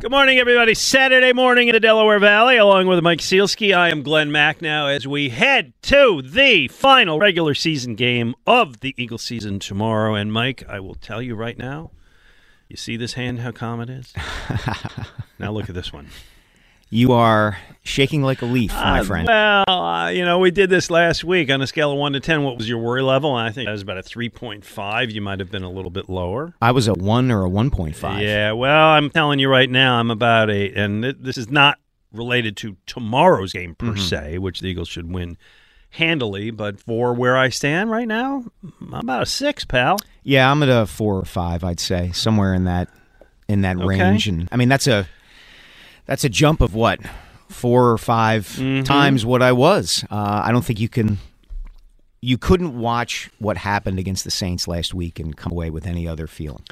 Good morning, everybody. Saturday morning in the Delaware Valley, along with Mike Sealski. I am Glenn Mack now as we head to the final regular season game of the Eagles season tomorrow. And, Mike, I will tell you right now, you see this hand, how calm it is? Now look at this one. You are shaking like a leaf, my friend. Well, we did this last week on a scale of 1 to 10. What was your worry level? And I think that was about a 3.5. You might have been a little bit lower. I was a 1 or a 1.5. Yeah, well, I'm telling you right now, I'm about 8. And this is not related to tomorrow's game per se, which the Eagles should win handily. But for where I stand right now, I'm about a 6, pal. Yeah, I'm at a 4 or 5, I'd say, somewhere in that range. And I mean, that's a jump of what? 4 or 5 times what I was. I don't think you couldn't watch what happened against the Saints last week and come away with any other feeling.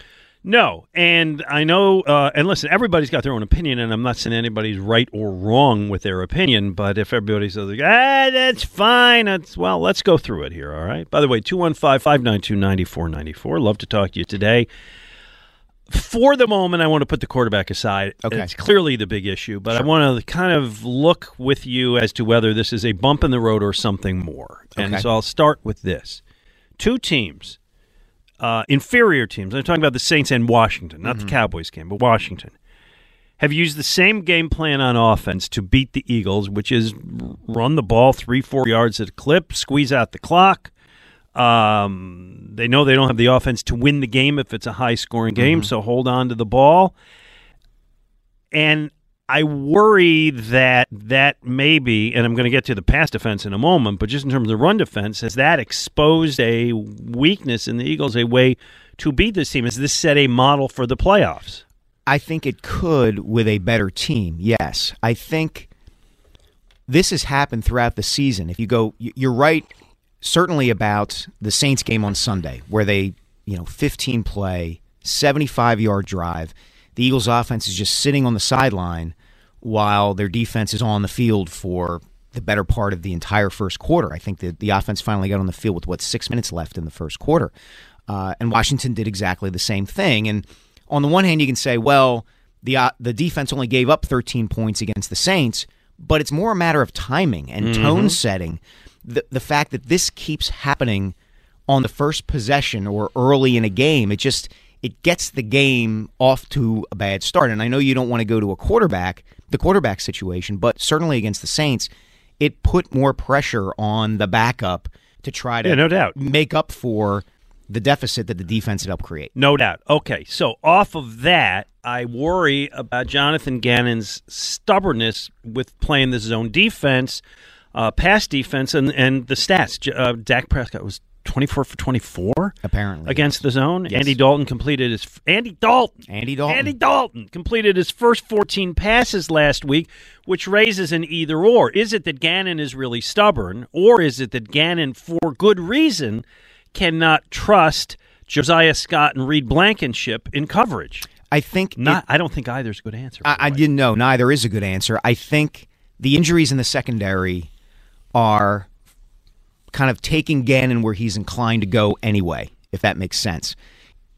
No, and I know, and listen, everybody's got their own opinion, and I'm not saying anybody's right or wrong with their opinion, but if everybody says, that's fine, well, let's go through it here, all right? By the way, 215-592-9494, love to talk to you today. For the moment, I want to put the quarterback aside. Okay. It's clearly the big issue, but sure. I want to kind of look with you as to whether this is a bump in the road or something more. Okay. And so I'll start with this. Two teams, inferior teams, I'm talking about the Saints and Washington, not the Cowboys game, but Washington, have used the same game plan on offense to beat the Eagles, which is run the ball 3-4 yards at a clip, squeeze out the clock. They know they don't have the offense to win the game if it's a high-scoring game, so hold on to the ball. And I worry that maybe, and I'm going to get to the pass defense in a moment, but just in terms of the run defense, has that exposed a weakness in the Eagles, a way to beat this team? Has this set a model for the playoffs? I think it could with a better team, yes. I think this has happened throughout the season. If you go, you're right. Certainly about the Saints game on Sunday, where they, 15-play, 75-yard drive. The Eagles' offense is just sitting on the sideline while their defense is on the field for the better part of the entire first quarter. I think that the offense finally got on the field with, 6 minutes left in the first quarter. And Washington did exactly the same thing. And on the one hand, you can say, well, the defense only gave up 13 points against the Saints, but it's more a matter of timing and tone setting. The fact that this keeps happening on the first possession or early in a game, it gets the game off to a bad start. And I know you don't want to go to the quarterback situation, but certainly against the Saints, it put more pressure on the backup to try to make up for the deficit that the defense had helped create. No doubt. Okay, so off of that, I worry about Jonathan Gannon's stubbornness with playing the zone defense, pass defense, and the stats. Dak Prescott was 24 for 24? Apparently. Against the zone. Yes. Andy Dalton completed his first 14 passes last week, which raises an either-or. Is it that Gannon is really stubborn, or is it that Gannon, for good reason, cannot trust Josiah Scott and Reed Blankenship in coverage? I don't think either is a good answer. I didn't know. Neither is a good answer. I think the injuries in the secondary are kind of taking Gannon where he's inclined to go anyway, if that makes sense.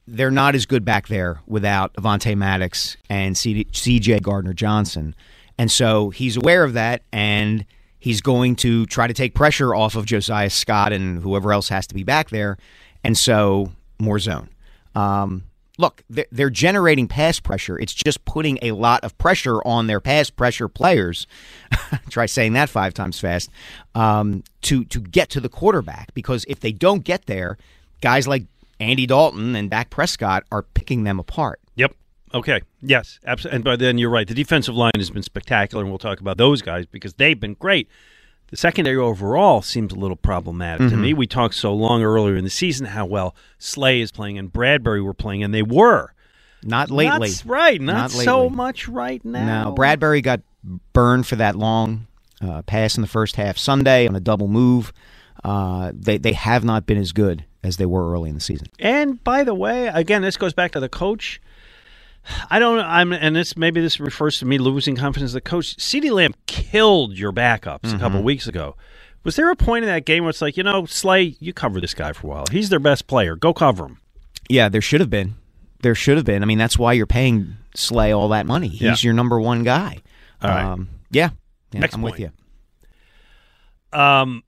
they're not as good back there without Avonte Maddox and C.J. Gardner-Johnson. And so he's aware of that, and he's going to try to take pressure off of Josiah Scott and whoever else has to be back there, and so more zone. Look, they're generating pass pressure. It's just putting a lot of pressure on their pass pressure players. Try saying that five times fast. To get to the quarterback, because if they don't get there, guys like Andy Dalton and Dak Prescott are picking them apart. Yep. Okay. Yes. Absolutely. And by then, you're right. The defensive line has been spectacular, and we'll talk about those guys because they've been great. The secondary overall seems a little problematic to me. We talked so long earlier in the season how well Slay is playing and Bradbury were playing, and they were. Not lately. That's right. Not so much right now. No, Bradbury got burned for that long pass in the first half Sunday on a double move. They have not been as good as they were early in the season. And, by the way, again, this goes back to the coach. This refers to me losing confidence in the coach. CeeDee Lamb killed your backups a couple of weeks ago. Was there a point in that game where it's like, Slay, you cover this guy for a while. He's their best player. Go cover him. Yeah, there should have been. I mean, that's why you're paying Slay all that money. He's your number one guy. All right. Next I'm point. With you.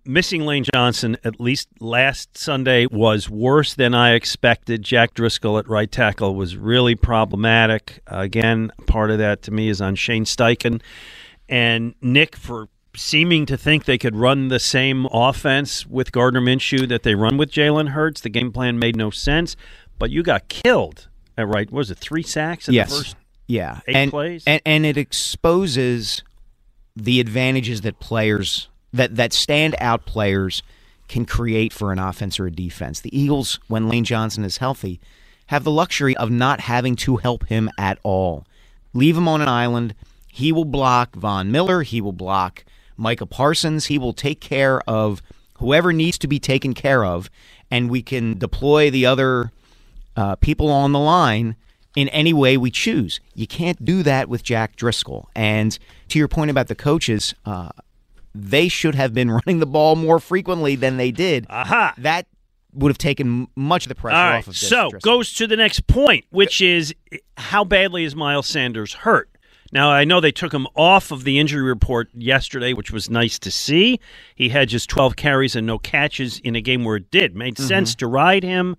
Missing Lane Johnson, at least last Sunday, was worse than I expected. Jack Driscoll at right tackle was really problematic. Again, part of that to me is on Shane Steichen and Nick for seeming to think they could run the same offense with Gardner Minshew that they run with Jalen Hurts. The game plan made no sense, but you got killed at right. What was it, 3 sacks in the first eight plays? And it exposes the advantages that players – that standout players can create for an offense or a defense. The Eagles, when Lane Johnson is healthy, have the luxury of not having to help him at all. Leave him on an island. He will block Von Miller. He will block Micah Parsons. He will take care of whoever needs to be taken care of, and we can deploy the other people on the line in any way we choose. You can't do that with Jack Driscoll. And to your point about the coaches, they should have been running the ball more frequently than they did. Aha! That would have taken much of the pressure off of this. So, goes to the next point, which is how badly is Miles Sanders hurt? Now, I know they took him off of the injury report yesterday, which was nice to see. He had just 12 carries and no catches in a game where it did. Made sense to ride him.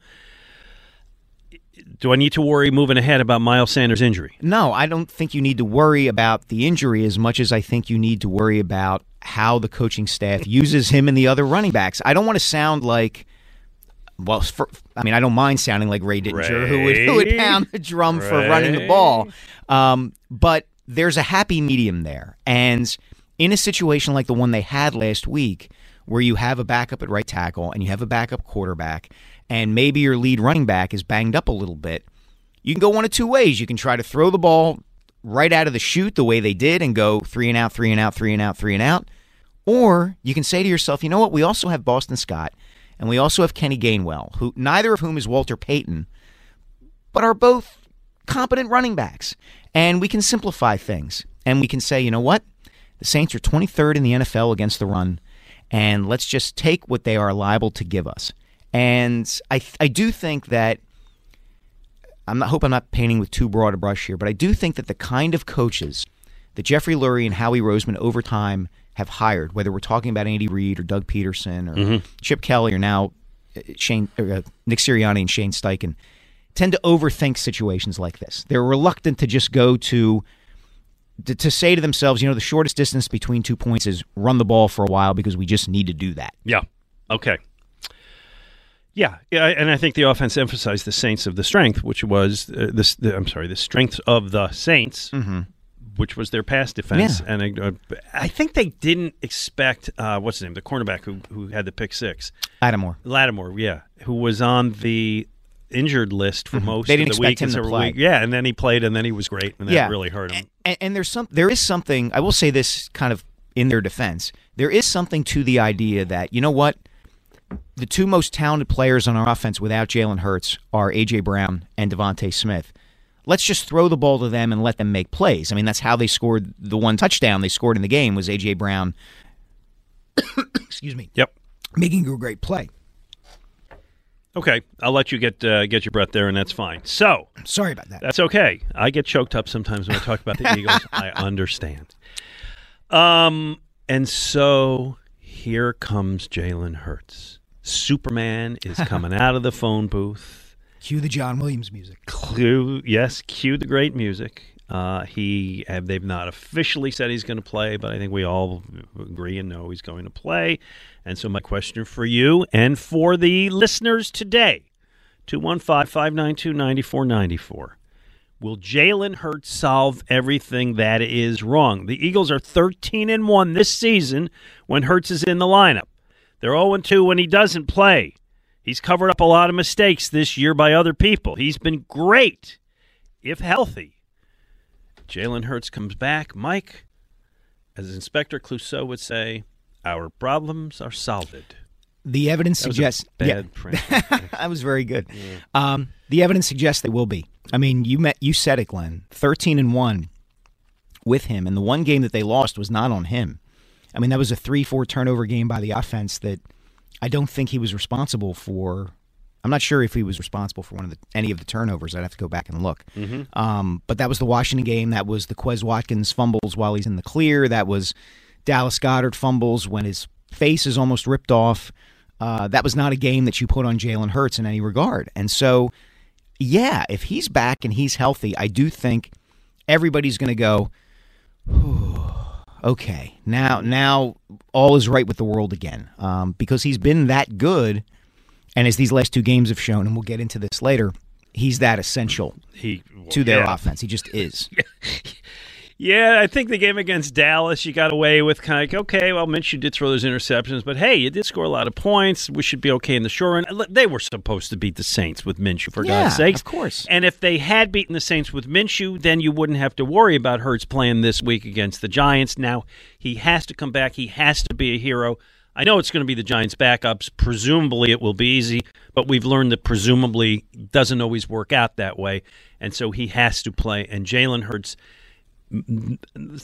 Do I need to worry moving ahead about Miles Sanders' injury? No, I don't think you need to worry about the injury as much as I think you need to worry about how the coaching staff uses him and the other running backs. I don't want to sound like, I don't mind sounding like Ray Dittinger, who would pound the drum for running the ball. But there's a happy medium there. And in a situation like the one they had last week, where you have a backup at right tackle and you have a backup quarterback, and maybe your lead running back is banged up a little bit, you can go one of two ways. You can try to throw the ball right out of the chute the way they did and go three and out, three and out, three and out, three and out. Or you can say to yourself, you know what, we also have Boston Scott and we also have Kenny Gainwell, who neither of whom is Walter Payton, but are both competent running backs. And we can simplify things. And we can say, you know what, the Saints are 23rd in the NFL against the run, and let's just take what they are liable to give us. And I do think that, I hope I'm not painting with too broad a brush here, but I do think that the kind of coaches that Jeffrey Lurie and Howie Roseman over time have hired, whether we're talking about Andy Reid or Doug Peterson or Chip Kelly or now Nick Sirianni and Shane Steichen, tend to overthink situations like this. They're reluctant to just go to say to themselves, the shortest distance between 2 points is run the ball for a while because we just need to do that. Yeah. Okay. Yeah, and I think the offense emphasized the strengths of the Saints, which was their pass defense. Yeah. And I think they didn't expect, what's his name, the cornerback who had the pick six? Lattimore, yeah, who was on the injured list for most of the week. They didn't expect him to play. Yeah, and then he played, and then he was great, and that really hurt him. And there is something, I will say this kind of in their defense, there is something to the idea that, you know what, the two most talented players on our offense without Jalen Hurts are A.J. Brown and Devontae Smith. Let's just throw the ball to them and let them make plays. I mean, that's how they scored the one touchdown they scored in the game was A.J. Brown making a great play. Okay, I'll let you get your breath there, and that's fine. So sorry about that. That's okay. I get choked up sometimes when I talk about the Eagles. I understand. And so here comes Jalen Hurts. Superman is coming out of the phone booth. Cue the John Williams music. Cue the great music. They've not officially said he's going to play, but I think we all agree and know he's going to play. And so my question for you and for the listeners today, 215-592-9494, will Jalen Hurts solve everything that is wrong? The Eagles are 13-1 this season when Hurts is in the lineup. They're 0-2 when he doesn't play. He's covered up a lot of mistakes this year by other people. He's been great, if healthy. Jalen Hurts comes back. Mike, as Inspector Clouseau would say, our problems are solved. The evidence suggests. Bad print. That was very good. Yeah. The evidence suggests they will be. I mean, you said it, Glenn. 13-1 with him, and the one game that they lost was not on him. I mean, that was a 3-4 turnover game by the offense that I don't think he was responsible for. I'm not sure if he was responsible for any of the turnovers. I'd have to go back and look. Mm-hmm. But that was the Washington game. That was the Quez Watkins fumbles while he's in the clear. That was Dallas Goedert fumbles when his face is almost ripped off. That was not a game that you put on Jalen Hurts in any regard. And so, yeah, if he's back and he's healthy, I do think everybody's going to go, okay, now all is right with the world again. Because he's been that good. And as these last two games have shown, and we'll get into this later, he's that essential to their offense. He just is. Yeah, I think the game against Dallas, you got away with kind of, okay, well, Minshew did throw those interceptions, but hey, you did score a lot of points. We should be okay in the short run. They were supposed to beat the Saints with Minshew, for God's sakes. Of course. And if they had beaten the Saints with Minshew, then you wouldn't have to worry about Hurts playing this week against the Giants. Now, he has to come back. He has to be a hero. I know it's going to be the Giants' backups. Presumably it will be easy, but we've learned that presumably doesn't always work out that way, and so he has to play. And Jalen Hurts,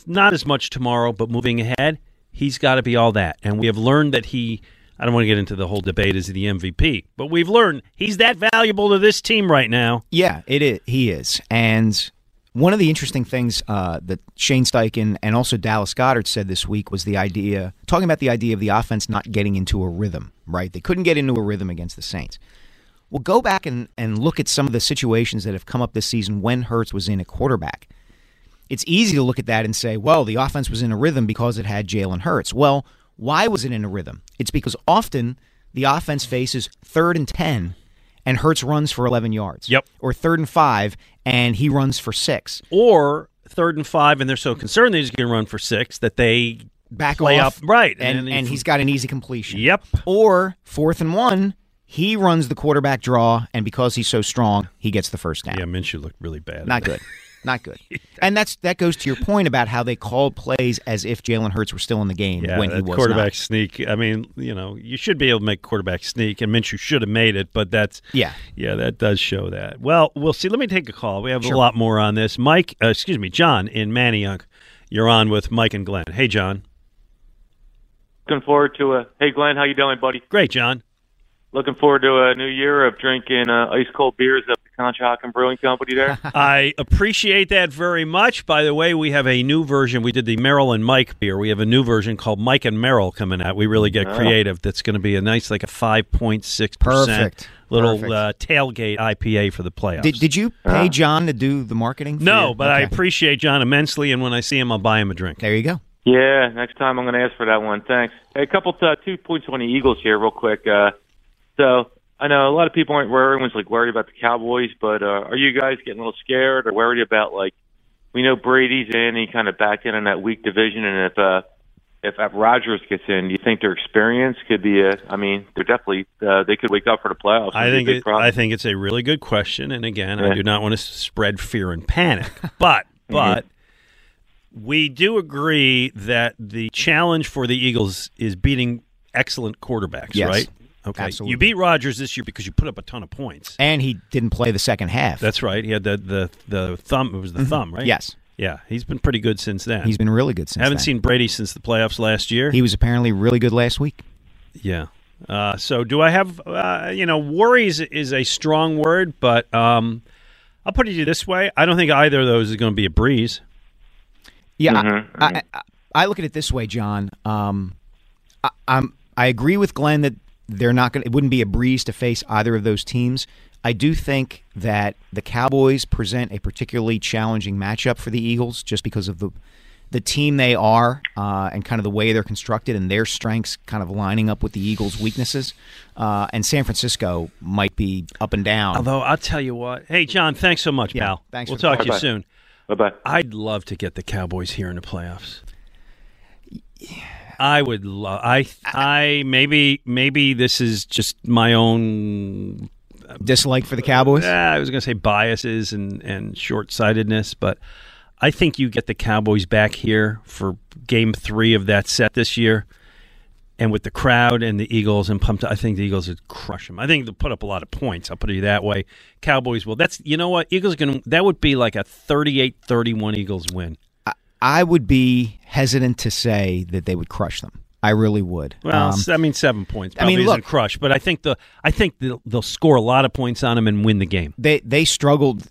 not as much tomorrow, but moving ahead, he's got to be all that. And we have learned that I don't want to get into the whole debate, is he the MVP? But we've learned he's that valuable to this team right now. Yeah, it is. He is. And one of the interesting things that Shane Steichen and also Dallas Goedert said this week was talking about the idea of the offense not getting into a rhythm, right? They couldn't get into a rhythm against the Saints. Well, go back and look at some of the situations that have come up this season when Hurts was in a quarterback. It's easy to look at that and say, well, the offense was in a rhythm because it had Jalen Hurts. Well, why was it in a rhythm? It's because often the offense faces 3rd and 10 and Hurts runs for 11 yards. Yep. Or 3rd and 5, and he runs for 6. Or 3rd and 5, and they're so concerned that he's going to run for 6 that they back off. Right. And he's got an easy completion. Yep. Or 4th and 1, he runs the quarterback draw, and because he's so strong, he gets the first down. Yeah, Minshew looked really bad. Not good. And that goes to your point about how they called plays as if Jalen Hurts were still in the game when he was not. Quarterback sneak. I mean, you should be able to make quarterback sneak, and Minshew should have made it, but that's that does show that. Well, we'll see. Let me take a call. We have a lot more on this. John in Manayunk, you're on with Mike and Glenn. Hey, John. Looking forward to hey, Glenn, how you doing, buddy? Great, John. Looking forward to a new year of drinking ice-cold beers up at Conshohocken Brewing Company there. I appreciate that very much. By the way, we have a new version. We did the Merrill and Mike beer. We have a new version called Mike and Merrill coming out. We really get creative. That's going to be a nice, like a 5.6% little tailgate IPA for the playoffs. Did you pay John to do the marketing? No, but I appreciate John immensely, and when I see him, I'll buy him a drink. There you go. Yeah, next time I'm going to ask for that one. Thanks. Hey, a couple 2 points on the Eagles here real quick. So I know a lot of people aren't worried. Everyone's worried about the Cowboys, but are you guys getting a little scared or worried about, we know Brady's in, he kind of back in on that weak division, and if Rodgers gets in, do you think their experience could be they're definitely they could wake up for the playoffs? I think it's a really good question, and again, I do not want to spread fear and panic, but we do agree that the challenge for the Eagles is beating excellent quarterbacks, right? Okay, absolutely. You beat Rodgers this year because you put up a ton of points. And he didn't play the second half. That's right. He had the thumb. It was the thumb, right? Yes. Yeah, he's been pretty good since then. He's been really good since then. I haven't seen Brady since the playoffs last year. He was apparently really good last week. Yeah. So do I have, worries is a strong word, but I'll put it this way. I don't think either of those is going to be a breeze. Yeah, mm-hmm. I look at it this way, John. I agree with Glenn that they're not going. It wouldn't be a breeze to face either of those teams. I do think that the Cowboys present a particularly challenging matchup for the Eagles, just because of the team they are and kind of the way they're constructed and their strengths kind of lining up with the Eagles' weaknesses. And San Francisco might be up and down. Although I'll tell you what, hey John, thanks so much, pal. Thanks. We'll talk to you soon. Bye-bye. I'd love to get the Cowboys here in the playoffs. Yeah. I would love. Maybe this is just my own dislike for the Cowboys. I was going to say biases and short-sightedness, but I think you get the Cowboys back here for Game 3 of that set this year, and with the crowd and the Eagles and pumped. I think the Eagles would crush them. I think they'll put up a lot of points. I'll put it that way. Cowboys will. That's Eagles are going. That would be like a 38-31 Eagles win. I would be hesitant to say that they would crush them. I really would. Well, 7 points probably isn't crush, but I think they'll score a lot of points on them and win the game. They struggled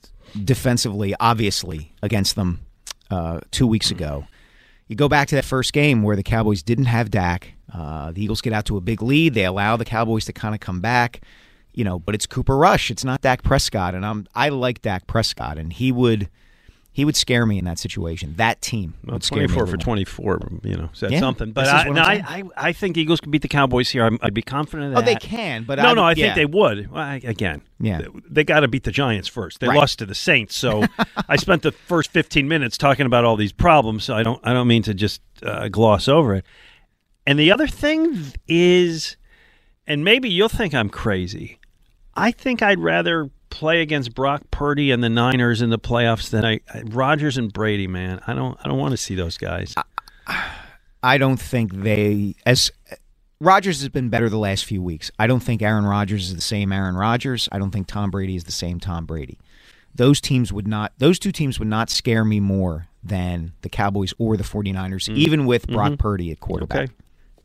defensively, obviously, against them 2 weeks ago. You go back to that first game where the Cowboys didn't have Dak. The Eagles get out to a big lead. They allow the Cowboys to kind of come back, but it's Cooper Rush. It's not Dak Prescott, and I like Dak Prescott, and he would – he would scare me in that situation. That team would scare me. 24 for 24, said something. But I think Eagles could beat the Cowboys here. I'd be confident of that. Oh, they can, but I think they would. Well, they got to beat the Giants first. They lost to the Saints, so I spent the first 15 minutes talking about all these problems. So I don't mean to just gloss over it. And the other thing is, and maybe you'll think I'm crazy, I think I'd rather play against Brock Purdy and the Niners in the playoffs than Rodgers and Brady, man. I don't want to see those guys. I don't think Rodgers has been better the last few weeks. I don't think Aaron Rodgers is the same Aaron Rodgers. I don't think Tom Brady is the same Tom Brady. Those two teams would not scare me more than the Cowboys or the 49ers, even with Brock Purdy at quarterback. Okay.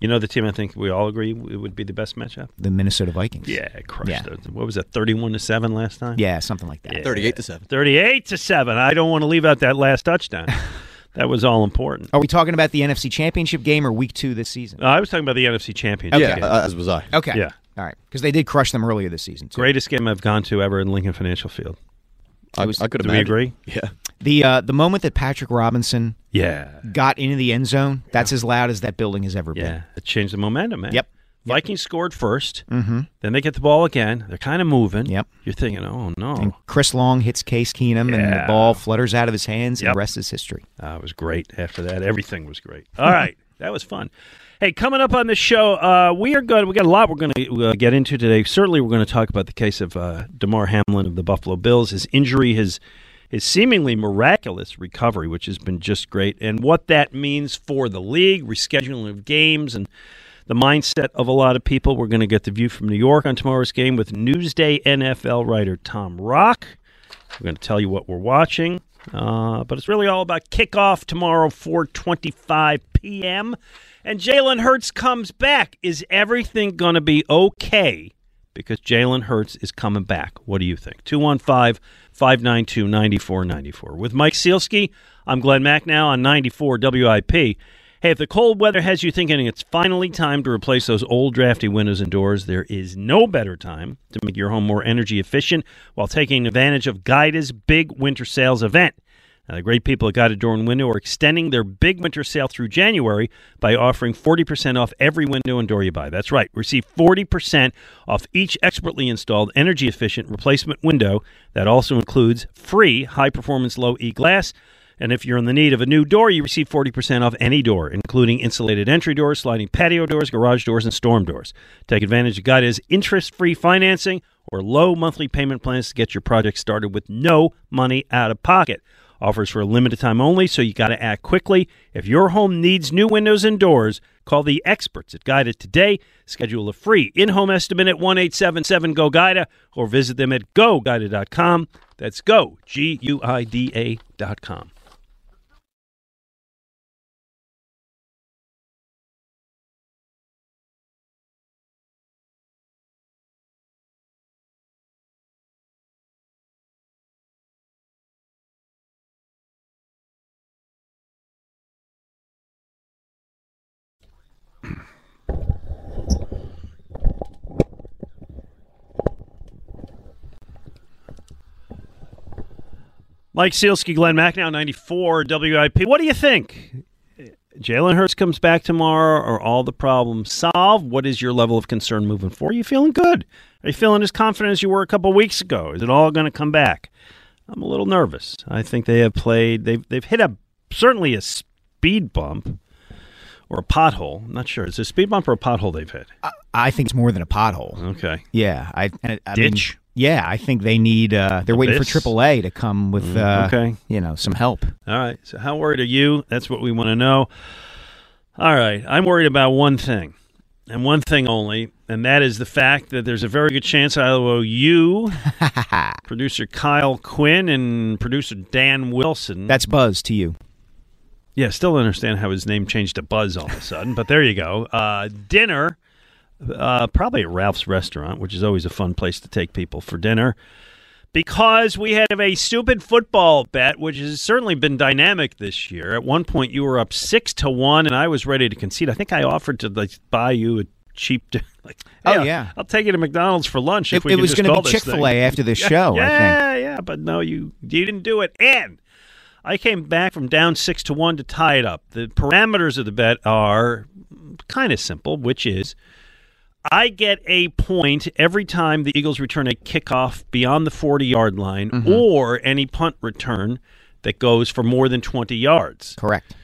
You know the team I think we all agree it would be the best matchup? The Minnesota Vikings. Yeah, it crushed those. What was that, 31-7 last time? Yeah, something like that. 38-7. 38-7. I don't want to leave out that last touchdown. That was all important. Are we talking about the NFC Championship game or Week 2 this season? I was talking about the NFC Championship game. Yeah, as was I. Okay. Yeah. All right, because they did crush them earlier this season, too. Greatest game I've gone to ever in Lincoln Financial Field. I could imagine. Do we agree? Yeah. The moment that Patrick Robinson got into the end zone, that's as loud as that building has ever been. Yeah, it changed the momentum, man. Yep. Vikings scored first. Mm-hmm. Then they get the ball again. They're kind of moving. Yep. You're thinking, oh, no. And Chris Long hits Case Keenum, and the ball flutters out of his hands, and the rest is history. It was great after that. Everything was great. All right. That was fun. Hey, coming up on the show, we got a lot we're going to get into today. Certainly we're going to talk about the case of DeMar Hamlin of the Buffalo Bills, his injury, his seemingly miraculous recovery, which has been just great, and what that means for the league, rescheduling of games, and the mindset of a lot of people. We're going to get the view from New York on tomorrow's game with Newsday NFL writer Tom Rock. We're going to tell you what we're watching. But it's really all about kickoff tomorrow, 4:25 p.m. And Jalen Hurts comes back. Is everything going to be okay? Because Jalen Hurts is coming back. What do you think? 215-592-9494. With Mike Sielski, I'm Glenn Mack now on 94 WIP. Hey, if the cold weather has you thinking it's finally time to replace those old drafty windows and doors, there is no better time to make your home more energy efficient while taking advantage of Guida's big winter sales event. Now, the great people at Guida Door & Window are extending their big winter sale through January by offering 40% off every window and door you buy. That's right. Receive 40% off each expertly installed energy-efficient replacement window. That also includes free high-performance low-E glass. And if you're in the need of a new door, you receive 40% off any door, including insulated entry doors, sliding patio doors, garage doors, and storm doors. Take advantage of Guida's interest-free financing or low monthly payment plans to get your project started with no money out of pocket. Offers for a limited time only, so you got to act quickly. If your home needs new windows and doors, call the experts at Guida today. Schedule a free in-home estimate at 1-877-GO-GUIDA or visit them at goguida.com. That's go, GUIDA.com. Mike Sealski, Glenn Macnow, 94 WIP. What do you think? Jalen Hurts comes back tomorrow. Are all the problems solved? What is your level of concern moving forward? Are you feeling good? Are you feeling as confident as you were a couple weeks ago? Is it all going to come back? I'm a little nervous. I think they have played. They've hit certainly a speed bump or a pothole. I'm not sure. Is it a speed bump or a pothole they've hit? I think it's more than a pothole. Okay. Yeah. I ditch? Mean, yeah, I think they need they're waiting for AAA to come with some help. All right. So how worried are you? That's what we want to know. All right. I'm worried about one thing and one thing only, and that is the fact that there's a very good chance I owe you, producer Kyle Quinn and producer Dan Wilson. That's Buzz to you. Yeah, still don't understand how his name changed to Buzz all of a sudden, but there you go. Dinner, probably at Ralph's Restaurant, which is always a fun place to take people for dinner, because we had a stupid football bet, which has certainly been dynamic this year. At one point, you were up 6-1, and I was ready to concede. I think I offered to buy you a cheap dinner. I'll take you to McDonald's for lunch if we can just call this thing. It was going to be Chick-fil-A after the show, I think. Yeah, but no, you didn't do it. And I came back from down 6-1 to tie it up. The parameters of the bet are kind of simple, which is I get a point every time the Eagles return a kickoff beyond the 40-yard line or any punt return that goes for more than 20 yards. Correct.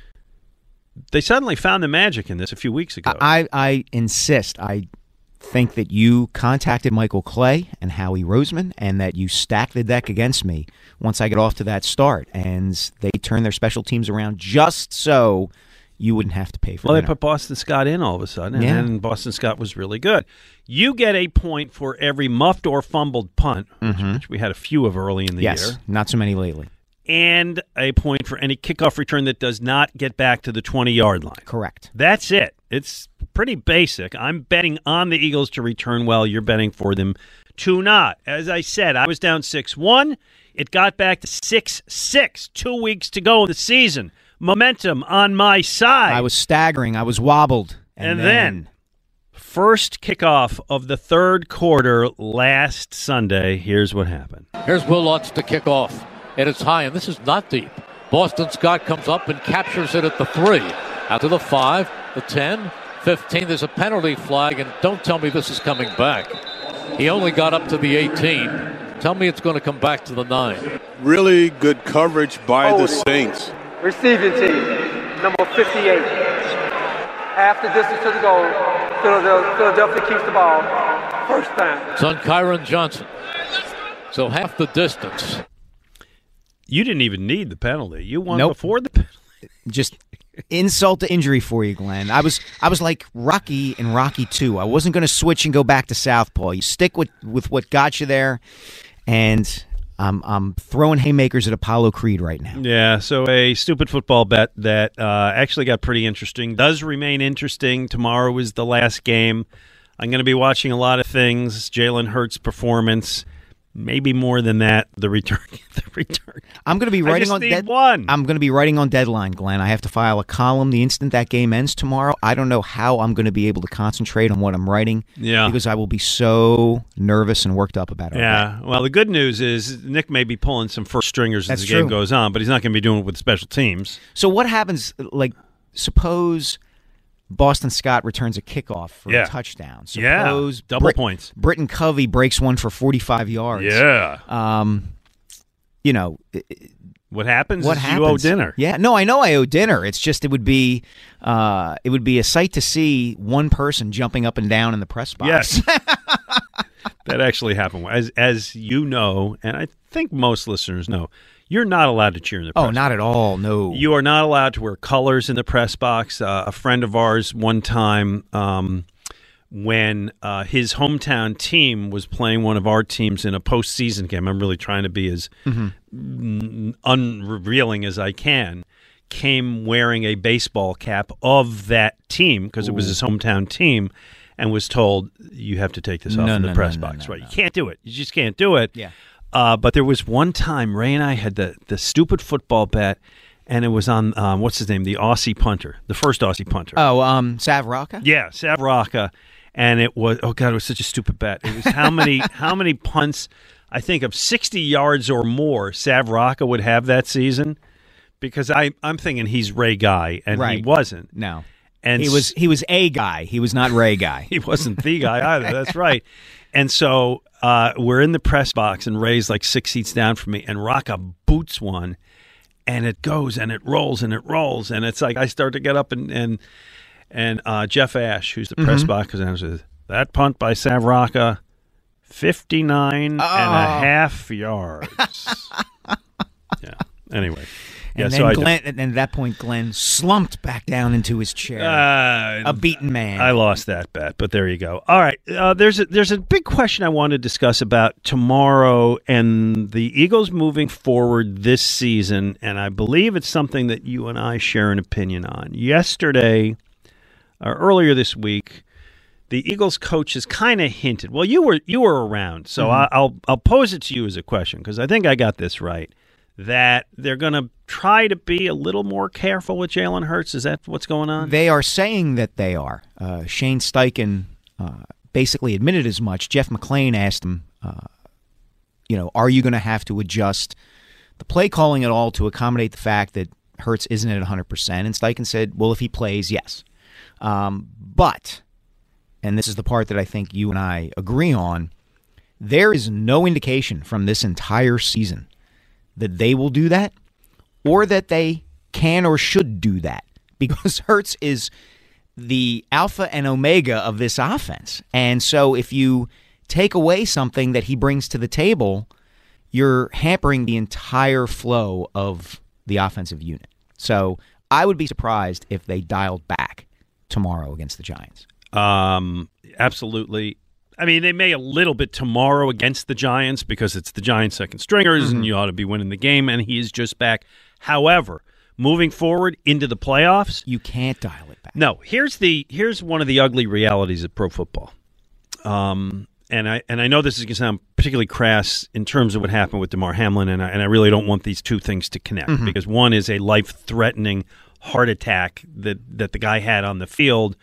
They suddenly found the magic in this a few weeks ago. I insist. I think that you contacted Michael Clay and Howie Roseman and that you stacked the deck against me once I get off to that start, and they turned their special teams around just so you wouldn't have to pay for it. Well, they put Boston Scott in all of a sudden, and then Boston Scott was really good. You get a point for every muffed or fumbled punt, which we had a few of early in the year. Yes, not so many lately. And a point for any kickoff return that does not get back to the 20-yard line. Correct. That's it. It's pretty basic. I'm betting on the Eagles to return well. You're betting for them to not. As I said, I was down 6-1. It got back to 6-6. 2 weeks to go in the season. Momentum on my side. I was staggering. I was wobbled. And then first kickoff of the third quarter last Sunday, here's what happened. Here's Will Lutz to kick off. And it's high, and this is not deep. Boston Scott comes up and captures it at the 3. Out to the 5, the 10, 15. There's a penalty flag, and don't tell me this is coming back. He only got up to the 18. Tell me it's going to come back to the 9. Really good coverage by the Saints. Receiving team, number 58. Half the distance to the goal. Philadelphia keeps the ball. First down. It's on Kyron Johnson. So half the distance. You didn't even need the penalty. You won before the penalty. Just insult to injury for you, Glenn. I was like Rocky in Rocky 2. I wasn't going to switch and go back to southpaw. You stick with what got you there, and I'm throwing haymakers at Apollo Creed right now. Yeah, so a stupid football bet that actually got pretty interesting. Does remain interesting. Tomorrow is the last game. I'm going to be watching a lot of things. Jalen Hurts' performance. Maybe more than that, the return. I'm going to be writing I'm going to be writing on deadline, Glenn. I have to file a column the instant that game ends tomorrow. I don't know how I'm going to be able to concentrate on what I'm writing because I will be so nervous and worked up about it. Yeah. Well, the good news is Nick may be pulling some first stringers as the game goes on, but he's not going to be doing it with special teams. So what happens, like, suppose Boston Scott returns a kickoff for a touchdown. Suppose double points. Britton Covey breaks one for 45 yards. Yeah. What happens? You owe dinner. Yeah. No, I know I owe dinner. It's just it would be a sight to see one person jumping up and down in the press box. Yes. That actually happened. As you know, and I think most listeners know, you're not allowed to cheer in the press box. Oh, not at all, no. You are not allowed to wear colors in the press box. A friend of ours one time, when his hometown team was playing one of our teams in a postseason game, I'm really trying to be as unrevealing as I can, came wearing a baseball cap of that team because it was his hometown team and was told, you have to take this off in the press box. Right? No. You can't do it. You just can't do it. Yeah. But there was one time Ray and I had the stupid football bet, and it was on, what's his name, the Aussie punter, the first Aussie punter. Oh, Sav Rocca? Yeah, Sav Rocca. And it was, it was such a stupid bet. It was how many punts I think, of 60 yards or more Sav Rocca would have that season, because I'm thinking he's Ray Guy, and right. He wasn't. No. And he was a guy. He was not Ray Guy. He wasn't the guy either. That's right. And so we're in the press box, and Ray's like 6 seats down from me, and Rocca boots one, and it goes, and it rolls, and it rolls. And it's like I start to get up, and Jeff Ash, who's the press box announcer, that punt by Sav Rocca, 59 and a half yards. Yeah. Anyway. And yeah, then so Glenn, and at that point, Glenn slumped back down into his chair, a beaten man. I lost that bet, but there you go. All right, there's a big question I want to discuss about tomorrow and the Eagles moving forward this season, and I believe it's something that you and I share an opinion on. Yesterday, or earlier this week, the Eagles coaches kind of hinted. Well, you were around, so I'll pose it to you as a question, because I think I got this right. That they're going to try to be a little more careful with Jalen Hurts? Is that what's going on? They are saying that they are. Shane Steichen basically admitted as much. Jeff McClain asked him, are you going to have to adjust the play calling at all to accommodate the fact that Hurts isn't at 100%? And Steichen said, well, if he plays, yes. But, and this is the part that I think you and I agree on, there is no indication from this entire season that they will do that, or that they can or should do that, because Hurts is the alpha and omega of this offense. And so if you take away something that he brings to the table, you're hampering the entire flow of the offensive unit. So I would be surprised if they dialed back tomorrow against the Giants. Absolutely. I mean, they may a little bit tomorrow against the Giants, because it's the Giants' second stringers, and you ought to be winning the game, and he is just back. However, moving forward into the playoffs, you can't dial it back. No, here's one of the ugly realities of pro football, and I know this is going to sound particularly crass in terms of what happened with DeMar Hamlin, and I really don't want these two things to connect, because one is a life-threatening heart attack that the guy had on the field,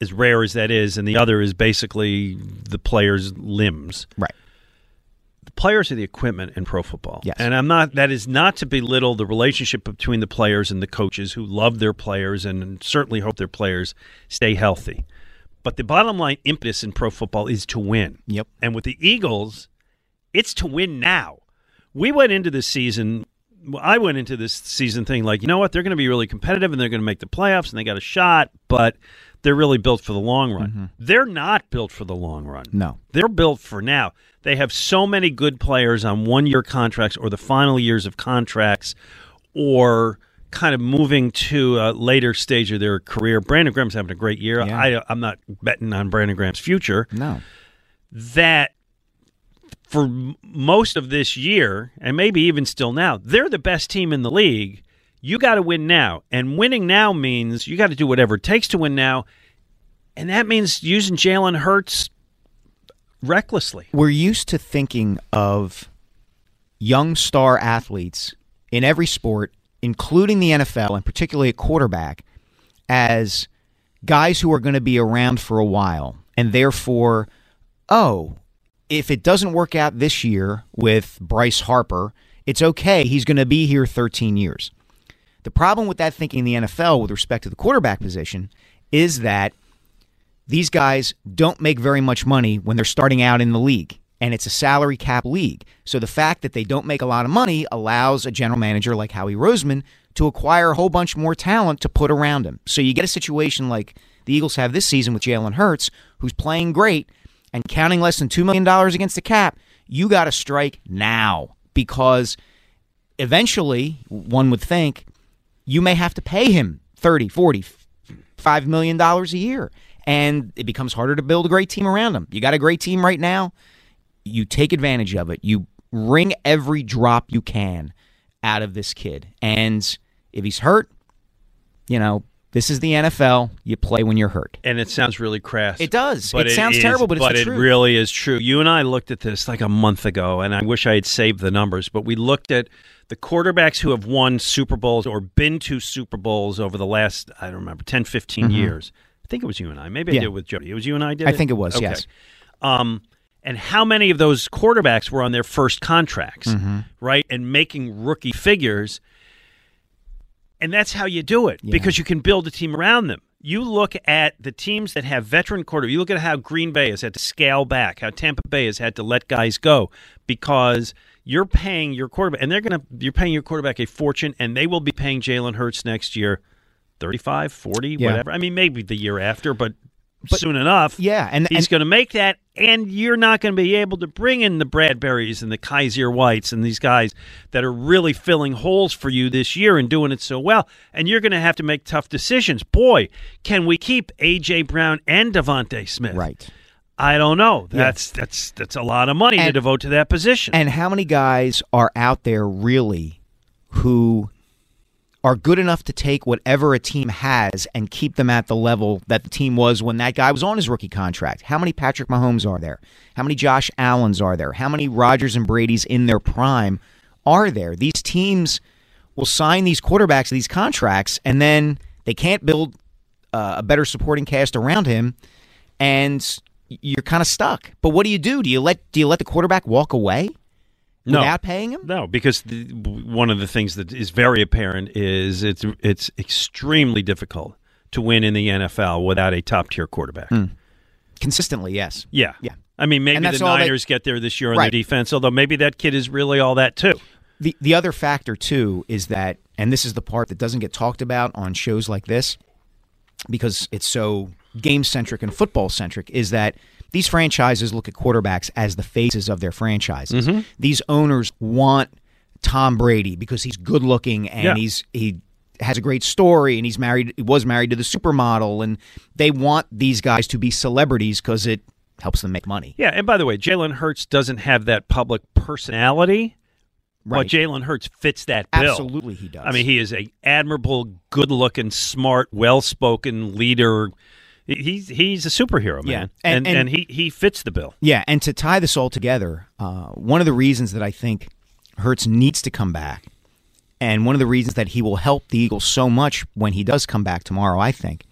as rare as that is, and the other is basically the player's limbs. Right. The players are the equipment in pro football. Yes. And that is not to belittle the relationship between the players and the coaches, who love their players and certainly hope their players stay healthy. But the bottom line impetus in pro football is to win. Yep. And with the Eagles, it's to win now. I went into this season thinking, like, you know what, they're going to be really competitive and they're going to make the playoffs and they got a shot, but they're really built for the long run. They're not built for the long run. No. They're built for now. They have so many good players on one-year contracts or the final years of contracts or kind of moving to a later stage of their career. Brandon Graham's having a great year. Yeah. I'm not betting on Brandon Graham's future. No. That for most of this year, and maybe even still now, they're the best team in the league. You got to win now. And winning now means you got to do whatever it takes to win now. And that means using Jalen Hurts recklessly. We're used to thinking of young star athletes in every sport, including the NFL, and particularly a quarterback, as guys who are going to be around for a while. And therefore, if it doesn't work out this year with Bryce Harper, it's okay. He's going to be here 13 years. The problem with that thinking in the NFL with respect to the quarterback position is that these guys don't make very much money when they're starting out in the league, and it's a salary cap league. So the fact that they don't make a lot of money allows a general manager like Howie Roseman to acquire a whole bunch more talent to put around him. So you get a situation like the Eagles have this season with Jalen Hurts, who's playing great, and counting less than $2 million against the cap. You got to strike now, because eventually, one would think, you may have to pay him $30, $40, $5 million a year, and it becomes harder to build a great team around him. You got a great team right now. You take advantage of it. You wring every drop you can out of this kid. And if he's hurt, this is the NFL. You play when you're hurt. And it sounds really crass. It does. It sounds terrible, but it's the truth. But it really is true. You and I looked at this like a month ago, and I wish I had saved the numbers, but we looked at the quarterbacks who have won Super Bowls or been to Super Bowls over the last, I don't remember, 10, 15 years. I think it was you and I. Maybe I did it with Jody. It was you and I did it? I think it was, okay. Yes. and how many of those quarterbacks were on their first contracts, right, and making rookie figures. And that's how you do it, because you can build a team around them. You look at the teams that have veteran quarterbacks. You look at how Green Bay has had to scale back, how Tampa Bay has had to let guys go, because you're paying your quarterback, and you're paying your quarterback a fortune, and they will be paying Jalen Hurts next year $35, $40, whatever. I mean, maybe the year after, but soon enough. Yeah, and he's going to make that, and you're not going to be able to bring in the Bradburys and the Kaiser Whites and these guys that are really filling holes for you this year and doing it so well, and you're going to have to make tough decisions. Boy, can we keep A.J. Brown and Devontae Smith? Right. I don't know. That's a lot of money to devote to that position. And how many guys are out there really who are good enough to take whatever a team has and keep them at the level that the team was when that guy was on his rookie contract? How many Patrick Mahomes are there? How many Josh Allens are there? How many Rodgers and Brady's in their prime are there? These teams will sign these quarterbacks to these contracts, and then they can't build a better supporting cast around him, and you're kind of stuck. But what do you do? Do you let the quarterback walk away? No. Without paying him? No, because one of the things that is very apparent is it's extremely difficult to win in the NFL without a top-tier quarterback. Consistently, yes. Yeah. I mean, maybe the Niners get there this year on their defense, although maybe that kid is really all that, too. The other factor, too, is that, and this is the part that doesn't get talked about on shows like this because it's so game-centric and football-centric, is that these franchises look at quarterbacks as the faces of their franchises. These owners want Tom Brady because he's good-looking and he has a great story and he was married to the supermodel, and they want these guys to be celebrities because it helps them make money. Yeah, and by the way, Jalen Hurts doesn't have that public personality. Right. But Jalen Hurts fits that bill. Absolutely he does. I mean, he is an admirable, good-looking, smart, well-spoken leader. He's a superhero, man, and he fits the bill. Yeah, and to tie this all together, one of the reasons that I think Hurts needs to come back, and one of the reasons that he will help the Eagles so much when he does come back tomorrow, I think,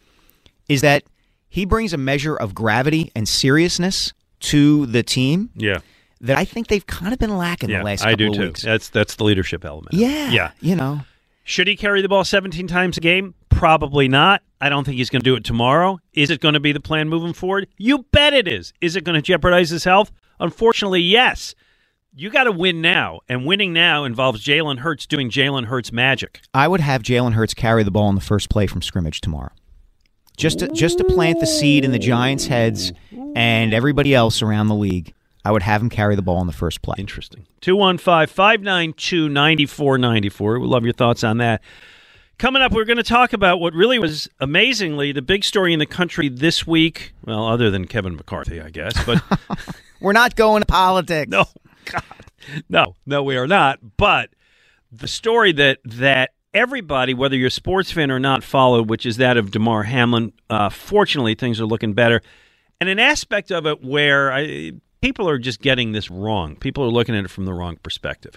is that he brings a measure of gravity and seriousness to the team that I think they've kind of been lacking the last couple of weeks. That's the leadership element. Yeah, you know. Should he carry the ball 17 times a game? Probably not. I don't think he's going to do it tomorrow. Is it going to be the plan moving forward? You bet it is. Is it going to jeopardize his health? Unfortunately, yes. You got to win now, and winning now involves Jalen Hurts doing Jalen Hurts magic. I would have Jalen Hurts carry the ball in the first play from scrimmage tomorrow. Just to plant the seed in the Giants' heads and everybody else around the league. I would have him carry the ball in the first play. Interesting. 215-592-9494. We love your thoughts on that. Coming up, we're going to talk about what really was, amazingly, the big story in the country this week. Well, other than Kevin McCarthy, I guess. But we're not going to politics. No, God. No, we are not. But the story that everybody, whether you're a sports fan or not, followed, which is that of DeMar Hamlin. Fortunately, things are looking better. And an aspect of it where people are just getting this wrong. People are looking at it from the wrong perspective.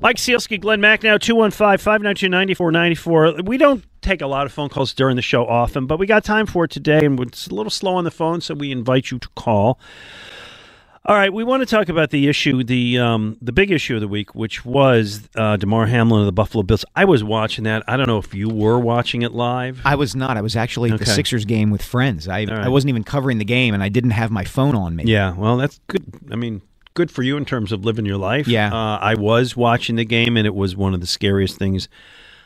Mike Sielski, Glenn Mack now, 215-592-9494. We don't take a lot of phone calls during the show often, but we got time for it today, and it's a little slow on the phone, so we invite you to call. All right, we want to talk about the issue, the big issue of the week, which was DeMar Hamlin of the Buffalo Bills. I was watching that. I don't know if you were watching it live. I was not. I was actually at the Sixers game with friends. I wasn't even covering the game, and I didn't have my phone on me. Yeah, well, that's good. I mean, good for you in terms of living your life. Yeah. I was watching the game, and it was one of the scariest things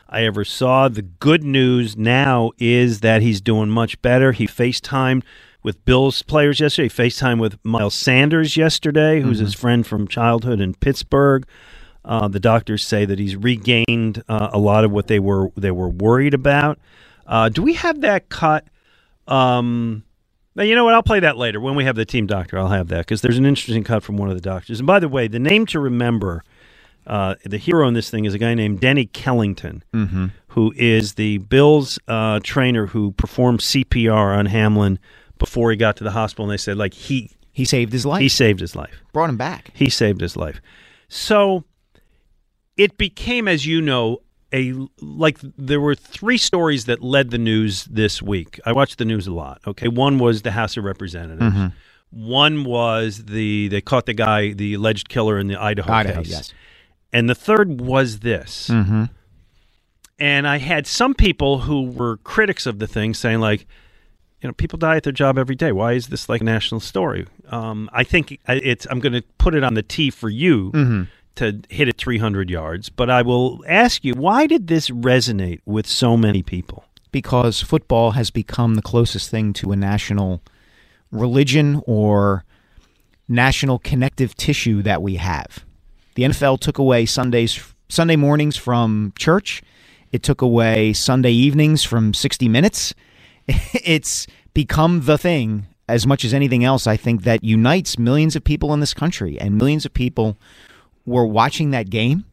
I ever saw. The good news now is that he's doing much better. He FaceTimed with Bills players yesterday. He FaceTimed with Miles Sanders yesterday, who's his friend from childhood in Pittsburgh. The doctors say that he's regained a lot of what they were worried about. Do we have that cut? Now, you know what? I'll play that later. When we have the team doctor, I'll have that, because there's an interesting cut from one of the doctors. And by the way, the name to remember, the hero in this thing is a guy named Denny Kellington, who is the Bills trainer who performed CPR on Hamlin before he got to the hospital. And they said, like, he saved his life. He saved his life. Brought him back. He saved his life. So it became, as you know, there were three stories that led the news this week. I watched the news a lot. Okay, one was the House of Representatives. One was they caught the guy, the alleged killer in the Idaho case. Yes. And the third was this. And I had some people who were critics of the thing saying, like, you know, people die at their job every day. Why is this like a national story? I think I'm going to put it on the tee for you. To hit it 300 yards, but I will ask you, why did this resonate with so many people? Because football has become the closest thing to a national religion or national connective tissue that we have. The NFL took away Sunday mornings from church. It took away Sunday evenings from 60 Minutes. It's become the thing, as much as anything else, I think, that unites millions of people in this country, and millions of people were watching that game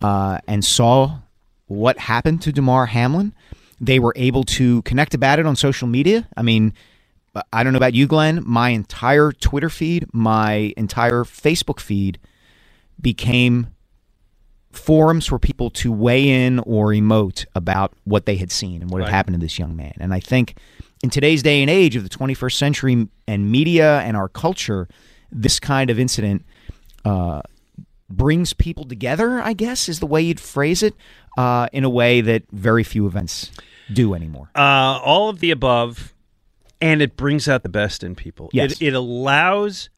and saw what happened to DeMar Hamlin. They were able to connect about it on social media. I mean, I don't know about you, Glenn. My entire Twitter feed, my entire Facebook feed became forums for people to weigh in or emote about what they had seen and what had happened to this young man. And I think in today's day and age of the 21st century and media and our culture, this kind of incident brings people together, I guess, is the way you'd phrase it, in a way that very few events do anymore. All of the above, and it brings out the best in people. Yes. It allows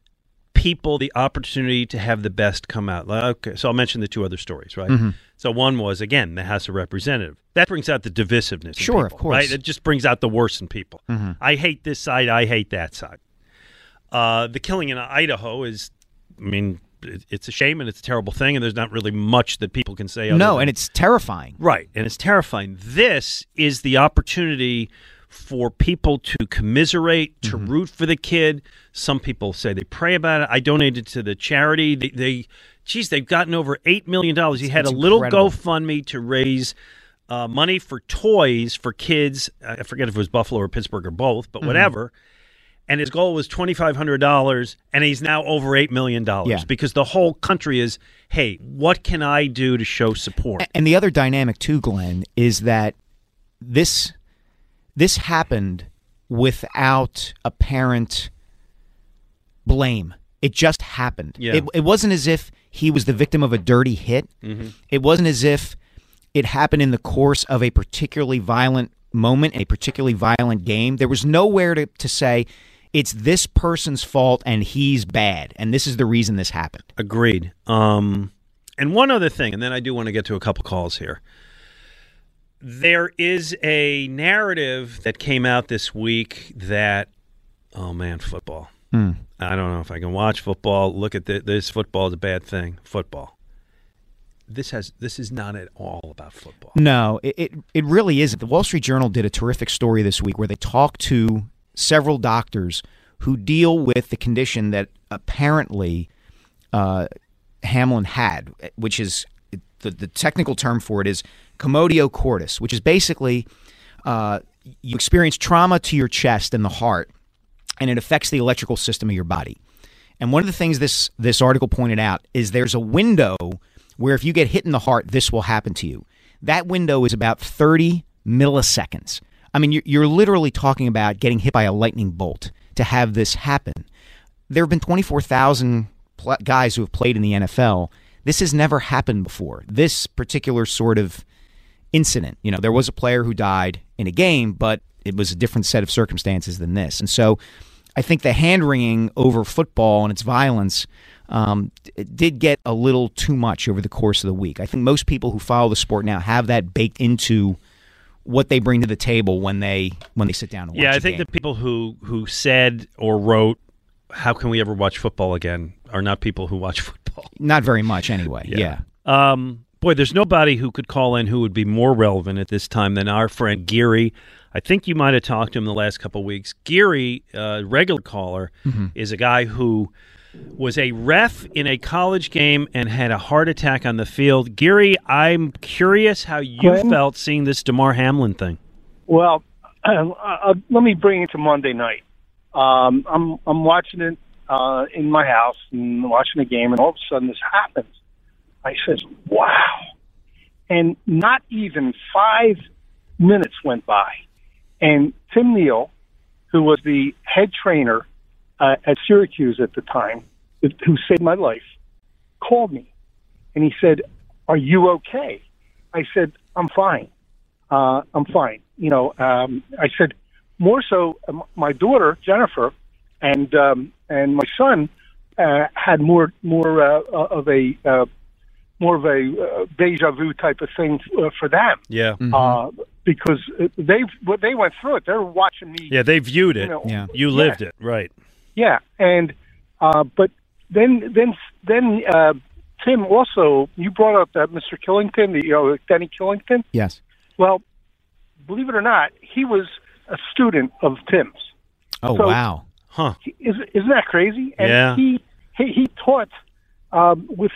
people the opportunity to have the best come out. Okay, so I'll mention the two other stories, right? So one was, again, the House of Representatives. That brings out the divisiveness in people, of course. Right? It just brings out the worst in people. I hate this side, I hate that side. The killing in Idaho is, I mean, it's a shame and it's a terrible thing, and there's not really much that people can say. And it's terrifying. Right, and it's terrifying. This is the opportunity for people to commiserate, to root for the kid. Some people say they pray about it. I donated to the charity. They've gotten over $8 million. He had a little GoFundMe to raise money for toys for kids. I forget if it was Buffalo or Pittsburgh or both, but whatever. And his goal was $2,500, and he's now over $8 million because the whole country is, hey, what can I do to show support? And the other dynamic too, Glenn, is that this happened without apparent blame. It just happened. Yeah. It wasn't as if he was the victim of a dirty hit. It wasn't as if it happened in the course of a particularly violent moment, a particularly violent game. There was nowhere to say it's this person's fault and he's bad, and this is the reason this happened. Agreed. And one other thing, and then I do want to get to a couple calls here. There is a narrative that came out this week that, oh man, football. I don't know if I can watch football. Look at this. Football is a bad thing. Football. This is not at all about football. No, it really isn't. The Wall Street Journal did a terrific story this week where they talked to several doctors who deal with the condition that apparently Hamlin had, which is the technical term for it is commodio cordis, which is basically you experience trauma to your chest and the heart, and it affects the electrical system of your body. And one of the things this article pointed out is there's a window where if you get hit in the heart, this will happen to you. That window is about 30 milliseconds. I mean, you're literally talking about getting hit by a lightning bolt to have this happen. There have been 24,000 guys who have played in the NFL. This has never happened before, this particular sort of incident. You know, there was a player who died in a game, but it was a different set of circumstances than this. And so I think the hand-wringing over football and its violence did get a little too much over the course of the week. I think most people who follow the sport now have that baked into what they bring to the table when they sit down and watch. Yeah, I think the people who said or wrote, "How can we ever watch football again?" are not people who watch football. Not very much, anyway. Yeah. Boy, there's nobody who could call in who would be more relevant at this time than our friend Geary. I think you might have talked to him the last couple of weeks. Geary, regular caller, is a guy who was a ref in a college game and had a heart attack on the field. Geary, I'm curious how you felt seeing this DeMar Hamlin thing. Well, let me bring it to Monday night. I'm watching it in my house and watching the game, and all of a sudden this happens. I said, wow. And not even 5 minutes went by. And Tim Neal, who was the head trainer at Syracuse at the time, who saved my life, called me. And he said, are you okay? I said, I'm fine. I'm fine. You know, I said, more so, my daughter, Jennifer, and my son had more of a deja vu type of thing for them. Yeah. Because they went through it. They're watching me. Yeah, they viewed it. You know, yeah. You lived it, right? Yeah, and but then Tim also, you brought up that Mr. Killington, Denny Killington. Yes. Well, believe it or not, he was a student of Tim's. Oh, so, wow! Huh? Isn't that crazy? And yeah. He taught with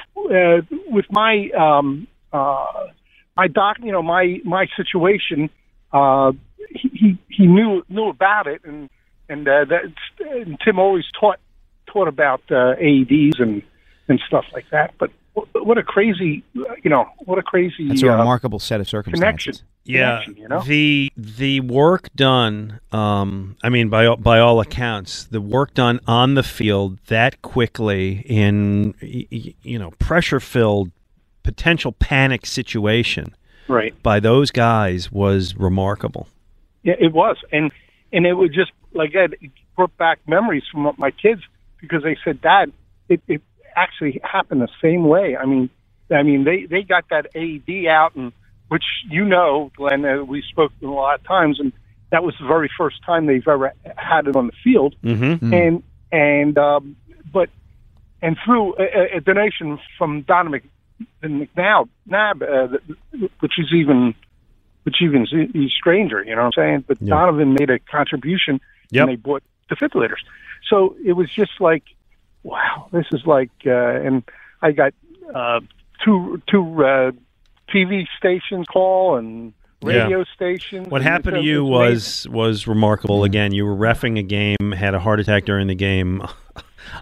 my my doc, you know, my situation. He knew about it, and Tim always taught about AEDs and stuff like that. But what a crazy, that's a remarkable set of circumstances. Connection, you know? The work done. I mean, by all accounts, the work done on the field that quickly in pressure-filled, potential panic situation, right, by those guys was remarkable. Yeah, it was, and it was just like that. It brought back memories from my kids because they said, "Dad, it actually happened the same way." I mean, they got that AED out and. Which, Glenn, we spoke a lot of times, and that was the very first time they've ever had it on the field. Mm-hmm. And but and through a donation from Donovan McNabb, which is even stranger, you know what I'm saying? But yeah. Donovan made a contribution, yep. and they bought defibrillators. So it was just like, wow, this is like, and I got two TV stations call and radio yeah. stations. What happened to you was remarkable. Again, you were reffing a game, had a heart attack during the game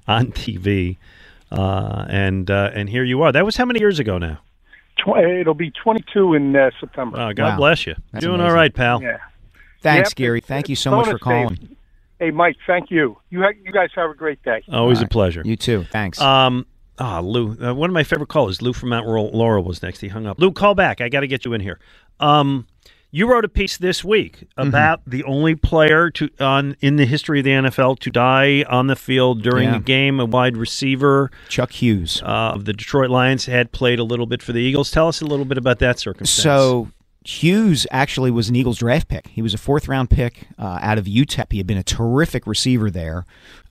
on TV, and here you are. That was how many years ago now? It'll be 22 in September. God bless you. That's doing amazing. All right, pal. Yeah. Thanks, Gary. Thank you so much for calling. Dave. Hey, Mike, thank you. You guys have a great day. Always a pleasure. You too. Thanks. Lou, one of my favorite callers, Lou from Mount Laurel was next. He hung up. Lou, call back. I got to get you in here. You wrote a piece this week about the only player in the history of the NFL to die on the field during a game, a wide receiver. Chuck Hughes. Of the Detroit Lions, had played a little bit for the Eagles. Tell us a little bit about that circumstance. So Hughes actually was an Eagles draft pick. He was a fourth-round pick out of UTEP. He had been a terrific receiver there,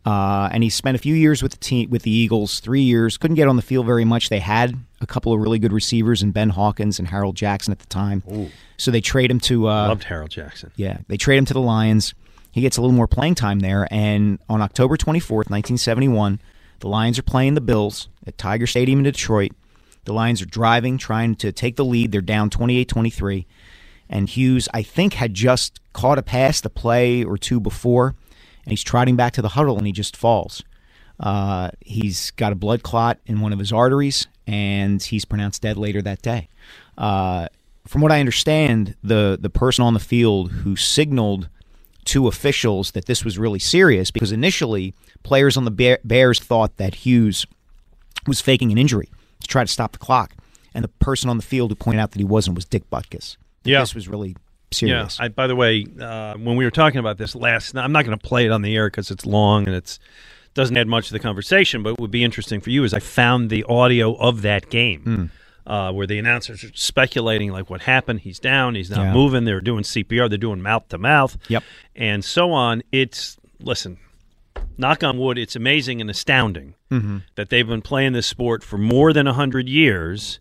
and he spent a few years with the team, with the Eagles, 3 years. Couldn't get on the field very much. They had a couple of really good receivers in Ben Hawkins and Harold Jackson at the time. Ooh. So they trade him to loved Harold Jackson. Yeah, they trade him to the Lions. He gets a little more playing time there, and on October 24th, 1971, the Lions are playing the Bills at Tiger Stadium in Detroit. The Lions are driving, trying to take the lead. They're down 28-23. And Hughes, I think, had just caught a pass the play or two before, and he's trotting back to the huddle, and he just falls. He's got a blood clot in one of his arteries, and he's pronounced dead later that day. From what I understand, the person on the field who signaled to officials that this was really serious, because initially players on the Bears thought that Hughes was faking an injury to try to stop the clock. And the person on the field who pointed out that he wasn't was Dick Butkus. Yeah. This was really serious. Yeah. By the way, when we were talking about this last night, I'm not going to play it on the air because it's long and it doesn't add much to the conversation, but what would be interesting for you is I found the audio of that game where the announcers are speculating, like, what happened? He's down. He's not moving. They're doing CPR. They're doing mouth-to-mouth. Yep. And so on. Listen, knock on wood, it's amazing and astounding that they've been playing this sport for more than 100 years.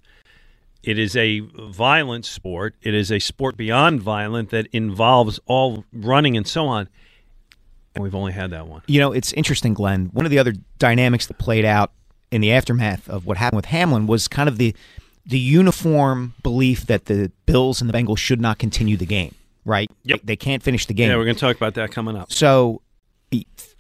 It is a violent sport. It is a sport beyond violent that involves all running and so on. And we've only had that one. You know, it's interesting, Glenn. One of the other dynamics that played out in the aftermath of what happened with Hamlin was kind of the uniform belief that the Bills and the Bengals should not continue the game, right? Yep. They can't finish the game. Yeah, we're going to talk about that coming up. So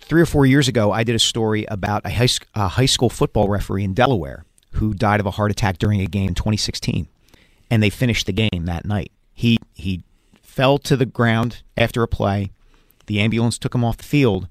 3 or 4 years ago, I did a story about a high school football referee in Delaware who died of a heart attack during a game in 2016, and they finished the game that night. He fell to the ground after a play. The ambulance took him off the field,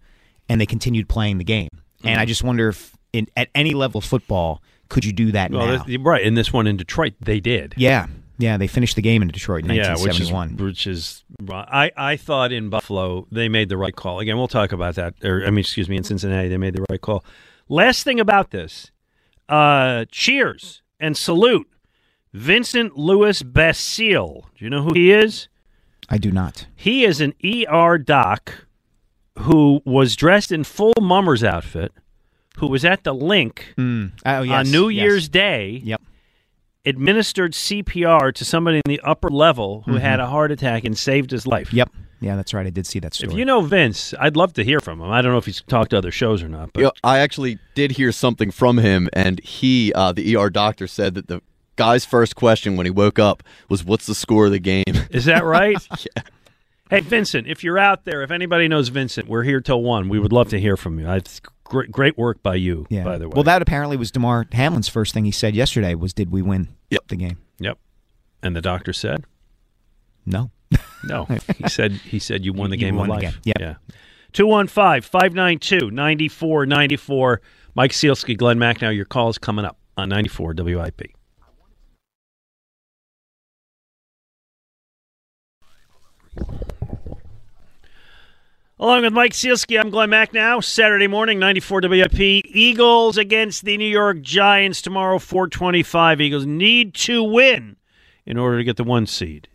and they continued playing the game. And I just wonder if at any level of football, could you do that now? Right, and this one in Detroit, they did. Yeah, they finished the game in Detroit in 1971. Yeah, which is I thought in Buffalo they made the right call. Again, we'll talk about that. In Cincinnati they made the right call. Last thing about this, cheers and salute Vincent Louis Basile. Do you know who he is? I do not. He is an ER doc who was dressed in full mummer's outfit, who was at the Link on New Year's Day. Yep. Administered CPR to somebody in the upper level who had a heart attack and saved his life. Yep. Yeah, that's right. I did see that story. If you know Vince, I'd love to hear from him. I don't know if he's talked to other shows or not. But I actually did hear something from him, and he, the ER doctor, said that the guy's first question when he woke up was, "What's the score of the game?" Is that right? Yeah. Hey, Vincent, if you're out there, if anybody knows Vincent, we're here till 1. We would love to hear from you. Great work by you, by the way. Well, that apparently was DeMar Hamlin's first thing he said yesterday was, "Did we win the game?" Yep. And the doctor said? No. He said you won the game of life. Yep. Yeah. 215-592-9494. Mike Sealski, Glenn Mack. Now your call is coming up on 94 WIP. Along with Mike Sealski, I'm Glenn Mack now. Saturday morning, 94 WIP. Eagles against the New York Giants tomorrow, 4:25. Eagles need to win in order to get the 1 seed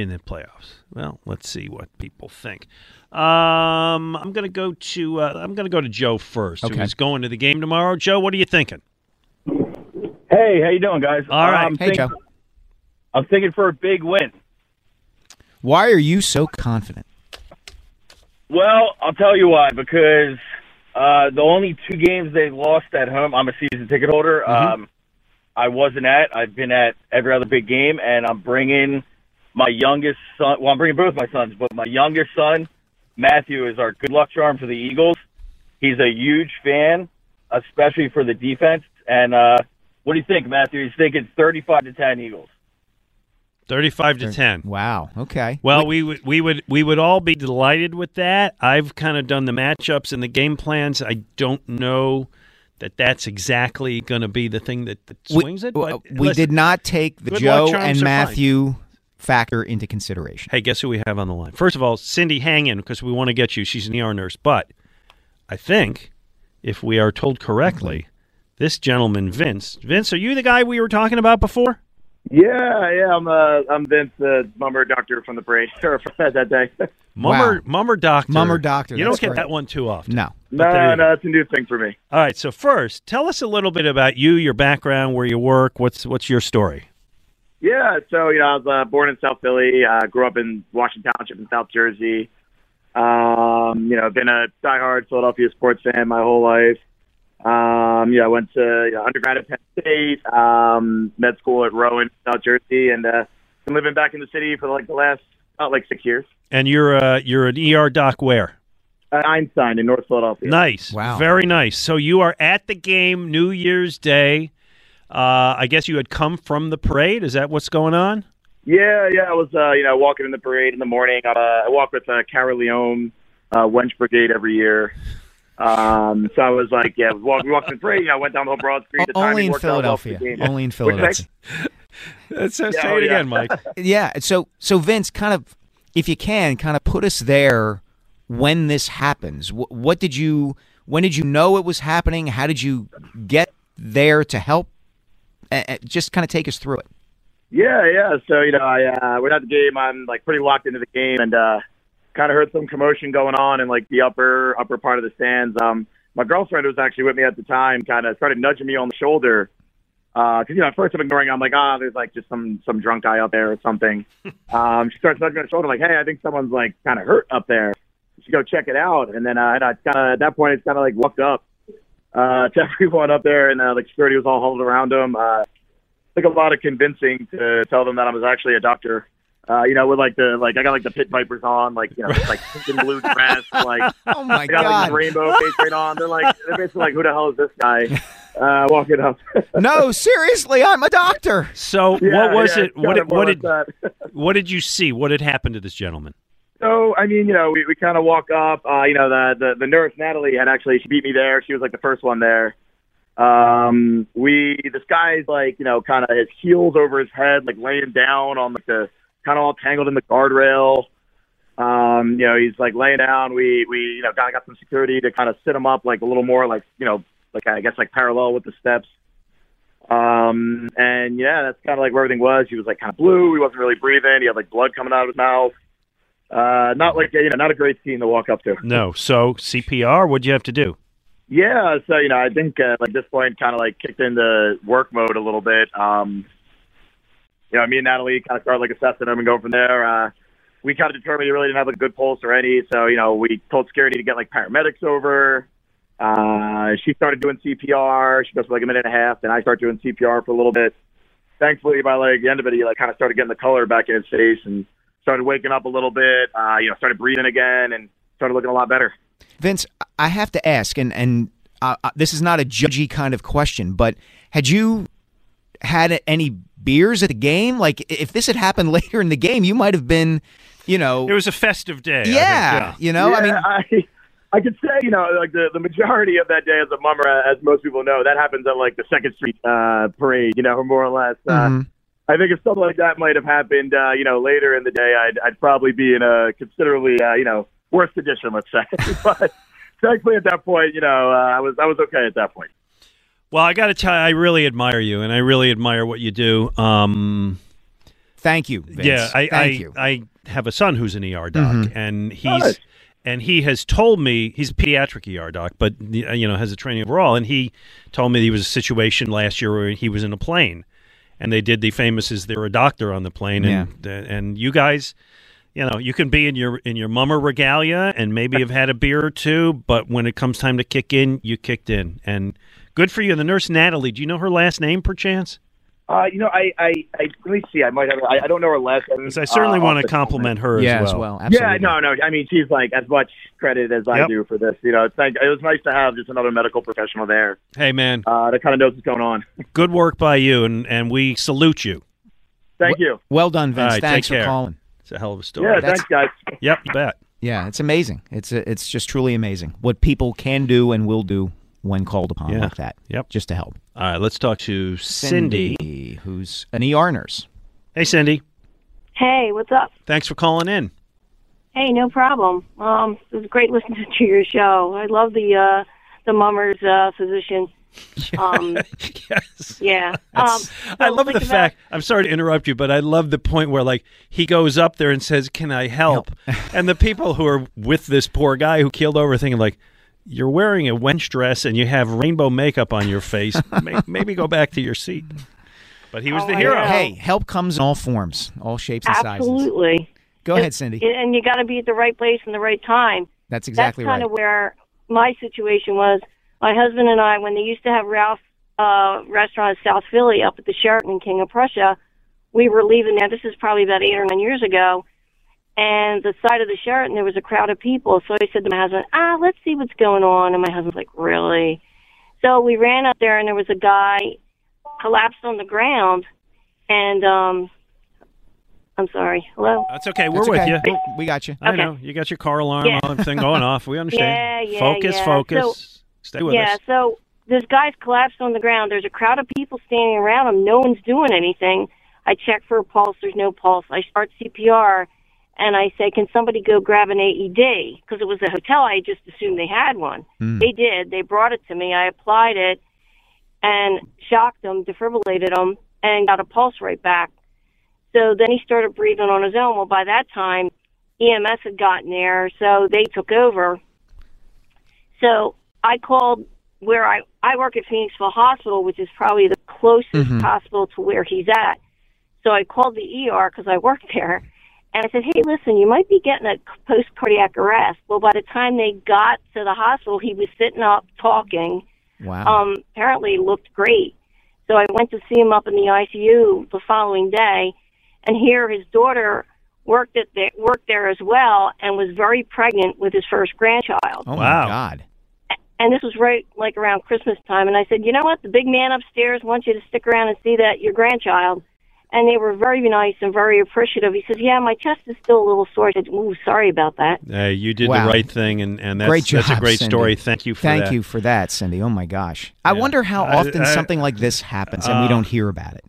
in the playoffs. Well, let's see what people think. I'm going to go to Joe first. Okay. Who's going to the game tomorrow? Joe, what are you thinking? Hey, how you doing, guys? All right, Joe. I'm thinking for a big win. Why are you so confident? Well, I'll tell you why. Because the only two games they lost at home, I'm a season ticket holder. Mm-hmm. I wasn't at. I've been at every other big game, and I'm bringing my youngest son. Well, I'm bringing both my sons, but my youngest son, Matthew, is our good luck charm for the Eagles. He's a huge fan, especially for the defense. And what do you think, Matthew? He's thinking 35-10 Eagles. 35-10. Wow. Okay. Well, we would all be delighted with that. I've kind of done the matchups and the game plans. I don't know that that's exactly going to be the thing that swings it. But we did not take the Joe and Matthew factor into consideration. Hey, guess who we have on the line? First of all, Cindy, hang in because we want to get you. She's an ER nurse. But I think, if we are told correctly, this gentleman, Vince, are you the guy we were talking about before? Yeah, I'm Vince, the mummer doctor from the parade. Sure, that day. Mummer doctor. You don't get that one too often. No, it's a new thing for me. All right, so first, tell us a little bit about you, your background, where you work. What's your story? Yeah, so I was born in South Philly. Grew up in Washington Township in South Jersey. Been a diehard Philadelphia sports fan my whole life. I went to undergrad at Penn State, med school at Rowan, South Jersey, and been living back in the city for the last 6 years. And you're an ER doc where? At Einstein in North Philadelphia. Nice, wow, very nice. So you are at the game New Year's Day. I guess you had come from the parade. Is that what's going on? Yeah. I was walking in the parade in the morning. I walk with Cara Leone, Wench Brigade every year. So I was like, we walked in free. I went down the whole Broad Street. Only in Philadelphia. That's so say it again, Mike. Yeah. So Vince, kind of, if you can, kind of put us there when this happens. When did you know it was happening? How did you get there to help? Just kind of take us through it. Yeah. So, I went out the game. I'm like pretty locked into the game and, kind of heard some commotion going on in like the upper part of the stands. My girlfriend who was actually with me at the time kind of started nudging me on the shoulder because at first I'm ignoring. I'm like, there's like just some drunk guy up there or something. She starts nudging me on the shoulder like, hey, I think someone's like kind of hurt up there. She go check it out, and then at that point it's kind of like walked up to everyone up there, and like security was all huddled around him. Took a lot of convincing to tell them that I was actually a doctor. With I got like the pit vipers on, like pink and blue dress, like oh my god, like rainbow face right on. They're basically like, who the hell is this guy walking up? No, seriously, I'm a doctor. So what was it? What did you see? What had happened to this gentleman? So we kind of walk up. The nurse Natalie had actually she beat me there. She was like the first one there. This guy's like kind of his heels over his head, like laying down on like the. Kind of all tangled in the guardrail. He's like laying down. We kind of got some security to kind of sit him up like a little more like I guess like parallel with the steps. That's kind of like where everything was. He was like kind of blue. He wasn't really breathing. He had like blood coming out of his mouth. Not a great scene to walk up to. No. So CPR, what'd you have to do? Yeah. So, I think like this point kind of like kicked into work mode a little bit. Me and Natalie kind of started like assessing him and going from there. We kind of determined he really didn't have like, a good pulse or any. So, we told security to get like paramedics over. She started doing CPR. She goes for like a minute and a half. Then I start doing CPR for a little bit. Thankfully, by like the end of it, he like kind of started getting the color back in his face and started waking up a little bit. Started breathing again and started looking a lot better. Vince, I have to ask, and this is not a judgy kind of question, but had you had any beers at the game? Like, if this had happened later in the game, you might have been, It was a festive day. Yeah. I could say, like the majority of that day as a mummer, as most people know, that happens at, like, the 2nd Street parade, more or less. Mm-hmm. I think if something like that might have happened, later in the day, I'd probably be in a considerably, worse condition, let's say. But thankfully at that point, I was okay at that point. Well, I got to tell you, I really admire you, and I really admire what you do. Thank you, Vince. Yeah, I have a son who's an ER doc, mm-hmm. and he has told me, he's a pediatric ER doc, but has a training overall, and he told me there was a situation last year where he was in a plane, and they did the famous "Is there a doctor on the plane?" And you guys, you can be in your mummer regalia and maybe have had a beer or two, but when it comes time to kick in, you kicked in, and good for you. The nurse Natalie, do you know her last name perchance? Let me see. I might have. I don't know her last name. I certainly want to compliment her as well. Absolutely. Yeah, no. I mean, she's like as much credit as I do for this. It was nice to have just another medical professional there. Hey, man, that kind of knows what's going on. Good work by you, and we salute you. Thank you. Well done, Vince. Right, thanks for calling. It's a hell of a story. Yeah, thanks, guys. Yep, you bet. Yeah, it's amazing. It's just truly amazing what people can do and will do when called upon like that. Yep, just to help. All right, let's talk to Cindy, who's an ER nurse. Hey, Cindy. Hey, what's up? Thanks for calling in. Hey, no problem. It was great listening to your show. I love the mummer's physician. Yes. Yeah. I love the fact, I'm sorry to interrupt you, but I love the point where he goes up there and says, "Can I help? And the people who are with this poor guy who keeled over thinking you're wearing a wench dress and you have rainbow makeup on your face. Maybe go back to your seat." But he was the hero. Hey, help comes in all forms, all shapes and sizes. Absolutely. Go ahead, Cindy. And you got to be at the right place and the right time. That's exactly right. That's kind of where my situation was. My husband and I, when they used to have Ralph's restaurant in South Philly up at the Sheraton King of Prussia, we were leaving. Now, this is probably about 8 or 9 years ago. And the side of the Sheraton, there was a crowd of people. So I said to my husband, let's see what's going on. And my husband's like, really? So we ran up there, and there was a guy collapsed on the ground. And I'm sorry. Hello? That's okay. We're with you. We got you. Okay. I know. You got your car alarm on, thing going off. We understand. Focus. So, stay with us. Yeah, so this guy's collapsed on the ground. There's a crowd of people standing around him. No one's doing anything. I check for a pulse. There's no pulse. I start CPR. And I say, "Can somebody go grab an AED?" Because it was a hotel. I just assumed they had one. They did. They brought it to me. I applied it and shocked him, defibrillated him, and got a pulse right back. So then he started breathing on his own. Well, by that time, EMS had gotten there, so they took over. So I called where I work at Phoenixville Hospital, which is probably the closest hospital to where he's at. So I called the ER because I worked there. And I said, "Hey, listen, you might be getting a post-cardiac arrest." Well, by the time they got to the hospital, he was sitting up talking. Wow. Apparently looked great. So I went to see him up in the ICU the following day. And here his daughter worked there as well and was very pregnant with his first grandchild. Oh, wow. My God. And this was right around Christmas time. And I said, "You know what? The big man upstairs wants you to stick around and see your grandchild." And they were very nice and very appreciative. He says, "Yeah, my chest is still a little sore." I said, "Ooh, sorry about that." You did the right thing, and that's a great Cindy. Story. Thank you for that, Cindy. Oh, my gosh. Yeah. I wonder how often something like this happens and we don't hear about it.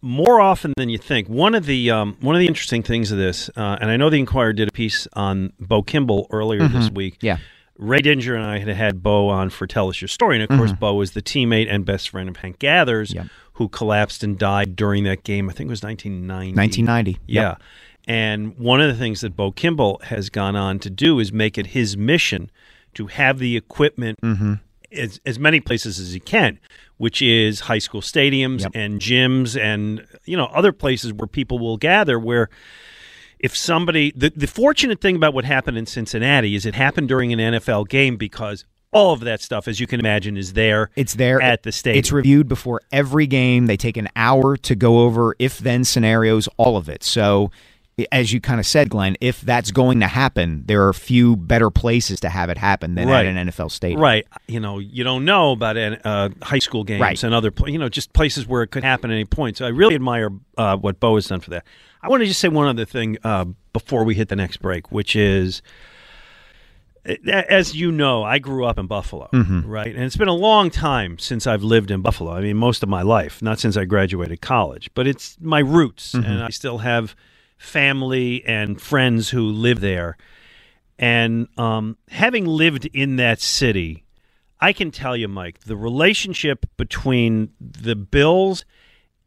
More often than you think. One of the interesting things of this, and I know the Inquirer did a piece on Bo Kimble earlier this week. Yeah. Ray Dinger and I had Bo on for Tell Us Your Story, and of course, Bo was the teammate and best friend of Hank Gathers, who collapsed and died during that game. I think it was 1990. Yeah. Yep. And one of the things that Bo Kimble has gone on to do is make it his mission to have the equipment as many places as he can, which is high school stadiums and gyms and other places where people will gather where. If somebody, the fortunate thing about what happened in Cincinnati is it happened during an NFL game because all of that stuff, as you can imagine, is there. It's there at the stadium. It's reviewed before every game. They take an hour to go over if-then scenarios, all of it. So, as you kind of said, Glenn, if that's going to happen, there are few better places to have it happen than at an NFL stadium. Right. You don't know about high school games and other, just places where it could happen at any point. So I really admire what Bo has done for that. I want to just say one other thing before we hit the next break, which is, as you know, I grew up in Buffalo, right? And it's been a long time since I've lived in Buffalo. I mean, most of my life, not since I graduated college, but it's my roots, and I still have family and friends who live there. And having lived in that city, I can tell you, Mike, the relationship between the Bills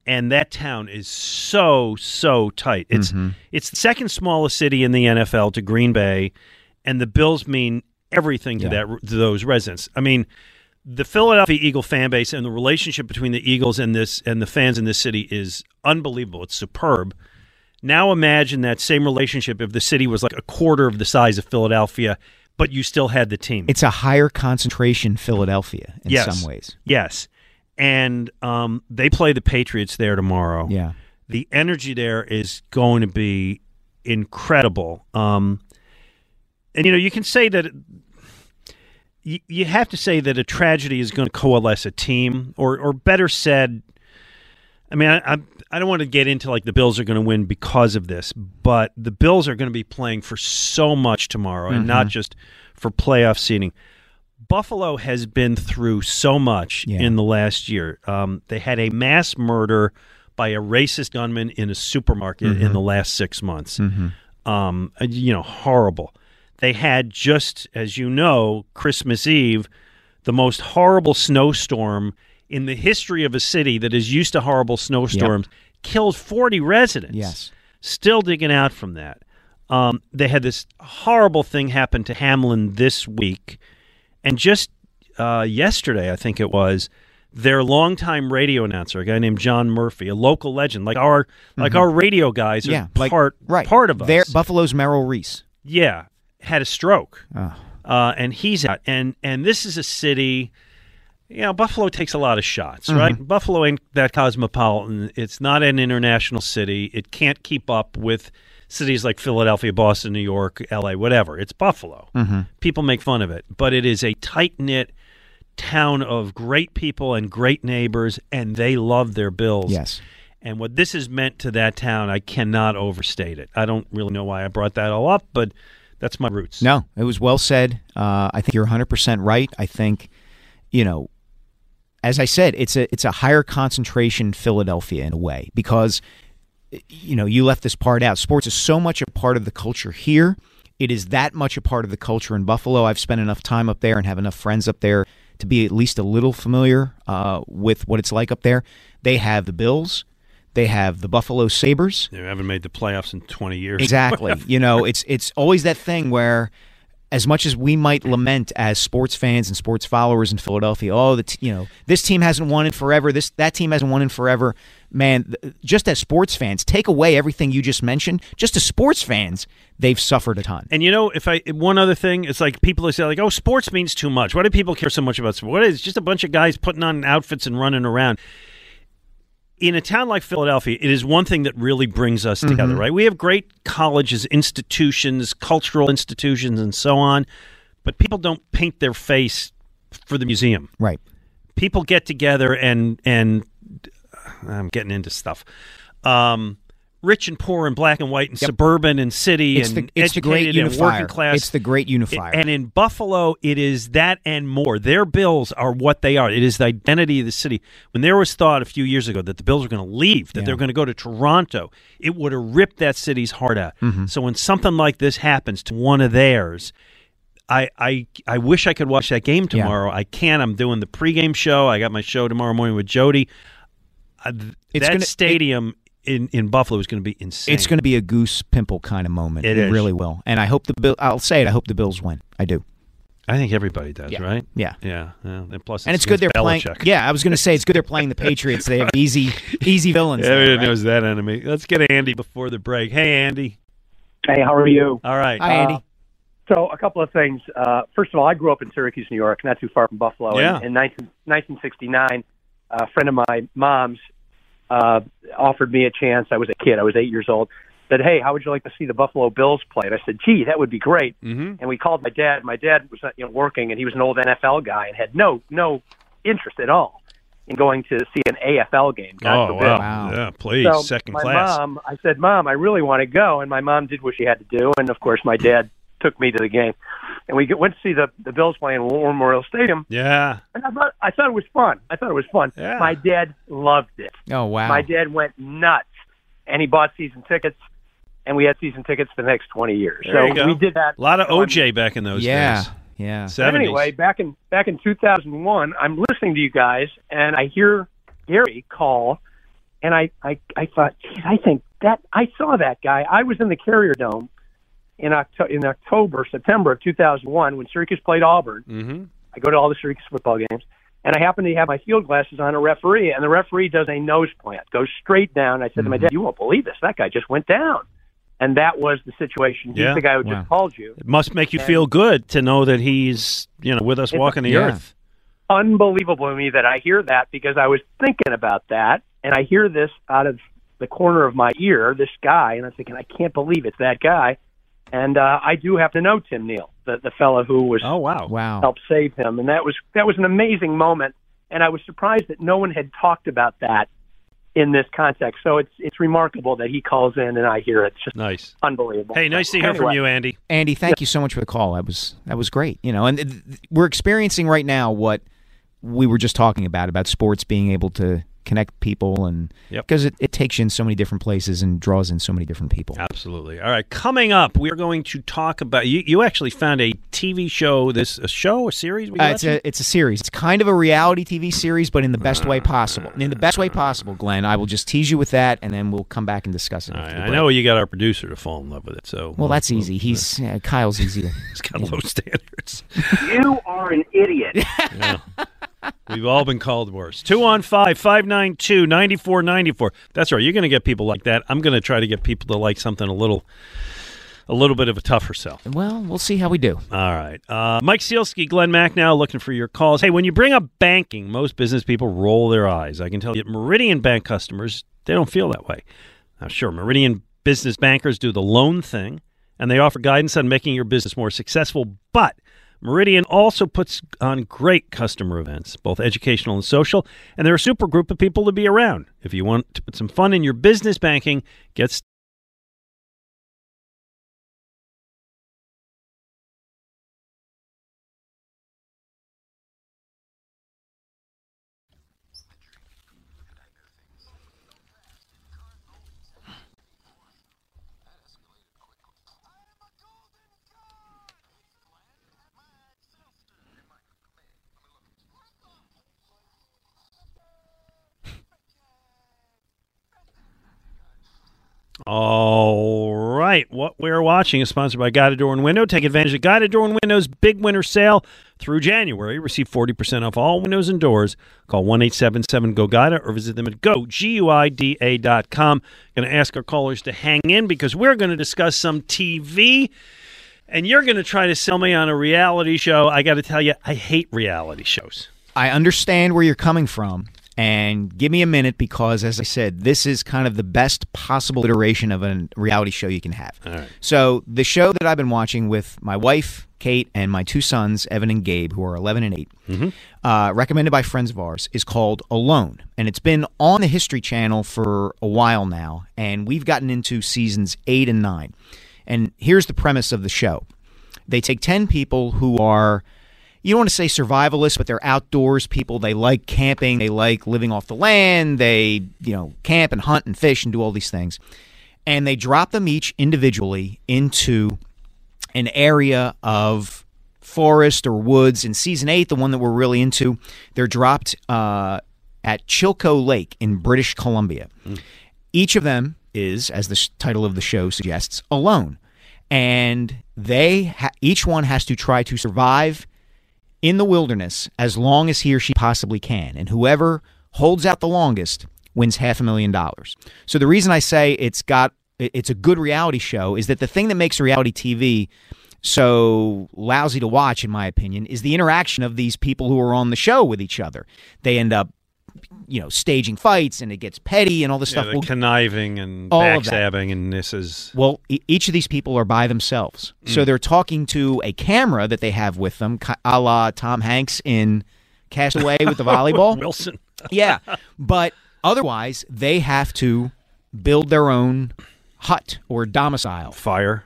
and that town is so tight. It's the second smallest city in the NFL to Green Bay, and the Bills mean everything to those residents. I mean, the Philadelphia Eagle fan base and the relationship between the Eagles and the fans in this city is unbelievable. It's superb. Now imagine that same relationship if the city was like a quarter of the size of Philadelphia, but you still had the team. It's a higher concentration Philadelphia in some ways. Yes. And they play the Patriots there tomorrow. Yeah. The energy there is going to be incredible. And, you know, you can say that you have to say that a tragedy is going to coalesce a team, or better said, I mean, I don't want to get into like the Bills are going to win because of this, but the Bills are going to be playing for so much tomorrow and not just for playoff seeding. Buffalo has been through so much in the last year. They had a mass murder by a racist gunman in a supermarket in the last 6 months. You know, horrible. They had, just as you know, Christmas Eve, the most horrible snowstorm in the history of a city that is used to horrible snowstorms, killed 40 residents. Yes. Still digging out from that. They had this horrible thing happen to Hamlin this week. And just yesterday, I think it was, their longtime radio announcer, a guy named John Murphy, a local legend, like our our radio guys are part of us. They're Buffalo's Merrill Reese. Yeah, had a stroke, and he's out. And this is a city, you know, Buffalo takes a lot of shots, right? Buffalo ain't that cosmopolitan. It's not an international city. It can't keep up with cities like Philadelphia, Boston, New York, L.A., whatever. It's Buffalo. People make fun of it. But it is a tight-knit town of great people and great neighbors, and they love their Bills. Yes. And what this has meant to that town, I cannot overstate it. I don't really know why I brought that all up, but that's my roots. No, it was well said. I think you're 100% right. I think, you know, as I said, it's a higher concentration Philadelphia in a way, because you know, you left this part out. Sports is so much a part of the culture here. It is that much a part of the culture in Buffalo. I've spent enough time up there and have enough friends up there to be at least a little familiar with what it's like up there. They have the Bills. They have the Buffalo Sabres. They haven't made the playoffs in 20 years. Exactly. You know, it's always that thing where, as much as we might lament as sports fans and sports followers in Philadelphia, this team hasn't won in forever, that team hasn't won in forever. Man, just as sports fans, take away everything you just mentioned, just as sports fans, they've suffered a ton. And you know, one other thing, it's like people say, like, oh, sports means too much. Why do people care so much about sports? What is just a bunch of guys putting on outfits and running around? In a town like Philadelphia, it is one thing that really brings us together, right? We have great colleges, institutions, cultural institutions, and so on, but people don't paint their face for the museum. Right. People get together and I'm getting into stuff. Rich and poor and black and white and suburban and city it's educated and working class. It's the great unifier. And in Buffalo, it is that and more. Their Bills are what they are. It is the identity of the city. When there was thought a few years ago that the Bills were going to leave, that they were going to go to Toronto, it would have ripped that city's heart out. So when something like this happens to one of theirs, I wish I could watch that game tomorrow. I can't. I'm doing the pregame show. I got my show tomorrow morning with Jody. That stadium in Buffalo is going to be insane. It's going to be a goose pimple kind of moment. It really will. And I hope I hope the Bills win. I do. I think everybody does, right? Yeah. And plus, it's good they're Belichick. Yeah, I was going to say it's good they're playing the Patriots. They have easy villains. Everyone knows that enemy. Let's get Andy before the break. Hey, Andy. Hey, how are you? All right. Hi, Andy. So a couple of things. First of all, I grew up in Syracuse, New York, not too far from Buffalo. Yeah. In 1969, a friend of my mom's offered me a chance. I was a kid. I was 8 years old. Said, hey, how would you like to see the Buffalo Bills play? And I said, gee, that would be great. And we called my dad. My dad was working, and he was an old NFL guy and had no interest at all in going to see an AFL game. Wow. Yeah, please, so second class. I said, Mom, I really want to go. And my mom did what she had to do. And, of course, my dad took me to the game. And we went to see the Bills play in War Memorial Stadium. Yeah. And I thought it was fun. Yeah. My dad loved it. Oh, wow. My dad went nuts. And he bought season tickets. And we had season tickets for the next 20 years. So we did that. A lot of OJ back in those days. Yeah. 70s. But anyway, back in 2001, I'm listening to you guys, and I hear Gary call And I thought, geez, I think that I saw that guy. I was in the Carrier Dome in September of 2001 when Syracuse played Auburn. Mm-hmm. I go to all the Syracuse football games, and I happen to have my field glasses on a referee, and the referee does a nose plant, goes straight down. I said to my dad, you won't believe this. That guy just went down. And that was the situation. He's the guy who just called you. It must make you feel good to know that he's, you know, with us walking the earth. Unbelievable to me that I hear that, because I was thinking about that, and I hear this out of the corner of my ear, this guy, and I'm thinking, I can't believe it's that guy. And I do have to know Tim Neal, the fellow who was helped save him. And that was an amazing moment, and I was surprised that no one had talked about that in this context. So it's remarkable that he calls in and I hear it. It's just nice. Unbelievable. Hey, nice to hear from you, Andy. Andy, thank you so much for the call. That was great. You know, and we're experiencing right now what we were just talking about sports being able to connect people, and because it takes you in so many different places and draws in so many different people. Absolutely. All right, coming up, we're going to talk about, you actually found a TV show, a series? It's a series. It's kind of a reality TV series, but in the best way possible. And in the best way possible, Glenn, I will just tease you with that, and then we'll come back and discuss it. Right, I know you got our producer to fall in love with it. Well, that's easy. Kyle's easy. He's got low standards. You are an idiot. Yeah. We've all been called worse. 215-592-9494. That's right. You're going to get people like that. I'm going to try to get people to like something a little bit of a tougher sell. Well, we'll see how we do. All right. Mike Sealski, Glenn Mack now, looking for your calls. Hey, when you bring up banking, most business people roll their eyes. I can tell you, Meridian Bank customers, they don't feel that way. Now, sure, Meridian business bankers do the loan thing, and they offer guidance on making your business more successful, but Meridian also puts on great customer events, both educational and social, and they're a super group of people to be around. If you want to put some fun in your business banking, get All right. What we're watching is sponsored by Guida Door and Window. Take advantage of Guida Door and Window's big winter sale through January. Receive 40% off all windows and doors. Call 1-877-GO-GUIDA or visit them at goguida.com. Going to ask our callers to hang in, because we're going to discuss some TV, and you're going to try to sell me on a reality show. I got to tell you, I hate reality shows. I understand where you're coming from. And give me a minute, because, as I said, this is kind of the best possible iteration of a reality show you can have. All right. So the show that I've been watching with my wife, Kate, and my two sons, Evan and Gabe, who are 11 and 8, recommended by friends of ours, is called Alone. And it's been on the History Channel for a while now, and we've gotten into seasons 8 and 9. And here's the premise of the show. They take 10 people who are, you don't want to say survivalists, but they're outdoors people. They like camping. They like living off the land. They, camp and hunt and fish and do all these things. And they drop them each individually into an area of forest or woods. In Season 8, the one that we're really into, they're dropped at Chilco Lake in British Columbia. Mm. Each of them is, as the title of the show suggests, alone. And they each one has to try to survive in the wilderness as long as he or she possibly can, and whoever holds out the longest wins $500,000. So the reason I say it's a good reality show is that the thing that makes reality TV so lousy to watch, in my opinion, is the interaction of these people who are on the show with each other. They end up, staging fights, and it gets petty and all this stuff. The conniving and backstabbing, and this is... Well, each of these people are by themselves. Mm. So they're talking to a camera that they have with them, a la Tom Hanks in Castaway with the volleyball. Wilson. Yeah. But otherwise, they have to build their own hut or domicile. Fire.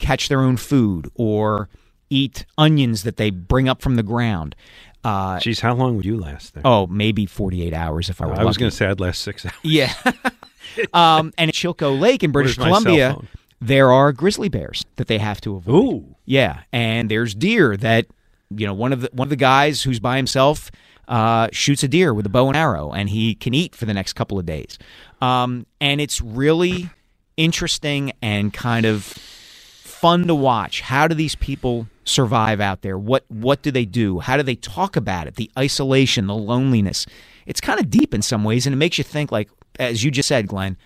Catch their own food or eat onions that they bring up from the ground. Jeez, how long would you last there? Oh, maybe 48 hours if I were lucky. I was going to say I'd last 6 hours. Yeah. And at Chilco Lake in British Columbia, there are grizzly bears that they have to avoid. Ooh. Yeah, and there's deer that, one of the guys who's by himself shoots a deer with a bow and arrow, and he can eat for the next couple of days. And it's really interesting and kind of fun to watch. How do these people survive out there? What do they do? How do they talk about it? The isolation, the loneliness. It's kind of deep in some ways, and it makes you think, like, as you just said, Glenn,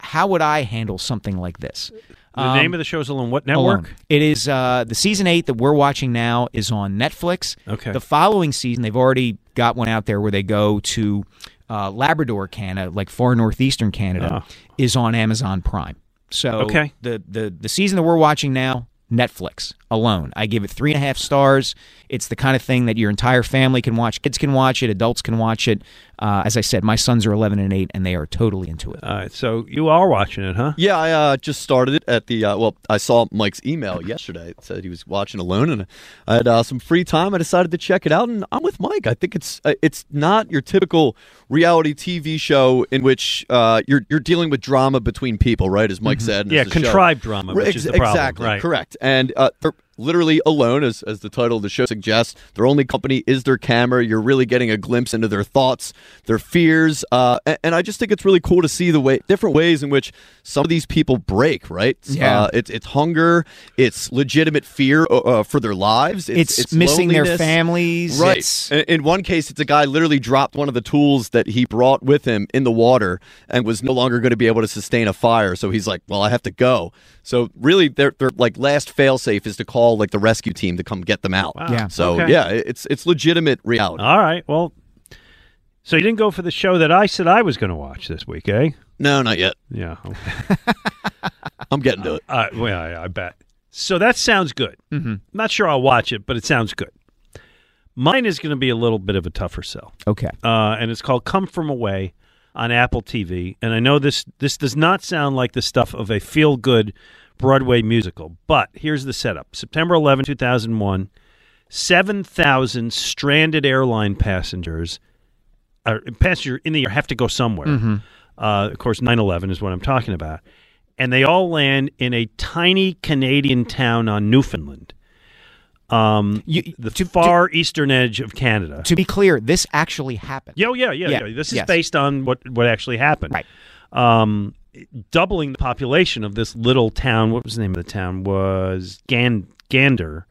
how would I handle something like this? The name of the show is Alone. What network? Alone. It is the season 8 that we're watching now is on Netflix. Okay. The following season, they've already got one out there where they go to Labrador, Canada, like far northeastern Canada, is on Amazon Prime. So okay. The season that we're watching now, Netflix, Alone. I give it 3.5 stars. It's the kind of thing that your entire family can watch. Kids can watch it. Adults can watch it. As I said, my sons are 11 and 8, and they are totally into it. All right, so you are watching it, huh? Yeah, I just started it at the I saw Mike's email yesterday. It said he was watching Alone, and I had some free time. I decided to check it out, and I'm with Mike. I think it's not your typical reality TV show in which you're dealing with drama between people, right, as Mike said. Yeah, contrived drama, which is the problem. Exactly, right. Correct. And they're literally alone, as the title of the show suggests. Their only company is their camera. You're really getting a glimpse into their thoughts, their fears. And I just think it's really cool to see the way different ways in which some of these people break, right? Yeah. It's hunger. It's legitimate fear for their lives. It's missing their families. Right. In one case, it's a guy literally dropped one of the tools that he brought with him in the water and was no longer going to be able to sustain a fire. So he's like, well, I have to go. So really, their like last fail-safe is to call like the rescue team to come get them out. Wow. Yeah. So okay. Yeah, it's legitimate reality. All right. Well, so you didn't go for the show that I said I was going to watch this week, eh? No, not yet. Yeah. Okay. I'm getting to it. I bet. So that sounds good. Mm-hmm. Not sure I'll watch it, but it sounds good. Mine is going to be a little bit of a tougher sell. Okay. And it's called Come From Away on Apple TV. And I know this does not sound like the stuff of a feel-good Broadway musical, but here's the setup. September 11, 2001, 7,000 stranded airline passengers in the air have to go somewhere. Mm-hmm. Of course, 9/11 is what I'm talking about. And they all land in a tiny Canadian town on Newfoundland. The eastern edge of Canada. To be clear, this actually happened. Yeah. This is based on what actually happened. Right. Doubling the population of this little town. What was the name of the town? Was Gander,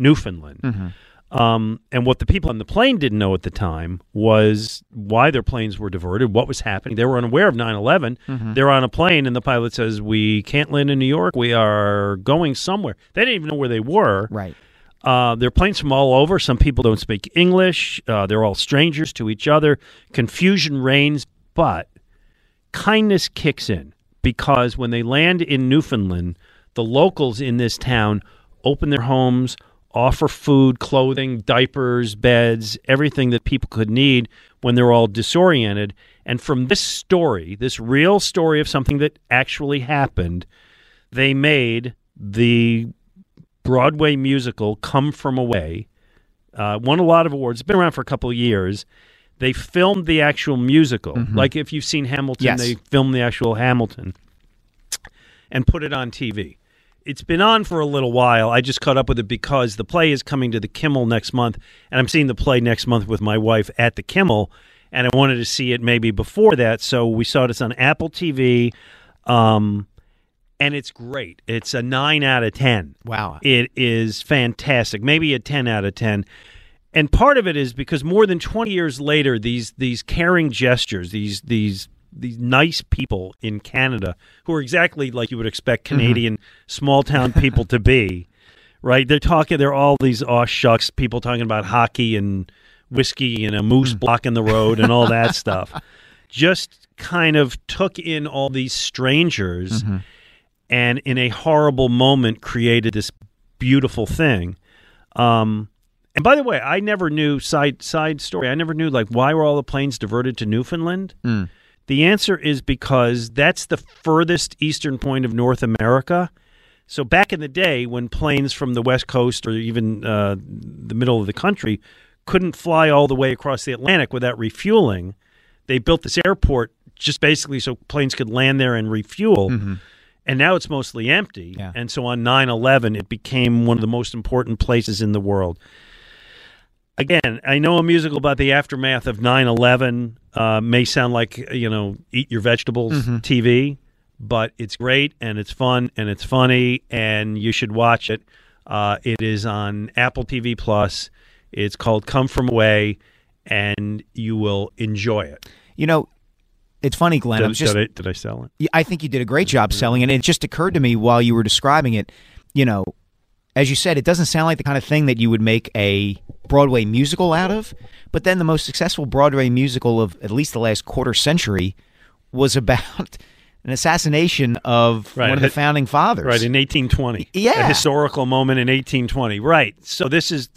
Newfoundland. Mm-hmm. And what the people on the plane didn't know at the time was why their planes were diverted, what was happening. They were unaware of 9/11. Mm-hmm. They're on a plane, and the pilot says, "We can't land in New York. We are going somewhere." They didn't even know where they were. Right. They're planes from all over. Some people don't speak English. They're all strangers to each other. Confusion reigns, but kindness kicks in because when they land in Newfoundland, the locals in this town open their homes, offer food, clothing, diapers, beds, everything that people could need when they're all disoriented. And from this story, this real story of something that actually happened, they made the Broadway musical Come From Away, won a lot of awards. It's been around for a couple of years. They filmed the actual musical. Mm-hmm. Like if you've seen Hamilton, They filmed the actual Hamilton and put it on TV. It's been on for a little while. I just caught up with it because the play is coming to the Kimmel next month, and I'm seeing the play next month with my wife at the Kimmel, and I wanted to see it maybe before that, so we saw this on Apple TV. And it's great. It's a 9 out of 10. Wow. It is fantastic. Maybe a 10 out of 10. And part of it is because more than 20 years later, these caring gestures, these nice people in Canada who are exactly like you would expect Canadian small-town people to be, right? They're all these aw shucks people talking about hockey and whiskey and a moose blocking the road and all that stuff. Just kind of took in all these strangers and in a horrible moment created this beautiful thing. And by the way, I never knew, side story, I never knew like why were all the planes diverted to Newfoundland? Mm. The answer is because that's the furthest eastern point of North America. So back in the day when planes from the West Coast or even the middle of the country couldn't fly all the way across the Atlantic without refueling, they built this airport just basically so planes could land there and refuel. Mm-hmm. And now it's mostly empty. Yeah. And so on 9/11, it became one of the most important places in the world. Again, I know I'm musical about the aftermath of 9/11. May sound like, you know, eat your vegetables TV, but it's great and it's fun and it's funny and you should watch it. It is on Apple TV Plus. It's called Come From Away, and you will enjoy it. You know, it's funny, Glenn. Did I sell it? I think you did a great job selling it. It just occurred to me while you were describing it, you know, as you said, it doesn't sound like the kind of thing that you would make a Broadway musical out of, but then the most successful Broadway musical of at least the last quarter century was about an assassination of one of the founding fathers. Right, in 1820. Yeah. A historical moment in 1820. Right. So this is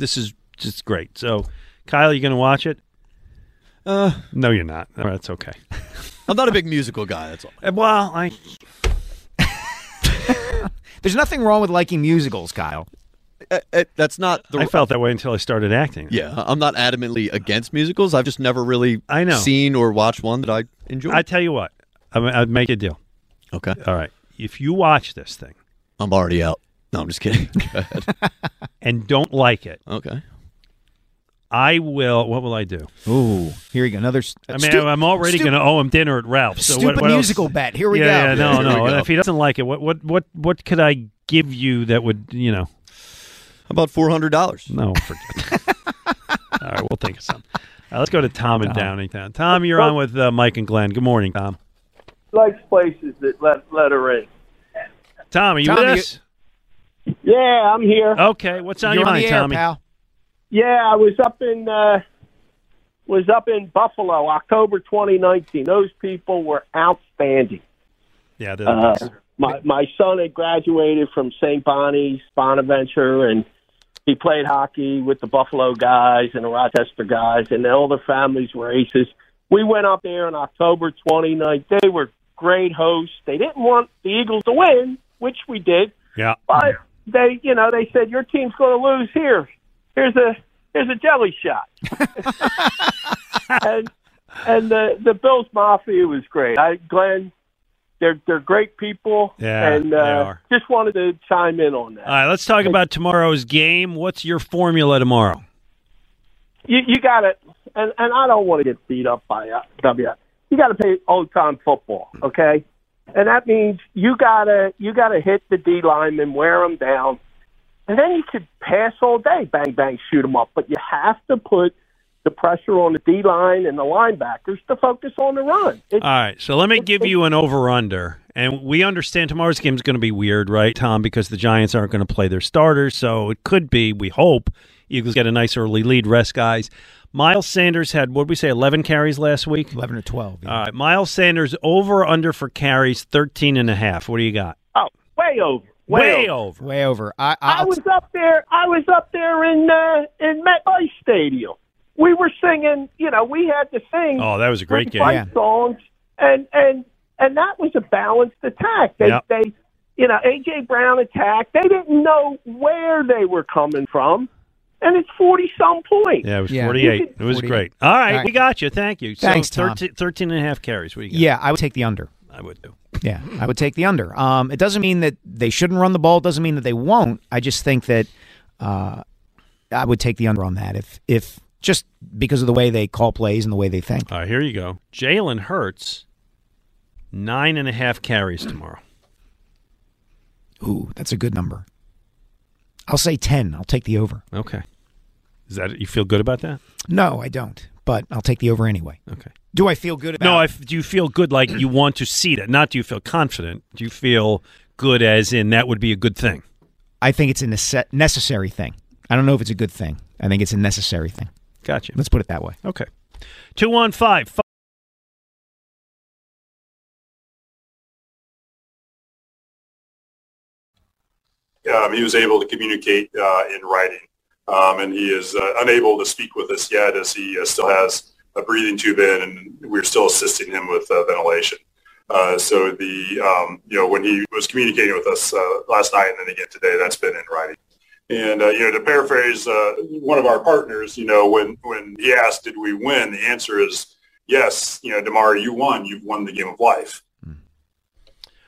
just great. So, Kyle, you going to watch it? No, you're not. All right, that's okay. I'm not a big musical guy, that's all. Well, there's nothing wrong with liking musicals, Kyle. That's not. I felt that way until I started acting. Yeah, I'm not adamantly against musicals. I've just never really seen or watched one that I enjoy. I tell you what, I'd make a deal. Okay. All right. If you watch this thing, I'm already out. No, I'm just kidding. Go ahead. And don't like it. Okay. I will. What will I do? Ooh, here you go. Another. I'm already going to owe him dinner at Ralph's. So stupid what musical else? Bet. Here we go. Yeah, no. If he doesn't like it, what could I give you that would, you know? About $400. No, forget it. All right, we'll think of something. Let's go to Tom in Downingtown. Tom, you're on with Mike and Glenn. Good morning, Tom. Likes places that let her in. Tom, are you with us? Yeah, I'm here. Okay, what's on your mind, air, Tommy? Pal. Yeah, I was up in Buffalo, October 2019. Those people were outstanding. Yeah, they're the best. My son had graduated from St. Bonnie's, Bonaventure, and he played hockey with the Buffalo guys and the Rochester guys, and all their families were aces. We went up there on October 29th. They were great hosts. They didn't want the Eagles to win, which we did. Yeah, but they, you know, they said your team's going to lose here. Here's a jelly shot. and the Bills Mafia was great. Glenn, they're great people. Yeah, and they are. Just wanted to chime in on that. All right, let's talk about tomorrow's game. What's your formula tomorrow? You got it. And I don't want to get beat up by W. You got to play old time football, okay? And that means you got to hit the D linemen, wear them down. And then you could pass all day, bang, bang, shoot them up. But you have to put the pressure on the D-line and the linebackers to focus on the run. All right, so let me give you an over-under. And we understand tomorrow's game is going to be weird, right, Tom, because the Giants aren't going to play their starters. So it could be, we hope, Eagles get a nice early lead, rest guys. Miles Sanders had, what did we say, 11 carries last week? 11 or 12. Yeah. All right, Miles Sanders over-under for carries, 13.5. What do you got? Oh, way over. Way over. I was up there. I was up there in MetLife Stadium. We were singing. You know, we had to sing. Oh, that was a great game. Yeah. Songs and that was a balanced attack. They, you know, A.J. Brown attacked. They didn't know where they were coming from, and it's 40-some points. Yeah, it was 48. It was 48. Great. All right, we got you. Thank you. Thanks, so, 13.5 carries. What do you got? Yeah, I would take the under. I would do. Yeah, I would take the under. It doesn't mean that they shouldn't run the ball. It doesn't mean that they won't. I just think that I would take the under on that if just because of the way they call plays and the way they think. All right, here you go. Jalen Hurts, 9.5 carries tomorrow. Ooh, that's a good number. I'll say 10. I'll take the over. Okay. Is that it? You feel good about that? No, I don't. But I'll take the over anyway. Okay. Do I feel good about it? No, do you feel good like you want to see that? Not do you feel confident. Do you feel good as in that would be a good thing? I think it's a necessary thing. I don't know if it's a good thing. I think it's a necessary thing. Gotcha. Let's put it that way. Okay. 215. He was able to communicate in writing. And he is unable to speak with us yet as he still has a breathing tube in, and we're still assisting him with ventilation. So the when he was communicating with us last night and then again today, that's been in writing. And to paraphrase one of our partners, when he asked, "Did we win?" The answer is yes. DeMar, you won. You've won the game of life.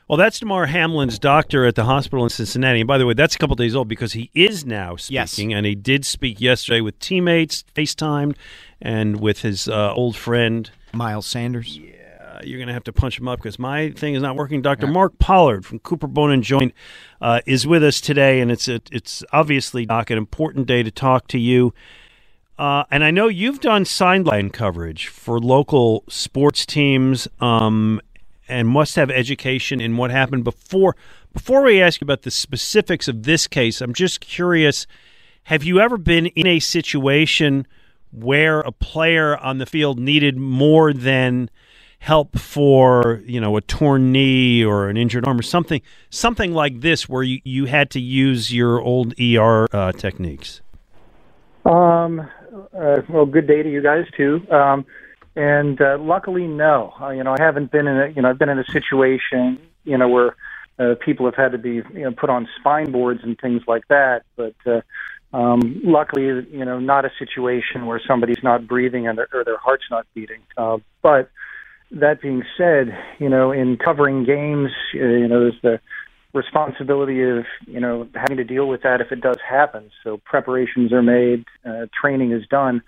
Well, that's DeMar Hamlin's doctor at the hospital in Cincinnati. And by the way, that's a couple days old because he is now speaking. Yes. And he did speak yesterday with teammates, FaceTimed, and with his old friend. Miles Sanders. Yeah, you're going to have to punch him up because my thing is not working. Dr. Mark Pollard from Cooper Bone & Joint is with us today. And it's obviously, Doc, an important day to talk to you. And I know you've done sideline coverage for local sports teams and must have education in what happened before. Before we ask you about the specifics of this case, I'm just curious, have you ever been in a situation where a player on the field needed more than help for, you know, a torn knee or an injured arm or something like this where you had to use your old ER techniques? Well, good day to you guys, too. And luckily, no. I haven't been in a, I've been in a situation, where people have had to be, put on spine boards and things like that. But luckily, not a situation where somebody's not breathing or their heart's not beating. But that being said, in covering games, there's the responsibility of, having to deal with that if it does happen. So preparations are made, training is done.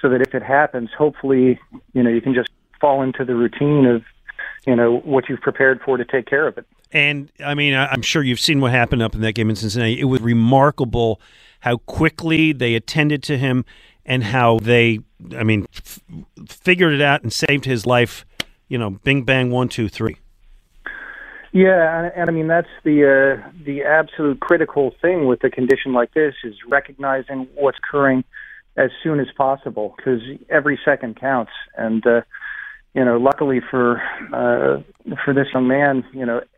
So that if it happens, hopefully, you can just fall into the routine of, what you've prepared for to take care of it. And, I'm sure you've seen what happened up in that game in Cincinnati. It was remarkable how quickly they attended to him and how they, figured it out and saved his life, bing, bang, one, two, three. Yeah, and that's the absolute critical thing with a condition like this is recognizing what's occurring as soon as possible, because every second counts. And, luckily for this young man,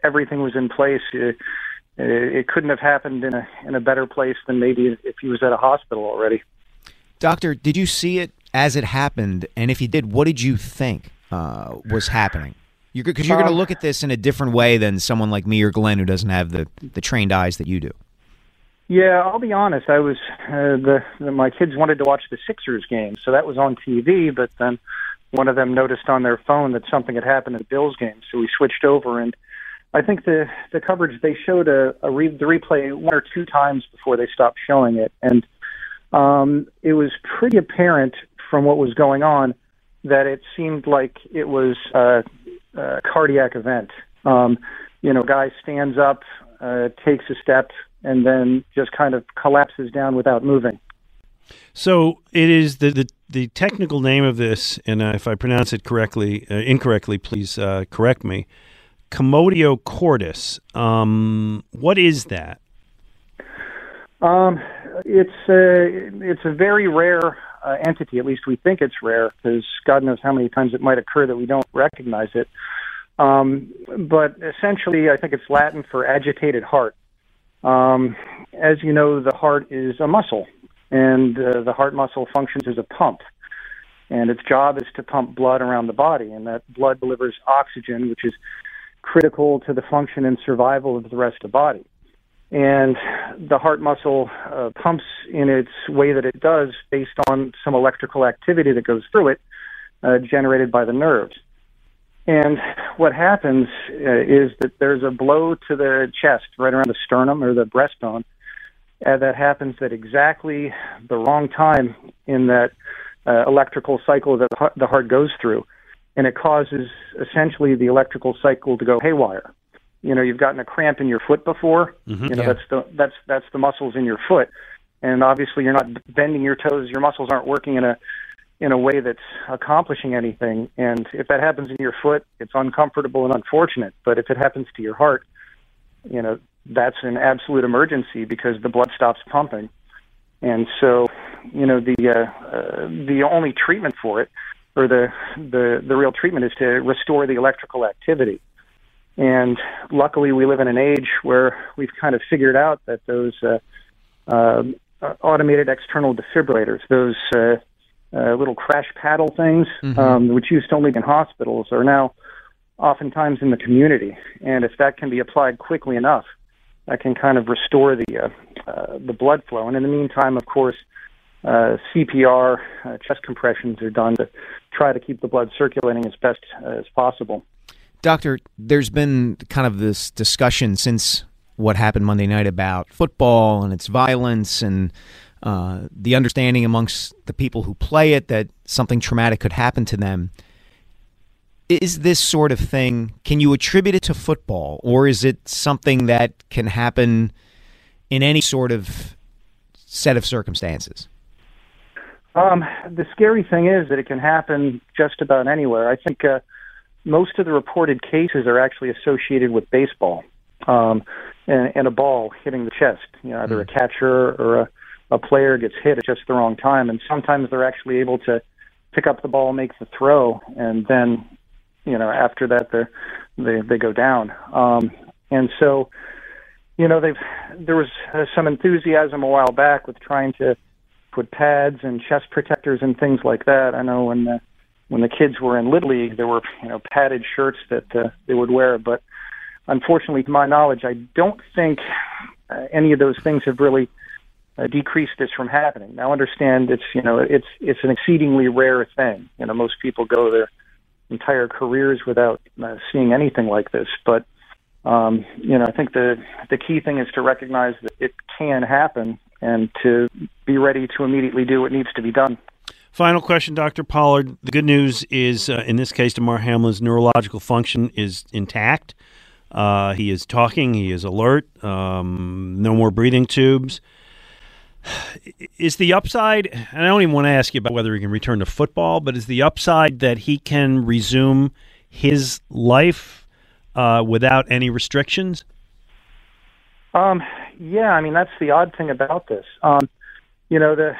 everything was in place. It couldn't have happened in a better place than maybe if he was at a hospital already. Doctor, did you see it as it happened? And if you did, what did you think was happening? Because you're going to look at this in a different way than someone like me or Glenn who doesn't have the trained eyes that you do. Yeah, I'll be honest. I was my kids wanted to watch the Sixers game, so that was on TV. But then one of them noticed on their phone that something had happened at the Bills game, so we switched over. And I think the coverage they showed the replay one or two times before they stopped showing it, and it was pretty apparent from what was going on that it seemed like it was a cardiac event. Guy stands up, takes a step, and then just kind of collapses down without moving. So it is the technical name of this, and if I pronounce it incorrectly, please correct me, commodio cordis. What is that? It's a very rare entity, at least we think it's rare, because God knows how many times it might occur that we don't recognize it. But essentially, I think it's Latin for agitated heart. As you know, the heart is a muscle, and the heart muscle functions as a pump, and its job is to pump blood around the body, and that blood delivers oxygen, which is critical to the function and survival of the rest of the body. And the heart muscle pumps in its way that it does based on some electrical activity that goes through it, generated by the nerves. And what happens is that there's a blow to the chest, right around the sternum or the breastbone, that happens at exactly the wrong time in that electrical cycle that the heart goes through. And it causes essentially the electrical cycle to go haywire. You've gotten a cramp in your foot before. Mm-hmm, that's the muscles in your foot. And obviously you're not bending your toes. Your muscles aren't working in a way that's accomplishing anything. And if that happens in your foot, it's uncomfortable and unfortunate. But if it happens to your heart, that's an absolute emergency because the blood stops pumping. And so, the only treatment for it, or the real treatment, is to restore the electrical activity. And luckily, we live in an age where we've kind of figured out that those automated external defibrillators, those little crash paddle things, which used to only be in hospitals, are now oftentimes in the community. And if that can be applied quickly enough, that can kind of restore the blood flow. And in the meantime, of course, CPR, chest compressions are done to try to keep the blood circulating as best as possible. Doctor, there's been kind of this discussion since what happened Monday night about football and its violence and the understanding amongst the people who play it that something traumatic could happen to them. Is this sort of thing, can you attribute it to football, or is it something that can happen in any sort of set of circumstances? The scary thing is that it can happen just about anywhere. I think most of the reported cases are actually associated with baseball and a ball hitting the chest. You know, either a catcher or a player gets hit at just the wrong time, and sometimes they're actually able to pick up the ball, make the throw, and then, you know, after that they go down. And so, you know, there was some enthusiasm a while back with trying to put pads and chest protectors and things like that. I know when the kids were in Little League, there were, you know, padded shirts that they would wear. But unfortunately, to my knowledge, I don't think any of those things have really decreased this from happening. Now, understand it's an exceedingly rare thing. You know, most people go their entire careers without seeing anything like this. But you know, I think the key thing is to recognize that it can happen and to be ready to immediately do what needs to be done. Final question, Dr. Pollard. The good news is, in this case, DeMar Hamlin's neurological function is intact. He is talking. He is alert. No more breathing tubes. Is the upside, and I don't even want to ask you about whether he can return to football, but is the upside that he can resume his life without any restrictions? Yeah, I mean, that's the odd thing about this. You know, the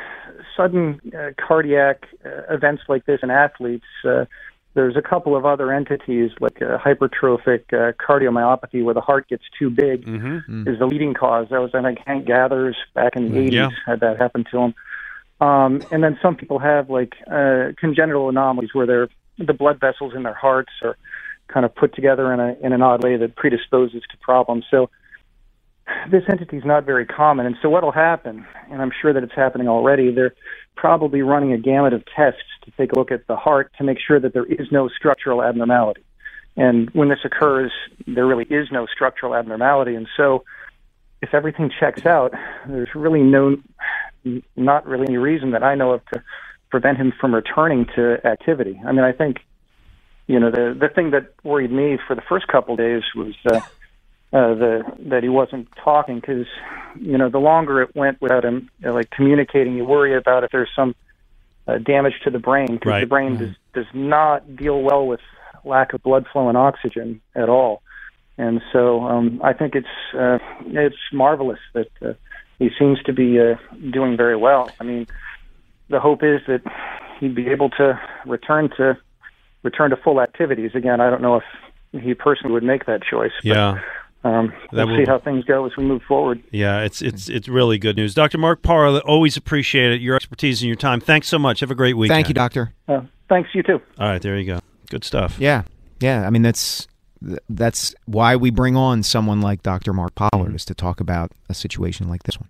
sudden cardiac events like this in athletes, there's a couple of other entities, like hypertrophic cardiomyopathy, where the heart gets too big, is the leading cause. That was, I think, Hank Gathers back in the 80s had that happen to him. And then some people have, like, congenital anomalies where the blood vessels in their hearts are kind of put together in an odd way that predisposes to problems. So this entity is not very common. And so what will happen, and I'm sure that it's happening already, they're probably running a gamut of tests to take a look at the heart to make sure that there is no structural abnormality. And when this occurs, there really is no structural abnormality. And so if everything checks out, there's really not really any reason that I know of to prevent him from returning to activity. I mean, I think, you know, the thing that worried me for the first couple of days was that he wasn't talking, because, you know, the longer it went without him, you know, like, communicating, you worry about if there's some damage to the brain, because the brain does not deal well with lack of blood flow and oxygen at all. And so I think it's marvelous that he seems to be doing very well. I mean, the hope is that he'd be able to return to full activities. Again, I don't know if he personally would make that choice. But, we'll see how things go as we move forward. Yeah, it's really good news. Dr. Mark Parra, always appreciate it, your expertise and your time. Thanks so much. Have a great weekend. Thank you, Doctor. Thanks, you too. All right, there you go. Good stuff. Yeah. I mean, that's why we bring on someone like Dr. Mark Pollard, is to talk about a situation like this one.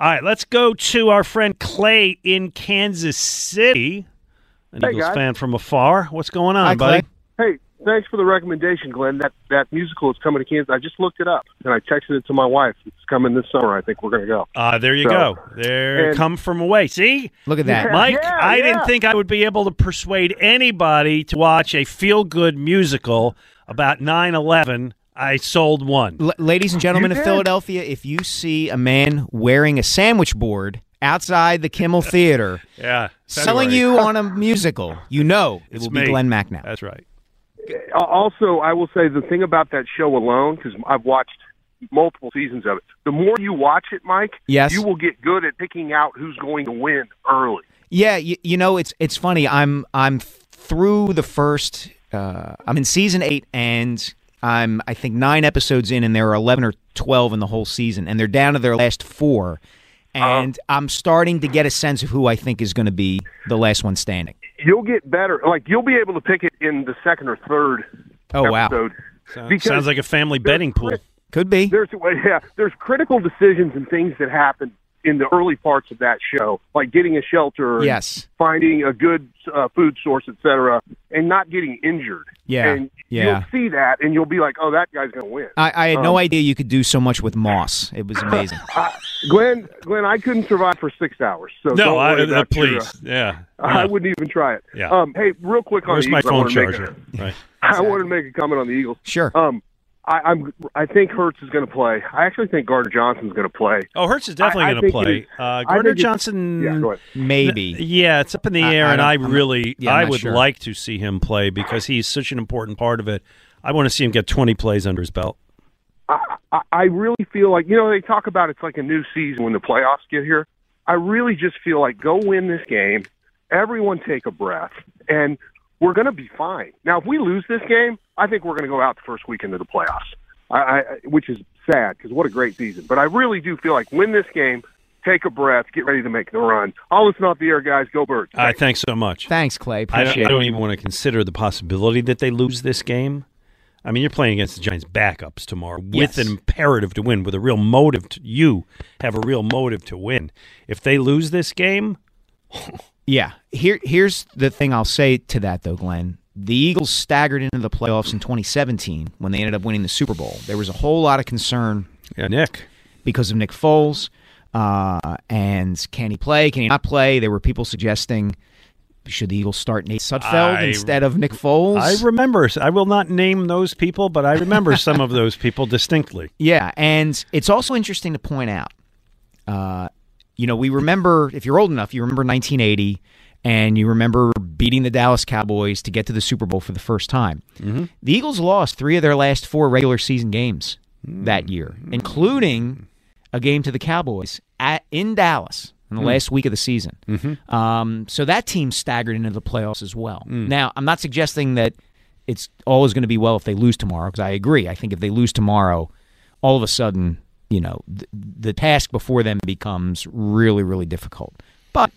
All right, let's go to our friend Clay in Kansas City, an Eagles fan from afar. What's going on, buddy? Clay. Hey. Thanks for the recommendation, Glenn. That musical is coming to Kansas. I just looked it up, and I texted it to my wife. It's coming this summer. I think we're going to go. There you go. Come From Away. See? Look at that. Mike, I didn't think I would be able to persuade anybody to watch a feel-good musical about 9/11. I sold one. Ladies and gentlemen of Philadelphia, if you see a man wearing a sandwich board outside the Kimmel Theater selling you on a musical, you know it will be Glenn Macnow. That's right. Also, I will say the thing about that show Alone, because I've watched multiple seasons of it, the more you watch it, Mike, you will get good at picking out who's going to win early. Yeah, you know, it's funny. I'm through the first, I'm in season 8, and I think 9 episodes in, and there are 11 or 12 in the whole season, and they're down to their last 4. And I'm starting to get a sense of who I think is going to be the last one standing. You'll get better. Like, you'll be able to pick it in the second or third episode. Wow. Sounds like a family betting pool. Could be. There's critical decisions and things that happen in the early parts of that show, like getting a shelter, yes, finding a good food source, etc., and not getting injured. Yeah, and you'll see that, and you'll be like, "Oh, that guy's going to win." I had no idea you could do so much with moss. It was amazing. Glenn, I couldn't survive for 6 hours. So no, I wouldn't even try it. Yeah. Hey, real quick on the Eagles. Where's my phone charger? Right. Exactly. I wanted to make a comment on the Eagles. Sure. I think Hurts is going to play. I actually think Gardner Johnson is going to play. Oh, Hurts is definitely going to play. Gardner Johnson, maybe. Yeah, it's up in the air, I would like to see him play because he's such an important part of it. I want to see him get 20 plays under his belt. I really feel like, they talk about it's like a new season when the playoffs get here. I really just feel like go win this game, everyone take a breath, and we're going to be fine. Now, if we lose this game, I think we're going to go out the first weekend of the playoffs, which is sad because what a great season. But I really do feel like win this game, take a breath, get ready to make the run. I'll listen off the air, guys. Go Birds. Thanks so much. Thanks, Clay. Appreciate it. I don't even want to consider the possibility that they lose this game. I mean, you're playing against the Giants' backups tomorrow with an imperative to win, with a real motive. You have a real motive to win. If they lose this game... Yeah. Here's the thing I'll say to that, though, Glenn. The Eagles staggered into the playoffs in 2017 when they ended up winning the Super Bowl. There was a whole lot of concern. Yeah, Nick. Because of Nick Foles. And can he play? Can he not play? There were people suggesting, should the Eagles start Nate Sudfeld instead of Nick Foles? I remember. I will not name those people, but I remember some of those people distinctly. Yeah, and it's also interesting to point out, we remember, if you're old enough, you remember 1980, and you remember beating the Dallas Cowboys to get to the Super Bowl for the first time. Mm-hmm. The Eagles lost 3 of their last 4 regular season games that year, including a game to the Cowboys in Dallas in the last week of the season. Mm-hmm. So that team staggered into the playoffs as well. Mm. Now, I'm not suggesting that it's always going to be well if they lose tomorrow, because I agree. I think if they lose tomorrow, all of a sudden... the task before them becomes really, really difficult. But,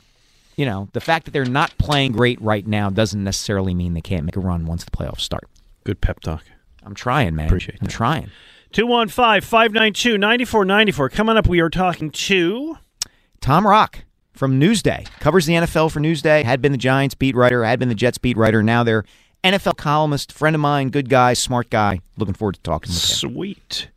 the fact that they're not playing great right now doesn't necessarily mean they can't make a run once the playoffs start. Good pep talk. I'm trying, man. Appreciate that. I'm trying. 215-592-9494. Coming up, we are talking to... Tom Rock from Newsday. Covers the NFL for Newsday. Had been the Giants beat writer. Had been the Jets beat writer. Now they're NFL columnist. Friend of mine. Good guy. Smart guy. Looking forward to talking with him. Sweet.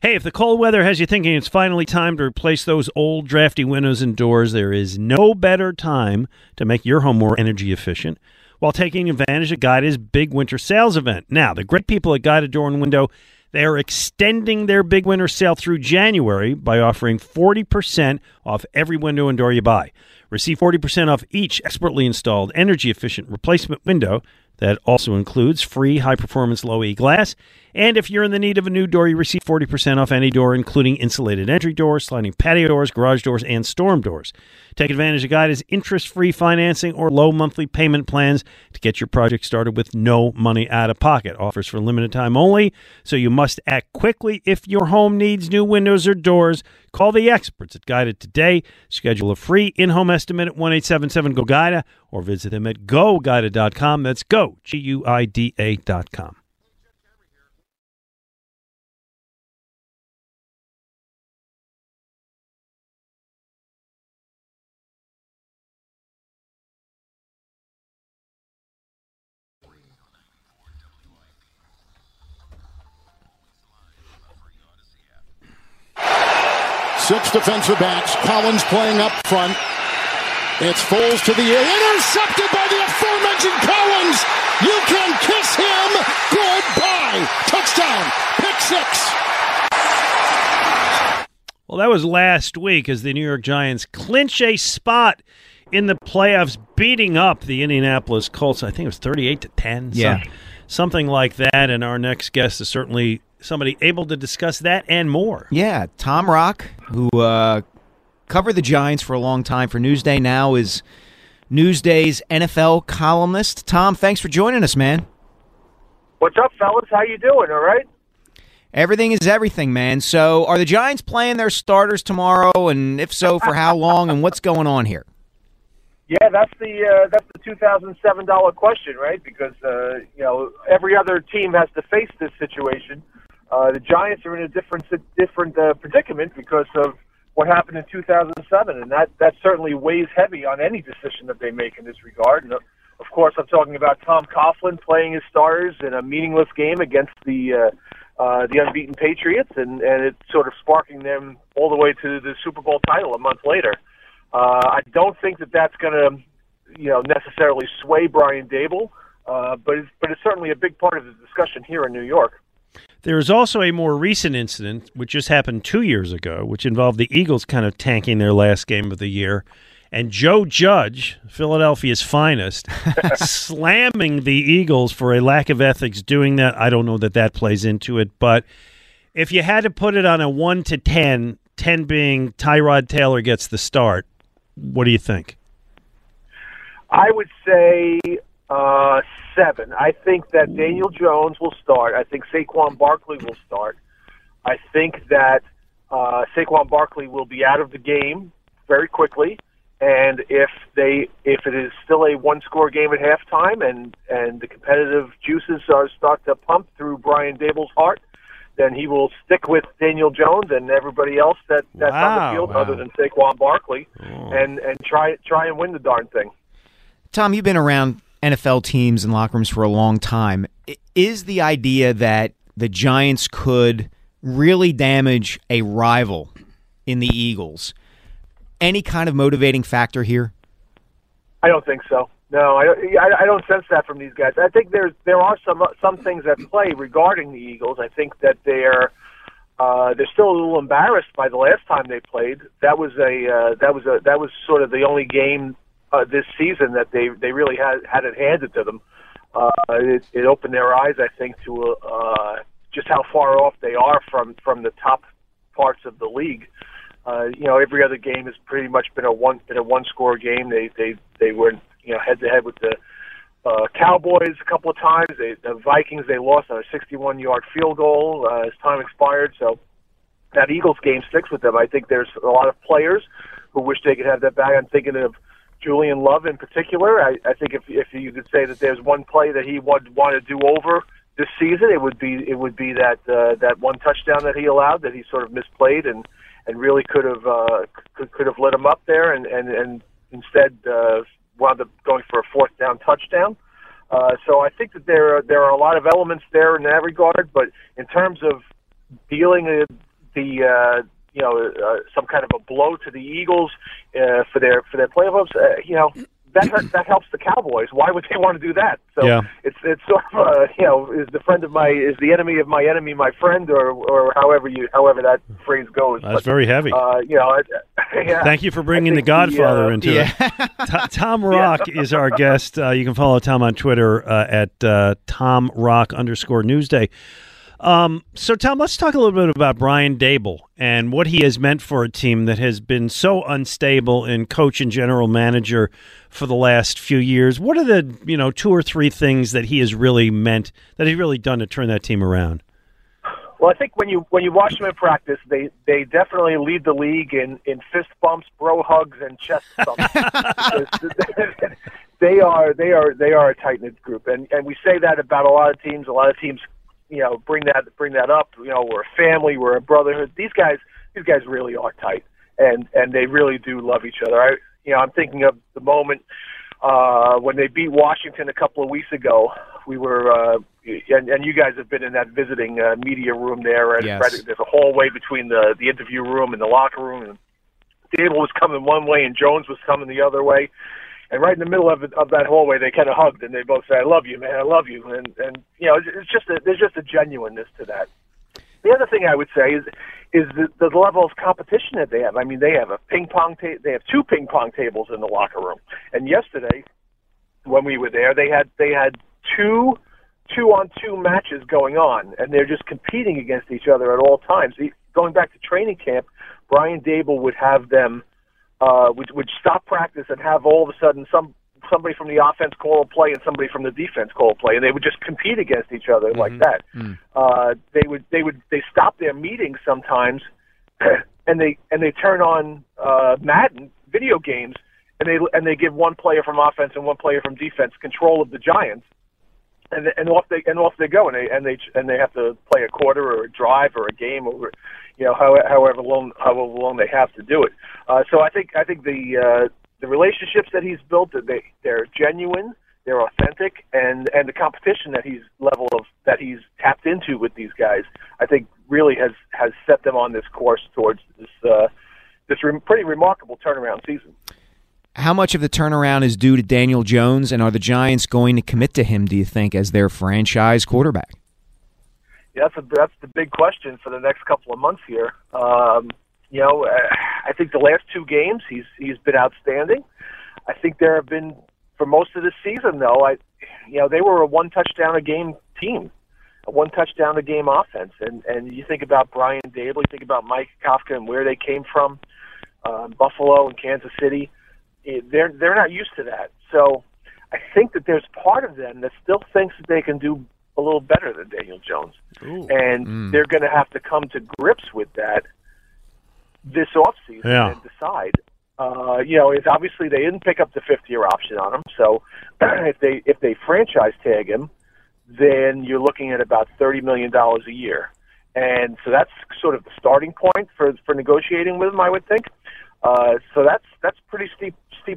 Hey, if the cold weather has you thinking it's finally time to replace those old drafty windows and doors, there is no better time to make your home more energy efficient while taking advantage of Guida's big winter sales event. Now, the great people at Guida Door and Window, they are extending their big winter sale through January by offering 40% off every window and door you buy. Receive 40% off each expertly installed energy-efficient replacement window. That also includes free high-performance low-E glass. And if you're in the need of a new door, you receive 40% off any door, including insulated entry doors, sliding patio doors, garage doors, and storm doors. Take advantage of Guida's interest-free financing or low monthly payment plans to get your project started with no money out of pocket. Offers for limited time only, so you must act quickly if your home needs new windows or doors. Call the experts at Guida today. Schedule a free in-home estimate at 1-877-GO-GUIDA or visit them at goguida.com. That's go, GUIDA.com. Six defensive backs. Collins playing up front. It's Foles to the air. Intercepted by the aforementioned Collins. You can kiss him goodbye. Touchdown. Pick 6. Well, that was last week as the New York Giants clinch a spot in the playoffs, beating up the Indianapolis Colts. I think it was 38-10. Yeah. Something like that. And our next guest is certainly... somebody able to discuss that and more. Yeah, Tom Rock, who covered the Giants for a long time for Newsday, now is Newsday's NFL columnist. Tom, thanks for joining us, man. What's up, fellas? How you doing, all right? Everything is everything, man. So are the Giants playing their starters tomorrow, and if so, for how long, and what's going on here? Yeah, that's the $2,007 question, right? Because, every other team has to face this situation. The Giants are in a different predicament because of what happened in 2007, and that certainly weighs heavy on any decision that they make in this regard. And of course, I'm talking about Tom Coughlin playing his starters in a meaningless game against the unbeaten Patriots, and it sort of sparking them all the way to the Super Bowl title a month later. I don't think that that's going to, necessarily sway Brian Dable, but it's certainly a big part of the discussion here in New York. There is also a more recent incident, which just happened 2 years ago, which involved the Eagles kind of tanking their last game of the year, and Joe Judge, Philadelphia's finest, slamming the Eagles for a lack of ethics doing that. I don't know that plays into it, but if you had to put it on a 1 to 10, 10 being Tyrod Taylor gets the start, what do you think? I would say 7. I think that Daniel Jones will start. I think Saquon Barkley will start. I think that Saquon Barkley will be out of the game very quickly. And if it is still a one-score game at halftime and the competitive juices are start to pump through Brian Dable's heart, then he will stick with Daniel Jones and everybody else that's on the field other than Saquon Barkley and try and win the darn thing. Tom, you've been around NFL teams and locker rooms for a long time. Is the idea that the Giants could really damage a rival in the Eagles any kind of motivating factor here? I don't think so. No, I don't sense that from these guys. I think there are some things at play regarding the Eagles. I think that they're still a little embarrassed by the last time they played. That was sort of the only game this season that they really had it handed to them. It opened their eyes, I think, to just how far off they are from the top parts of the league. Every other game has pretty much been a one score game. They were head to head with the Cowboys a couple of times. The Vikings they lost on a 61-yard field goal as time expired. So that Eagles game sticks with them. I think there's a lot of players who wish they could have that back. I'm thinking of Julian Love in particular. I think if you could say that there's one play that he would want to do over this season, it would be that one touchdown that he allowed that he sort of misplayed and really could have lit him up there and instead wound up going for a fourth down touchdown. So I think that there are a lot of elements there in that regard. But in terms of dealing with some kind of a blow to the Eagles for their playoffs, that helps the Cowboys. Why would they want to do that? So yeah. It's sort of is the enemy of my enemy my friend, or however that phrase goes. That's very heavy. Yeah. Thank you for bringing the Godfather into it. Tom Rock is our guest. You can follow Tom on Twitter at @TomRock_Newsday. So, Tom, let's talk a little bit about Brian Dable and what he has meant for a team that has been so unstable in coach and general manager for the last few years. What are the, 2 or 3 things that he has really meant, that he's really done to turn that team around? Well, I think when you watch them in practice, they definitely lead the league in fist bumps, bro hugs, and chest bumps. They are a tight-knit group, and we say that about a lot of teams. A lot of teams bring that up. We're a family, we're a brotherhood. These guys really are tight, and they really do love each other. I'm thinking of the moment when they beat Washington a couple of weeks ago. We were, and you guys have been in that visiting media room there. And yes. Right, there's a hallway between the interview room and the locker room. And Dable was coming one way, and Jones was coming the other way. And right in the middle of that hallway, they kind of hugged, and they both said, "I love you, man. I love you." And it's just there's just a genuineness to that. The other thing I would say is the level of competition that they have. I mean, they have two ping pong tables in the locker room. And yesterday, when we were there, they had two-on-two matches going on, and they're just competing against each other at all times. Going back to training camp, Brian Dable would have them. Would stop practice and have all of a sudden somebody from the offense call a play and somebody from the defense call a play, and they would just compete against each other like that. Mm. They stop their meetings sometimes, and they turn on Madden video games, and they give one player from offense and one player from defense control of the Giants, And off they go, and they have to play a quarter or a drive or a game, or you know, however long they have to do it. So I think the relationships that he's built, they're genuine, they're authentic, and the competition that he's tapped into with these guys, I think really has set them on this course towards this pretty remarkable turnaround season. How much of the turnaround is due to Daniel Jones, and are the Giants going to commit to him, do you think, as their franchise quarterback? Yeah, that's the big question for the next couple of months here. I think the last two games he's been outstanding. I think there have been, for most of the season though, they were a one touchdown a game team, a one touchdown a game offense, and you think about Brian Daboll, you think about Mike Kafka and where they came from, Buffalo and Kansas City. They're not used to that. So I think that there's part of them that still thinks that they can do a little better than Daniel Jones. Ooh. And they're going to have to come to grips with that this offseason and decide. It's obviously they didn't pick up the fifth-year option on him, so if they franchise tag him, then you're looking at about $30 million a year. And so that's sort of the starting point for negotiating with him, I would think. So that's pretty steep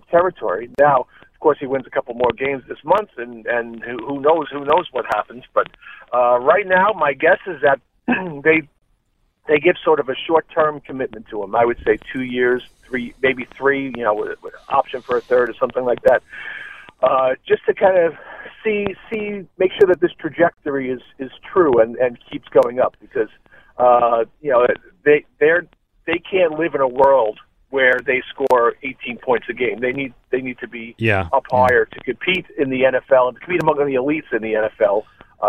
territory. Now, of course, he wins a couple more games this month, and who knows what happens. But right now, my guess is that they give sort of a short-term commitment to him. I would say 2 years, maybe three, with an option for a third or something like that, just to kind of see, make sure that this trajectory is true and keeps going up, because they can't live in a world where they score 18 points a game. They need to be up higher to compete in the NFL and to compete among the elites in the NFL,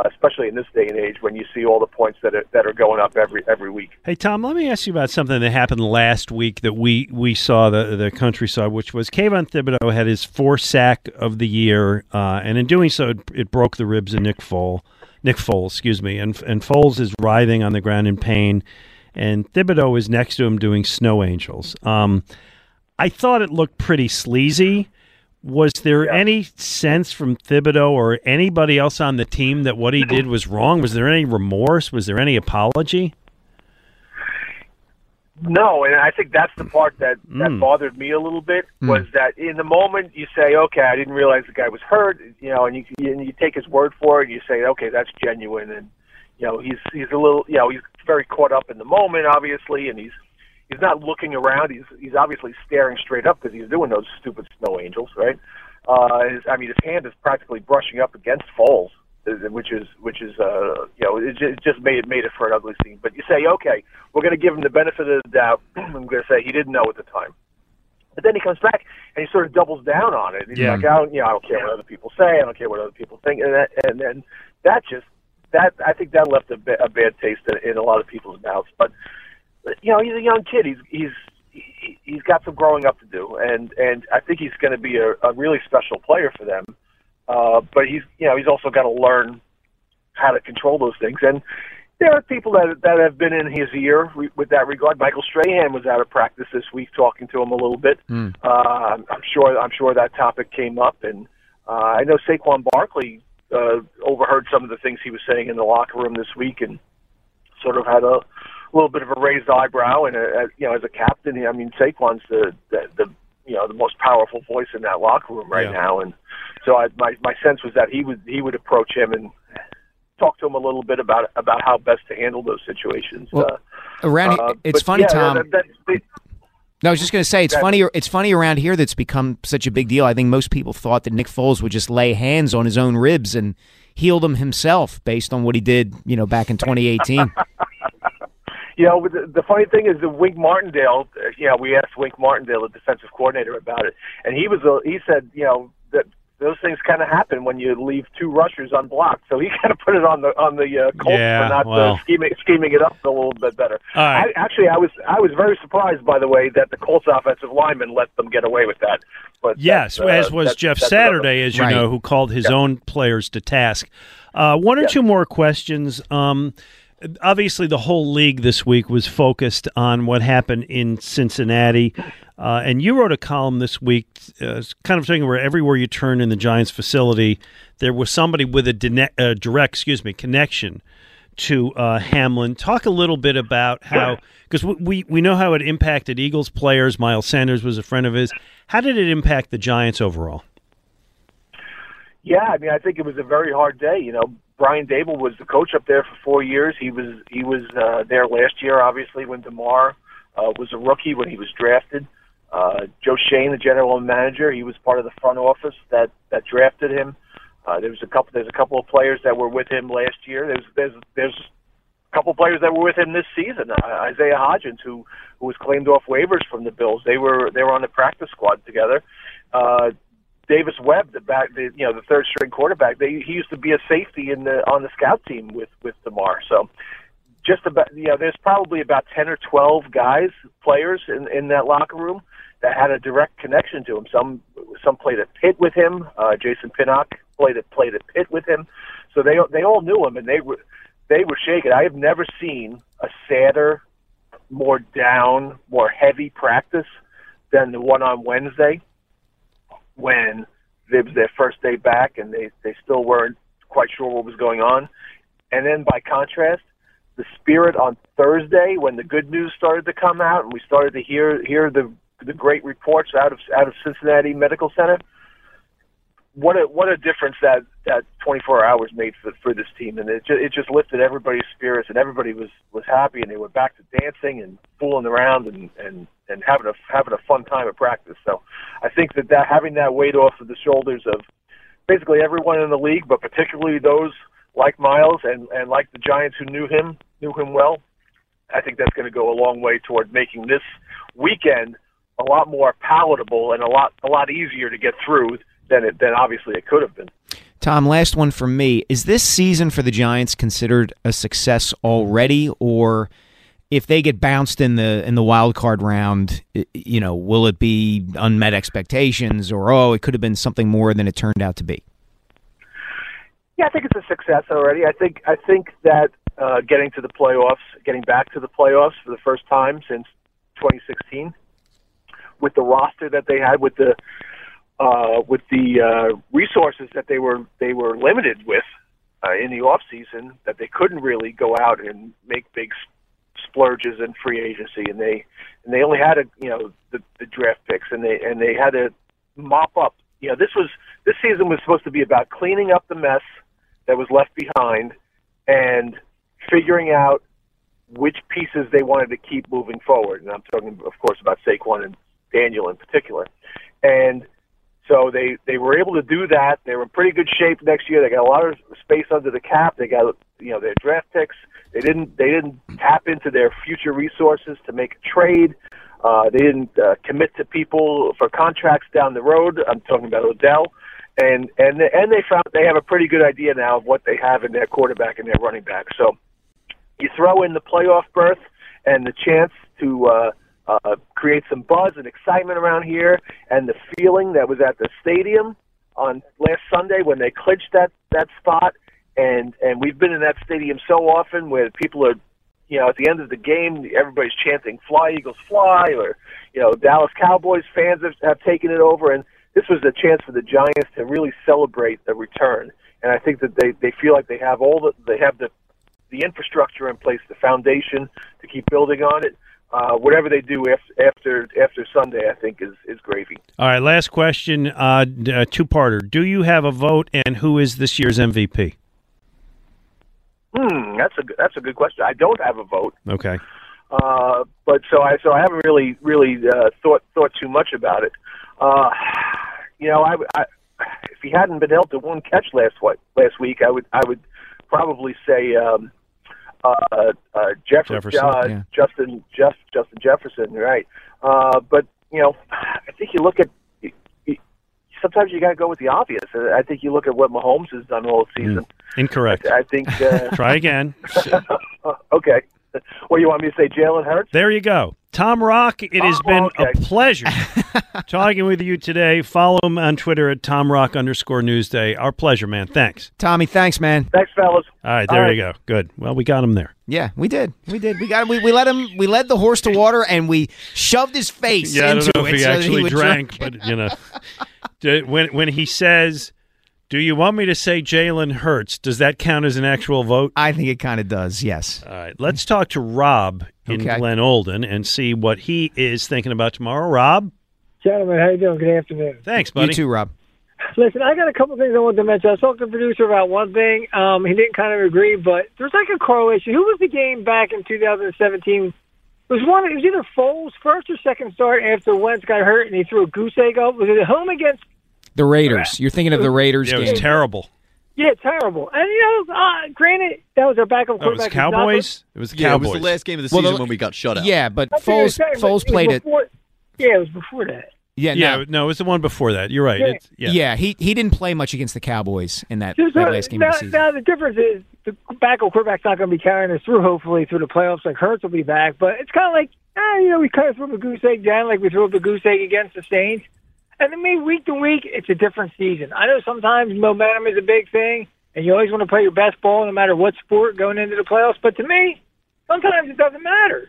especially in this day and age when you see all the points that are going up every week. Hey, Tom, let me ask you about something that happened last week that we saw, the country saw, which was Kayvon Thibodeau had his 4th sack of the year, and in doing so, it broke the ribs of Nick Foles, and Foles is writhing on the ground in pain. And Thibodeau is next to him doing snow angels. I thought it looked pretty sleazy. Was there any sense from Thibodeau or anybody else on the team that what he did was wrong? Was there any remorse? Was there any apology? No, and I think that's the part that bothered me a little bit, was that in the moment you say, okay, I didn't realize the guy was hurt, and you take his word for it, and you say, okay, that's genuine, and he's a little, he's very caught up in the moment, obviously, and he's not looking around. He's obviously staring straight up because he's doing those stupid snow angels, right? His hand is practically brushing up against Foles, which is it just made it for an ugly scene. But you say, okay, we're going to give him the benefit of the doubt. I'm going to say he didn't know at the time. But then he comes back and he sort of doubles down on it. He's like, I don't care what other people say. I don't care what other people think, and then that I think that left a bad taste in a lot of people's mouths. But he's a young kid. He's got some growing up to do, and I think he's going to be a really special player for them. But he's also got to learn how to control those things. And there are people that have been in his ear with that regard. Michael Strahan was out of practice this week, talking to him a little bit. I'm sure that topic came up, and I know Saquon Barkley overheard some of the things he was saying in the locker room this week, and sort of had a little bit of a raised eyebrow. And as a captain, Saquon's the most powerful voice in that locker room right now. And so my sense was that he would approach him and talk to him a little bit about how best to handle those situations. Well, it's funny, Tom. No, I was just going to say, it's funny around here that's become such a big deal. I think most people thought that Nick Foles would just lay hands on his own ribs and heal them himself based on what he did, back in 2018. The funny thing is that Wink Martindale, we asked Wink Martindale, the defensive coordinator, about it, and he said, that those things kind of happen when you leave two rushers unblocked. So he kind of put it on the Colts scheming it up a little bit better. Right. I was very surprised, by the way, that the Colts offensive lineman let them get away with that. But yes, as was Jeff Saturday, as you know, who called his own players to task. One or two more questions. obviously the whole league this week was focused on what happened in Cincinnati. And you wrote a column this week, kind of saying where everywhere you turn in the Giants facility, there was somebody with a direct connection to Hamlin. Talk a little bit about how, because we know how it impacted Eagles players. Miles Sanders was a friend of his. How did it impact the Giants overall? Yeah, I mean, I think it was a very hard day. You know, Brian Dable was the coach up there for 4 years. He was there last year, obviously, when DeMar was a rookie, when he was drafted. Joe Shane, the general manager, he was part of the front office that drafted him. There's a couple of players that were with him last year. There's a couple of players that were with him this season. Isaiah Hodgins, who was claimed off waivers from the Bills, they were on the practice squad together. Davis Webb, the third string quarterback, he used to be a safety on the scout team with DeMar. So just about there's probably about 10 or 12 players in that locker room that had a direct connection to him. Some played at Pitt with him. Jason Pinnock played at Pitt with him. So they all knew him, and they were shaken. I have never seen a sadder, more down, more heavy practice than the one on Wednesday when it was their first day back, and they still weren't quite sure what was going on. And then by contrast, the spirit on Thursday when the good news started to come out and we started to hear the great reports out of Cincinnati Medical Center. What a difference that 24 hours made for this team, and it just lifted everybody's spirits, and everybody was happy, and they were back to dancing and fooling around and having a fun time at practice. So I think that having that weight off of the shoulders of basically everyone in the league, but particularly those like Miles and like the Giants who knew him well, I think that's going to go a long way toward making this weekend a lot more palatable and a lot easier to get through than obviously it could have been. Tom, last one from me. Is this season for the Giants considered a success already, or if they get bounced in the wild card round, will it be unmet expectations, or it could have been something more than it turned out to be? Yeah, I think it's a success already. I think that getting back to the playoffs for the first time since 2016, with the roster that they had, with the resources that they were limited with in the off season, that they couldn't really go out and make big splurges in free agency, and they only had the draft picks, and they had to mop up. This season was supposed to be about cleaning up the mess that was left behind and figuring out which pieces they wanted to keep moving forward. And I'm talking, of course, about Saquon and Daniel in particular. And so they were able to do that. They were in pretty good shape next year. They got a lot of space under the cap. They got their draft picks. They didn't tap into their future resources to make a trade. They didn't commit to people for contracts down the road. I'm talking about Odell, and they found they have a pretty good idea now of what they have in their quarterback and their running back. So you throw in the playoff berth and the chance to create some buzz and excitement around here, and the feeling that was at the stadium on last Sunday when they clinched that spot, and we've been in that stadium so often where people are. At the end of the game, everybody's chanting "Fly Eagles, Fly!" or Dallas Cowboys fans have taken it over, and this was a chance for the Giants to really celebrate the return. And I think that they feel like they have the infrastructure in place, the foundation to keep building on it. Whatever they do after Sunday, I think is gravy. All right, last question, two-parter: do you have a vote, and who is this year's MVP? That's a good question. I don't have a vote. Okay. But I haven't really thought too much about it. I if he hadn't been held to one catch last week, I would probably say Jefferson. Justin Jefferson, right? But I think you look at. Sometimes you got to go with the obvious. I think you look at what Mahomes has done all season. Incorrect. I think. Try again. Okay. What do you want me to say, Jalen Hurts? There you go. Tom Rock, it has been a pleasure talking with you today. Follow him on Twitter at @TomRock_Newsday. Our pleasure, man. Thanks. Tommy, thanks, man. Thanks, fellas. All right, there you go. Good. Well, we got him there. Yeah, we did. We did. We got him. We let him. We led the horse to water, and we shoved his face into it. I don't know if he actually drank, but, you know, when he says, do you want me to say Jalen Hurts? Does that count as an actual vote? I think it kind of does, yes. All right. Let's talk to Rob in Glen Olden and see what he is thinking about tomorrow. Rob? Gentlemen, how you doing? Good afternoon. Thanks, buddy. You too, Rob. Listen, I got a couple things I wanted to mention. I talked to the producer about one thing. He didn't kind of agree, but there's like a correlation. Who was the game back in 2017? It was either Foles' first or second start after Wentz got hurt and he threw a goose egg up. Was it at home against the Raiders. You're thinking of the Raiders game. It was terrible. Yeah, terrible. And, you know, granted, that was our backup quarterback. It was the Cowboys. It was the last game of the season when we got shut out. Yeah, but Foles played it. Yeah, it was before that. Yeah, no, it was the one before that. You're right. Yeah, he didn't play much against the Cowboys in that last game of the season. Now, the difference is the backup quarterback's not going to be carrying us through, hopefully, through the playoffs. Like, Hurts will be back. But it's kind of like, you know, we kind of threw up a goose egg down like we threw up a goose egg against the Saints. And to me, week to week, it's a different season. I know sometimes momentum is a big thing, and you always want to play your best ball no matter what sport going into the playoffs. But to me, sometimes it doesn't matter.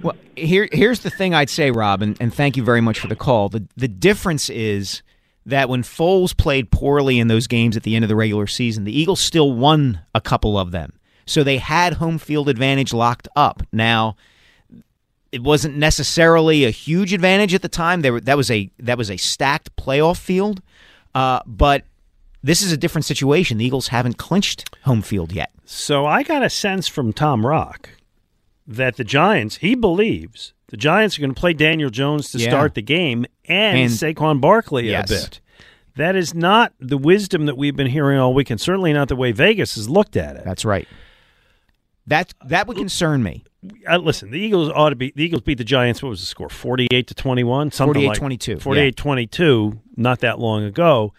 Well, here's the thing I'd say, Rob, and thank you very much for the call. The difference is that when Foles played poorly in those games at the end of the regular season, the Eagles still won a couple of them. So they had home field advantage locked up. Now, it wasn't necessarily a huge advantage at the time. That was a stacked playoff field, but this is a different situation. The Eagles haven't clinched home field yet. So I got a sense from Tom Rock that he believes the Giants are going to play Daniel Jones to start the game and Saquon Barkley a bit. That is not the wisdom that we've been hearing all week, and certainly not the way Vegas has looked at it. That's right. That would concern me. Listen, the Eagles beat the Giants. What was the score? 48-21, something like 48-22. 48-22, not that long ago.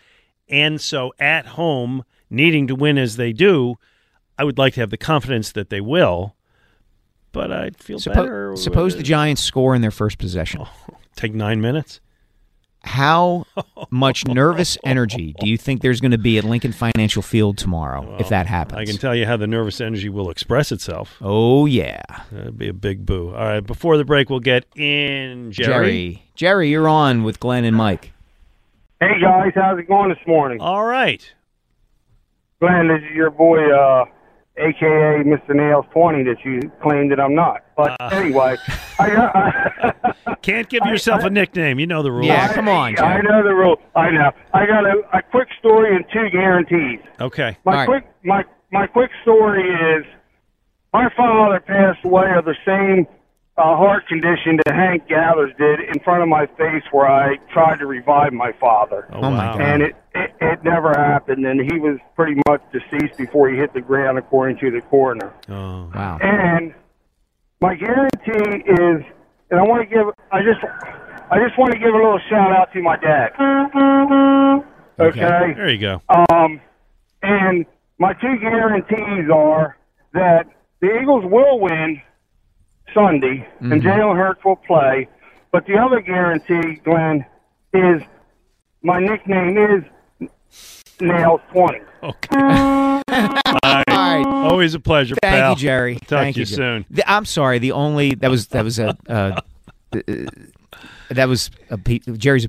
And so at home, needing to win as they do, I would like to have the confidence that they will, but I'd feel better. Suppose the Giants score in their first possession. Oh, take 9 minutes. How much nervous energy do you think there's going to be at Lincoln Financial Field tomorrow if that happens? I can tell you how the nervous energy will express itself. Oh, yeah. That'd be a big boo. All right, before the break, we'll get in Jerry. Jerry, you're on with Glenn and Mike. Hey, guys. How's it going this morning? All right. Glenn, this is your boy, a.k.a. Mr. Nails 20, that you claim that I'm not. But anyway. Can't give yourself a nickname. You know the rules. Yeah, come on, Jack. I know the rule. I know. I got a quick story and two guarantees. Okay. My quick story is my father passed away of the same heart condition that Hank Gathers did in front of my face where I tried to revive my father. Oh, wow. And it never happened, and he was pretty much deceased before he hit the ground, according to the coroner. Oh, wow. And my guarantee is, and I just want to give a little shout out to my dad. Okay? There you go. And my two guarantees are that the Eagles will win Sunday, and Jalen Hurts will play. But the other guarantee, Glenn, is my nickname is Nails 20. Okay. Always a pleasure, pal. Thank you, Jerry. Thank you soon. I'm sorry. Jerry's a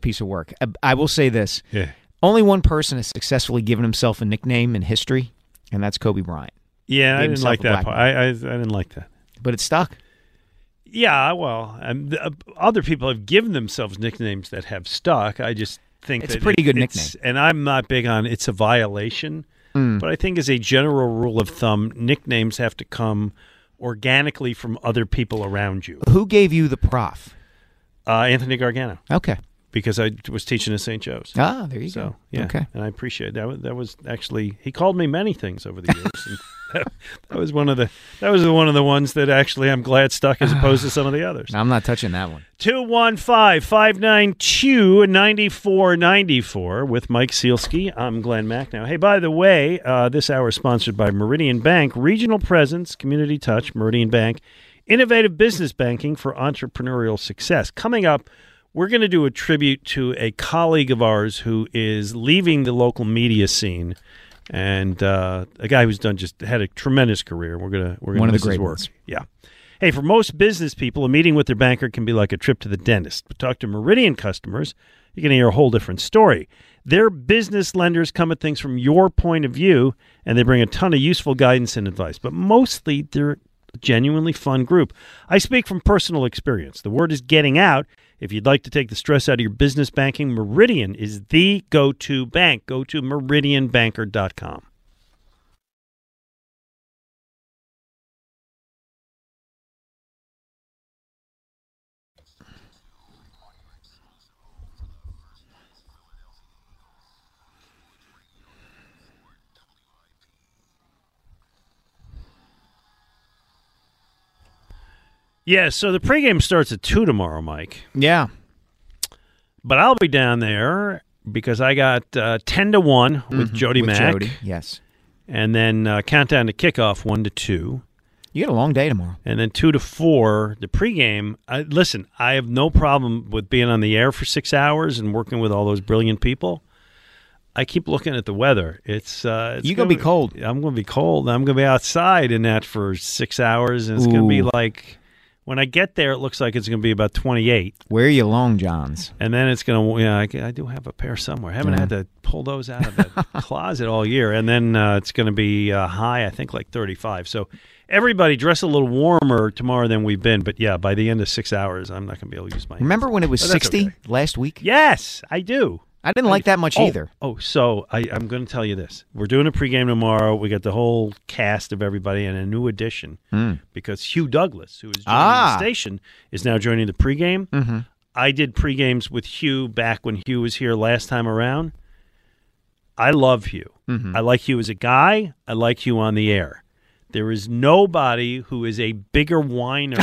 piece of work. I will say this. Yeah. Only one person has successfully given himself a nickname in history, and that's Kobe Bryant. Yeah, I didn't like that part. I didn't like that. But it stuck. Yeah, well, other people have given themselves nicknames that have stuck. I just think it's a pretty good nickname. And I'm not big on it's a violation. But I think as a general rule of thumb, nicknames have to come organically from other people around you. Who gave you the prof? Anthony Gargano. Okay. Because I was teaching at St. Joe's. Ah, there you go. Yeah, okay. And I appreciate that. That was actually, he called me many things over the years. That was one of the ones that actually I'm glad stuck as opposed to some of the others. I'm not touching that one. 215-592-9494 with Mike Sealski. I'm Glenn Mack now. Hey, by the way, this hour is sponsored by Meridian Bank. Regional presence, community touch, Meridian Bank. Innovative business banking for entrepreneurial success. Coming up, we're going to do a tribute to a colleague of ours who is leaving the local media scene, and a guy who's done just had a tremendous career. We're gonna one of the great ones. Yeah. Hey, for most business people, a meeting with their banker can be like a trip to the dentist. But talk to Meridian customers, you're going to hear a whole different story. Their business lenders come at things from your point of view, and they bring a ton of useful guidance and advice. But mostly, they're a genuinely fun group. I speak from personal experience. The word is getting out. If you'd like to take the stress out of your business banking, Meridian is the go-to bank. Go to meridianbanker.com. Yeah, so the pregame starts at 2 tomorrow, Mike. Yeah. But I'll be down there because I got 10 to 1 with Jody Mack. Jody, yes. And then countdown to kickoff 1 to 2. You got a long day tomorrow. And then 2 to 4, the pregame. Listen, I have no problem with being on the air for 6 hours and working with all those brilliant people. I keep looking at the weather. It's you're going to be cold. I'm going to be cold. I'm going to be outside in that for 6 hours, and it's going to be like... When I get there, it looks like it's going to be about 28. Wear your long johns. And then it's going to, I do have a pair somewhere. I haven't had to pull those out of the closet all year. And then it's going to be high, I think, like 35. So everybody dress a little warmer tomorrow than we've been. But, yeah, by the end of 6 hours, I'm not going to be able to use my hands. Remember when it was 60 last week? Yes, I do. I didn't like that much either. Oh, so I'm going to tell you this. We're doing a pregame tomorrow. We got the whole cast of everybody and a new addition because Hugh Douglas, who is joining the station, is now joining the pregame. Mm-hmm. I did pregames with Hugh back when Hugh was here last time around. I love Hugh. Mm-hmm. I like Hugh as a guy. I like Hugh on the air. There is nobody who is a bigger whiner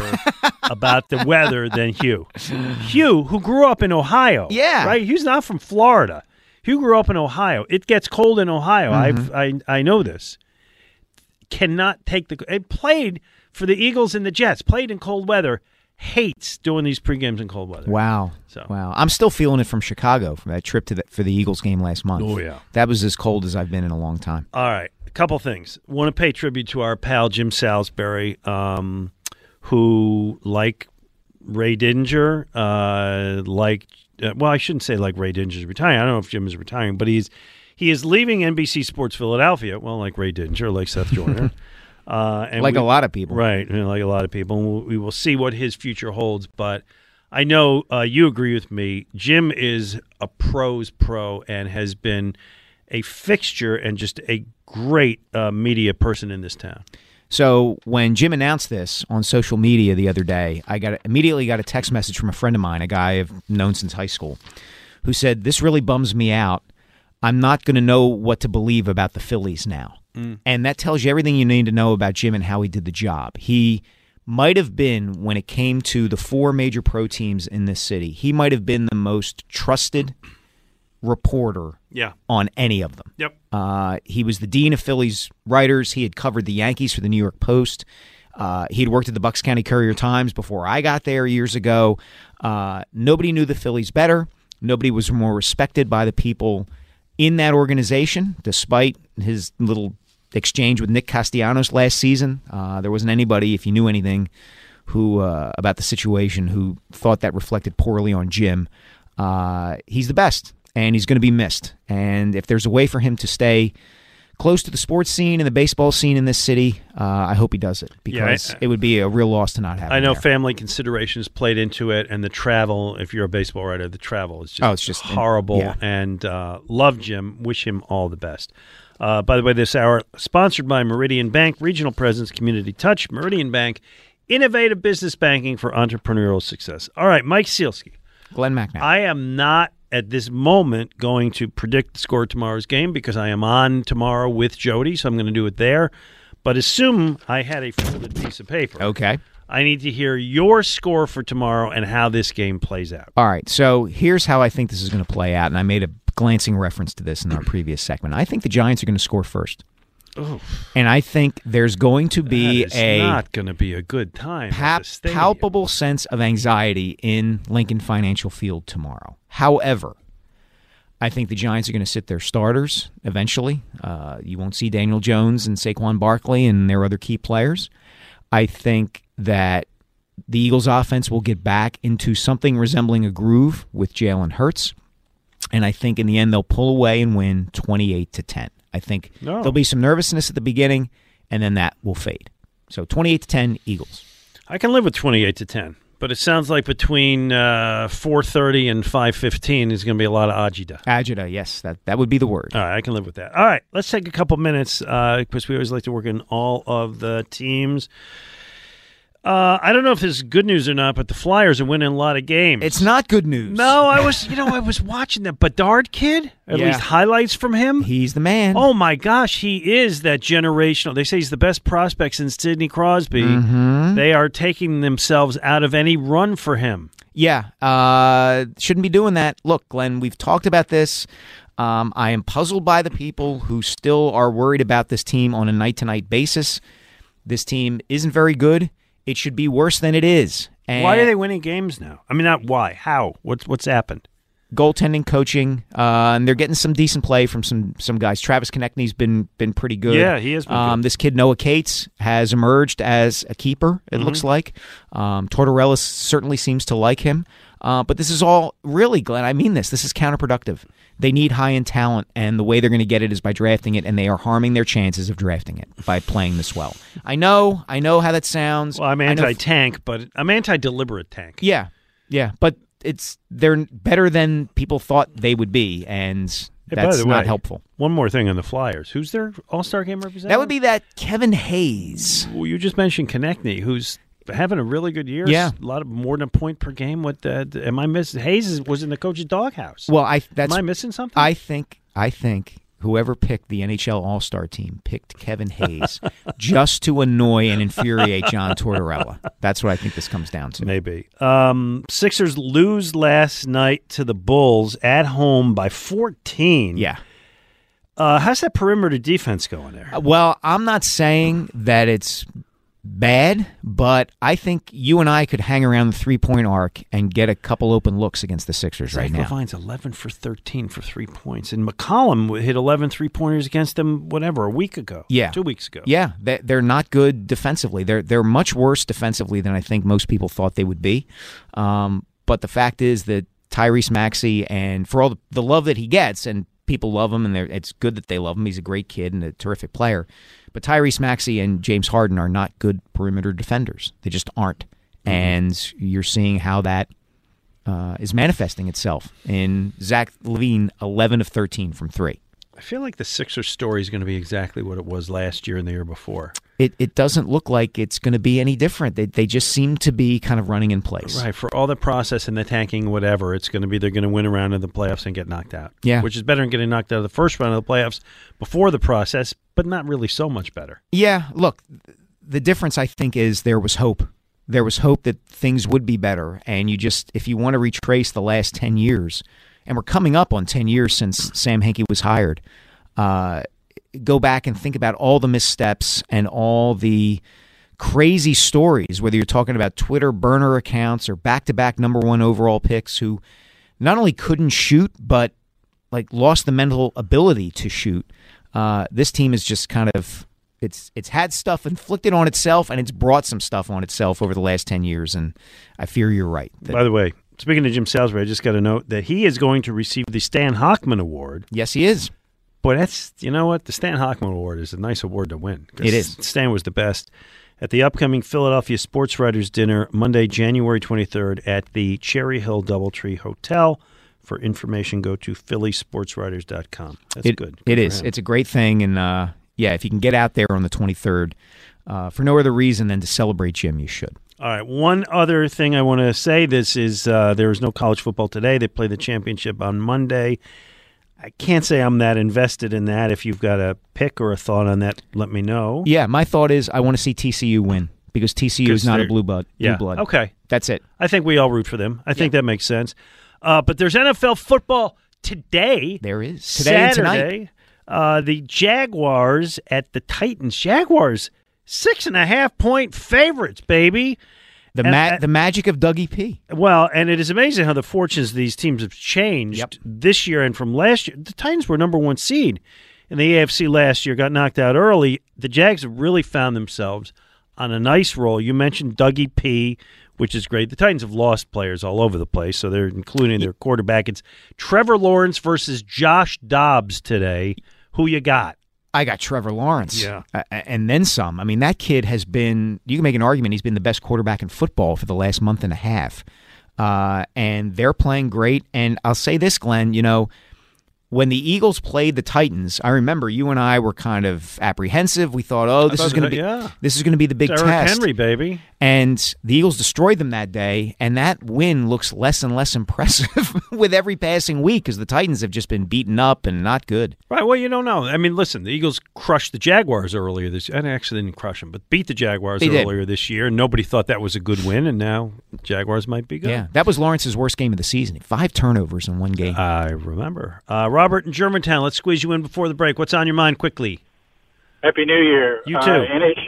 about the weather than Hugh. Hugh, who grew up in Ohio. Yeah. Right? Hugh's not from Florida. Hugh grew up in Ohio. It gets cold in Ohio. Mm-hmm. I know this. Cannot take the... It played for the Eagles and the Jets. Played in cold weather. Hates doing these pregames in cold weather. Wow. Wow. I'm still feeling it from Chicago, from that trip for the Eagles game last month. Oh, yeah. That was as cold as I've been in a long time. All right. Couple things. Want to pay tribute to our pal Jim Salisbury, who, like Ray Dinger, well, I shouldn't say like Ray Dinger's retiring. I don't know if Jim is retiring, but he is leaving NBC Sports Philadelphia. Well, like Ray Dinger, like Seth Joyner, and like a lot of people, right? You know, like a lot of people. And we will see what his future holds. But I know you agree with me. Jim is a pro's pro and has been a fixture and just a great media person in this town. So when Jim announced this on social media the other day, I immediately got a text message from a friend of mine, a guy I've known since high school, who said, "This really bums me out. I'm not going to know what to believe about the Phillies now." Mm. And that tells you everything you need to know about Jim and how he did the job. He might have been, when it came to the four major pro teams in this city, he might have been the most trusted reporter on any of them. Yep. He was the dean of Phillies writers. He had covered the Yankees for the New York Post. He had worked at the Bucks County Courier-Times before I got there years ago. Nobody knew the Phillies better. Nobody was more respected by the people in that organization, despite his little exchange with Nick Castellanos last season. There wasn't anybody, if you knew anything, who about the situation who thought that reflected poorly on Jim. He's the best. And he's going to be missed. And if there's a way for him to stay close to the sports scene and the baseball scene in this city, I hope he does it, because it would be a real loss to not have him. I know family considerations played into it, and the travel, if you're a baseball writer, the travel is just, it's just horrible. And love Jim. Wish him all the best. By the way, this hour, sponsored by Meridian Bank, regional presence, community touch, Meridian Bank, innovative business banking for entrepreneurial success. All right, Mike Sealski. Glenn Mack now. I am not at this moment going to predict the score of tomorrow's game because I am on tomorrow with Jody, so I'm going to do it there. But assume I had a folded piece of paper. Okay. I need to hear your score for tomorrow and how this game plays out. All right, so here's how I think this is going to play out, and I made a glancing reference to this in our previous segment. I think the Giants are going to score first. Oh. And I think there's going to be palpable sense of anxiety in Lincoln Financial Field tomorrow. However, I think the Giants are going to sit their starters eventually. You won't see Daniel Jones and Saquon Barkley and their other key players. I think that the Eagles' offense will get back into something resembling a groove with Jalen Hurts. And I think in the end they'll pull away and win 28-10. I think there'll be some nervousness at the beginning, and then that will fade. So 28-10, Eagles. I can live with 28-10, but it sounds like between 4:30 and 5:15 is going to be a lot of agita. Agita, yes, that would be the word. All right, I can live with that. All right, let's take a couple minutes because we always like to work in all of the teams. I don't know if this is good news or not, but the Flyers are winning a lot of games. It's not good news. No, I was watching that Bedard kid, at least highlights from him. He's the man. Oh my gosh, he is that generational. They say he's the best prospect since Sidney Crosby. Mm-hmm. They are taking themselves out of any run for him. Yeah, shouldn't be doing that. Look, Glenn, we've talked about this. I am puzzled by the people who still are worried about this team on a night-to-night basis. This team isn't very good. It should be worse than it is. And why are they winning games now? I mean, not why. How? What's happened? Goaltending, coaching, and they're getting some decent play from some guys. Travis Konechny's been pretty good. Yeah, he has been good. This kid, Noah Cates, has emerged as a keeper, it looks like. Tortorella certainly seems to like him. But this is all, really, Glenn, I mean this is counterproductive. They need high-end talent, and the way they're going to get it is by drafting it, and they are harming their chances of drafting it by playing this well. I know how that sounds. Well, I'm anti-tank, but I'm anti-deliberate tank. Yeah, but they're better than people thought they would be, and that's not helpful. One more thing on the Flyers. Who's their All-Star game representative? That would be that Kevin Hayes. Well, you just mentioned Konechny, who's having a really good year. Yeah. A lot of more than a point per game. What am I missing? Hayes was in the coach's doghouse. Well, am I missing something? I think whoever picked the NHL All-Star team picked Kevin Hayes just to annoy and infuriate John Tortorella. That's what I think this comes down to. Maybe. Sixers lose last night to the Bulls at home by 14. Yeah. How's that perimeter defense going there? Well, I'm not saying that it's bad, but I think you and I could hang around the three-point arc and get a couple open looks against the Sixers right now. Levine's 11 for 13 for 3 points, and McCollum hit 11 three-pointers against them, whatever, a week ago. Yeah. 2 weeks ago. Yeah, they're not good defensively. They're much worse defensively than I think most people thought they would be. But the fact is that Tyrese Maxey, and for all the love that he gets, and people love him, and it's good that they love him. He's a great kid and a terrific player. But Tyrese Maxey and James Harden are not good perimeter defenders. They just aren't. And you're seeing how that is manifesting itself in Zach Levine, 11 of 13 from three. I feel like the Sixers story is going to be exactly what it was last year and the year before. It doesn't look like it's going to be any different. They just seem to be kind of running in place. Right. For all the process and the tanking, whatever, it's going to be they're going to win a round in the playoffs and get knocked out. Yeah. Which is better than getting knocked out of the first round of the playoffs before the process, but not really so much better. Yeah. Look, the difference, I think, is there was hope. There was hope that things would be better. And you just, if you want to retrace the last 10 years, and we're coming up on 10 years since Sam Hinkie was hired, go back and think about all the missteps and all the crazy stories, whether you're talking about Twitter burner accounts or back-to-back number one overall picks who not only couldn't shoot but like lost the mental ability to shoot. This team is just kind of – it's had stuff inflicted on itself, and it's brought some stuff on itself over the last 10 years, and I fear you're right. By the way, speaking of Jim Salisbury, I just got a note that he is going to receive the Stan Hockman Award. Yes, he is. Boy, you know what? The Stan Hockman Award is a nice award to win. It is. Stan was the best. At the upcoming Philadelphia Sports Writers Dinner, Monday, January 23rd at the Cherry Hill Doubletree Hotel. For information, go to phillysportswriters.com. That's good. It is. It's a great thing. And, if you can get out there on the 23rd for no other reason than to celebrate Jim, you should. All right, one other thing I want to say. This is there is no college football today. They play the championship on Monday. I can't say I'm that invested in that. If you've got a pick or a thought on that, let me know. Yeah, my thought is I want to see TCU win because TCU is not a blue blood. Okay. That's it. I think we all root for them. I think that makes sense. But there's NFL football today. There is. Today Saturday, and tonight. The Jaguars at the Titans. Jaguars, 6.5-point favorites, baby. The magic of Dougie P. Well, and it is amazing how the fortunes of these teams have changed this year and from last year. The Titans were number one seed in the AFC last year, got knocked out early. The Jags have really found themselves on a nice roll. You mentioned Dougie P., which is great. The Titans have lost players all over the place, so they're including their quarterback. It's Trevor Lawrence versus Josh Dobbs today. Who you got? I got Trevor Lawrence, and then some. I mean, that kid has been, you can make an argument, he's been the best quarterback in football for the last month and a half. And they're playing great. And I'll say this, Glenn, you know, when the Eagles played the Titans, I remember you and I were kind of apprehensive. We thought, this is going to be the big test. Derrick Henry, baby. And the Eagles destroyed them that day, and that win looks less and less impressive with every passing week because the Titans have just been beaten up and not good. Right, well, you don't know. I mean, listen, the Eagles crushed the Jaguars earlier this year. And actually didn't crush them, but beat the Jaguars earlier this year, and nobody thought that was a good win, and now the Jaguars might be good. Yeah, that was Lawrence's worst game of the season. 5 turnovers in one game. I remember. Robert in Germantown, let's squeeze you in before the break. What's on your mind quickly? Happy New Year. You too.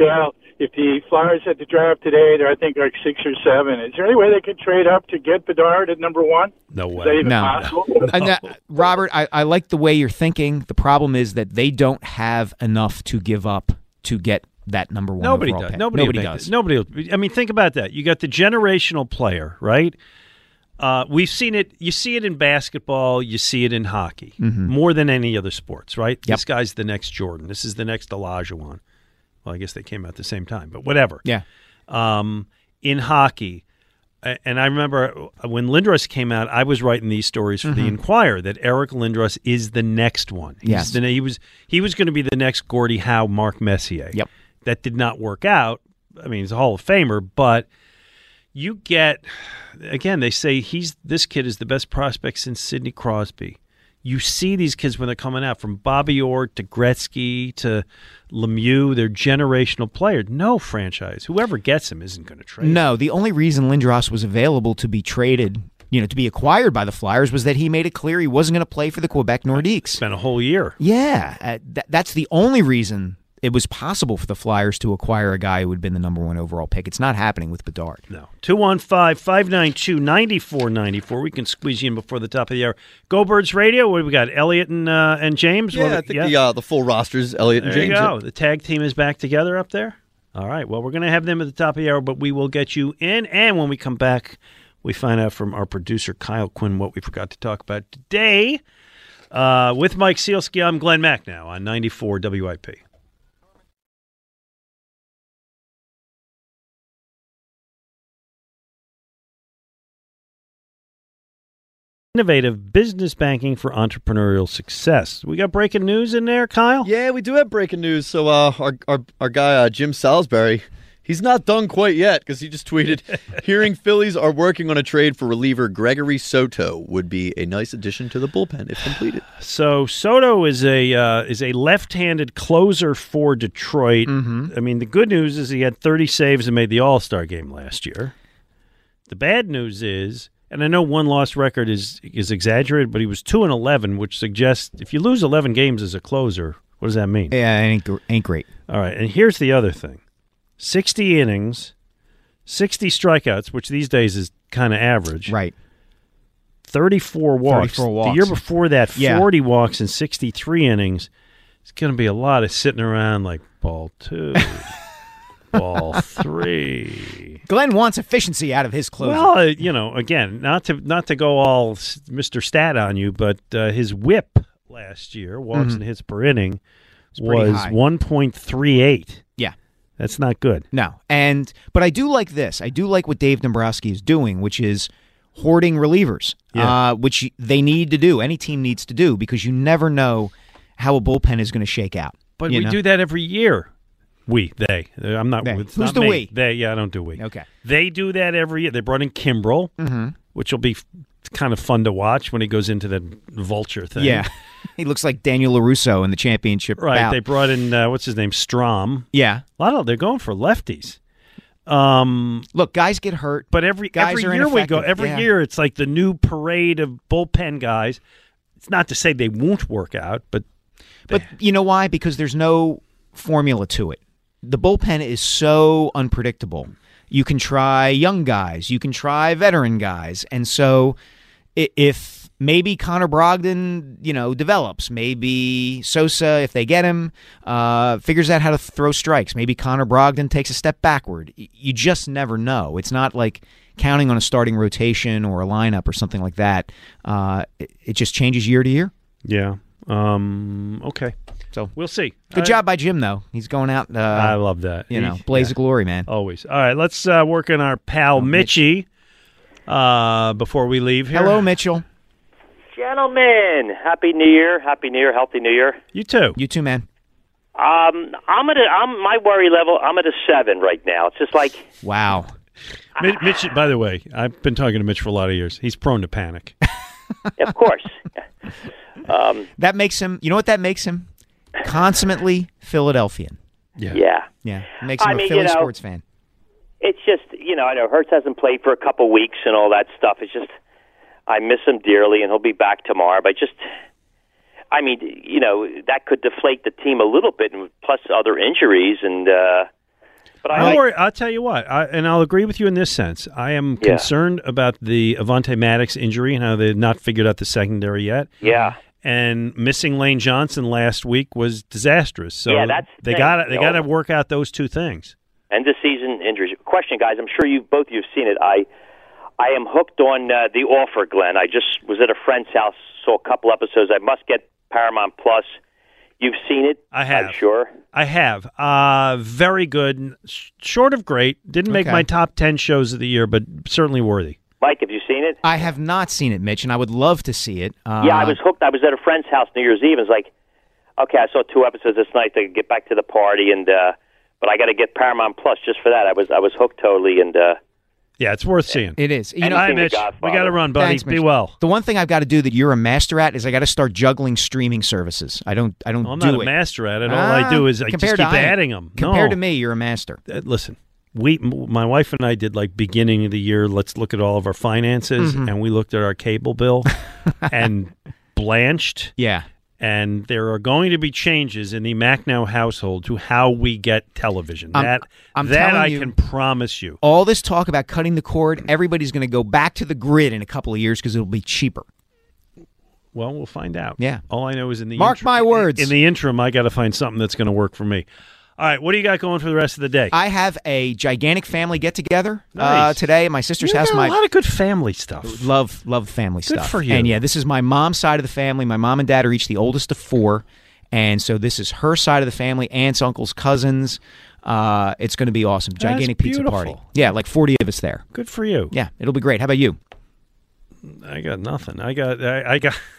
NHL. If the Flyers had to draft today, they're I think like 6 or 7. Is there any way they could trade up to get Bedard at number 1? No way. Is that even possible? No. Robert, I like the way you're thinking. The problem is that they don't have enough to give up to get that number 1 overall pick. Nobody does. I mean, think about that. You got the generational player, right? We've seen it. You see it in basketball. You see it in hockey more than any other sports, right? Yep. This guy's the next Jordan. This is the next Olajuwon. Well, I guess they came out at the same time, but whatever. Yeah. In hockey, and I remember when Lindros came out, I was writing these stories for the Inquirer that Eric Lindros is the next one. Yes. He was going to be the next Gordie Howe, Mark Messier. Yep. That did not work out. I mean, he's a Hall of Famer, but you get, again, they say this kid is the best prospect since Sidney Crosby. You see these kids when they're coming out, from Bobby Orr to Gretzky to Lemieux, they're generational players. No franchise. Whoever gets him isn't going to trade. No, the only reason Lindros was available to be traded, to be acquired by the Flyers, was that he made it clear he wasn't going to play for the Quebec Nordiques. Spent a whole year. Yeah, that's the only reason it was possible for the Flyers to acquire a guy who would have been the number 1 overall pick. It's not happening with Bedard. No. 215-592-9494. We can squeeze you in before the top of the hour. Go Birds Radio. What do we got? Elliot and James? Yeah, the full roster is Elliot and James. There you go. The tag team is back together up there. All right. Well, we're going to have them at the top of the hour, but we will get you in. And when we come back, we find out from our producer, Kyle Quinn, what we forgot to talk about today. With Mike Sealski, I'm Glenn Mack now on 94 WIP. Innovative business banking for entrepreneurial success. We got breaking news in there, Kyle? Yeah, we do have breaking news. So our guy, Jim Salisbury, he's not done quite yet because he just tweeted, hearing Phillies are working on a trade for reliever Gregory Soto would be a nice addition to the bullpen if completed. So Soto is a left-handed closer for Detroit. I mean, the good news is he had 30 saves and made the All-Star game last year. The bad news is, and I know one loss record is exaggerated, but he was 2-11, which suggests if you lose 11 games as a closer, what does that mean? Yeah, it ain't great. All right, and here's the other thing. 60 innings, 60 strikeouts, which these days is kind of average. Right. 34 walks. The year before that, 40 walks and 63 innings. It's going to be a lot of sitting around like ball 2. Ball 3. Glenn wants efficiency out of his closer. Well, again, not to go all Mr. Stat on you, but his whip last year, walks and hits per inning, was 1.38. Yeah. That's not good. No. But I do like this. I do like what Dave Dombrowski is doing, which is hoarding relievers, which they need to do. Any team needs to do because you never know how a bullpen is going to shake out. But we do that every year. Who's not the me. We? They, I don't do we. Okay. They do that every year. They brought in Kimbrel, which will be kind of fun to watch when he goes into that vulture thing. Yeah. He looks like Daniel LaRusso in the championship. Right. Bout. They brought in, what's his name, Strom. Yeah. A lot of, they're going for lefties. Look, guys get hurt. But every year we go, every year it's like the new parade of bullpen guys. It's not to say they won't work out, but... But you know why? Because there's no formula to it. The bullpen is so unpredictable. You can try young guys. You can try veteran guys. And so if maybe Connor Brogdon, develops, maybe Sosa, if they get him, figures out how to throw strikes. Maybe Connor Brogdon takes a step backward. You just never know. It's not like counting on a starting rotation or a lineup or something like that. It just changes year to year. Yeah. Okay. So we'll see. Good job by Jim, though. He's going out. I love that. Blaze of glory, man. Always. All right. Let's work on our pal Mitchie before we leave here. Hello, Mitchell. Gentlemen, happy New Year. Happy New Year. Healthy New Year. You too. You too, man. My worry level. I'm at a 7 right now. It's just like wow. Mitch. By the way, I've been talking to Mitch for a lot of years. He's prone to panic. Of course. That makes him, you know what that makes him? Consummately Philadelphian. Yeah. Yeah. Yeah. It makes him Philly sports fan. It's just, I know Hurts hasn't played for a couple weeks and all that stuff. It's just, I miss him dearly and he'll be back tomorrow. But just, that could deflate the team a little bit and plus other injuries. And, but don't worry. I'll tell you what, and I'll agree with you in this sense. I am concerned about the Avonte Maddox injury and how they've not figured out the secondary yet. Yeah. And missing Lane Johnson last week was disastrous. So they got to work out those two things. End of season injuries. Question, guys. I'm sure you've seen it. I am hooked on The Offer, Glenn. I just was at a friend's house, saw a couple episodes. I must get Paramount Plus. You've seen it? I have. I'm sure. I have. Very good. Short of great. Didn't make my top 10 shows of the year, but certainly worthy. Mike, have you seen it? I have not seen it, Mitch, and I would love to see it. Yeah, I was hooked. I was at a friend's house New Year's Eve. It's like, okay, I saw 2 episodes this night to get back to the party, and but I got to get Paramount Plus just for that. I was hooked totally, and yeah, it's worth seeing. It is. Hi, Mitch. We got to run, buddy. Thanks, Mitch. Be well. The one thing I've got to do that you're a master at is I got to start juggling streaming services. I'm not a master at it. All I do is I just keep adding them. Compared to me, you're a master. Listen. My wife and I did beginning of the year, let's look at all of our finances, and we looked at our cable bill and blanched. Yeah. And there are going to be changes in the Macnow household to how we get television. I can promise you. All this talk about cutting the cord, everybody's going to go back to the grid in a couple of years because it'll be cheaper. Well, we'll find out. Yeah. All I know is my words. In the interim, I got to find something that's going to work for me. All right, what do you got going for the rest of the day? I have a gigantic family get-together today at my sister's house. A lot of good family stuff. Love family stuff. Good for you. And, yeah, this is my mom's side of the family. My mom and dad are each the oldest of 4, and so this is her side of the family, aunts, uncles, cousins. It's going to be awesome. Gigantic pizza party. Yeah, 40 of us there. Good for you. Yeah, it'll be great. How about you? I got nothing. I got.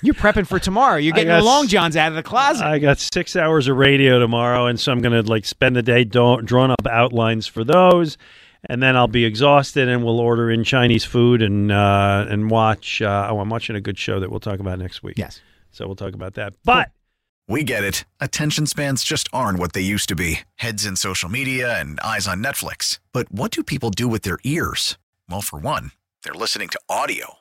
You're prepping for tomorrow. You're getting the Long Johns out of the closet. I got 6 hours of radio tomorrow, and so I'm going to spend the day drawing up outlines for those, and then I'll be exhausted, and we'll order in Chinese food and watch. I'm watching a good show that we'll talk about next week. Yes, so we'll talk about that. But we get it. Attention spans just aren't what they used to be. Heads in social media and eyes on Netflix. But what do people do with their ears? Well, for one, they're listening to audio.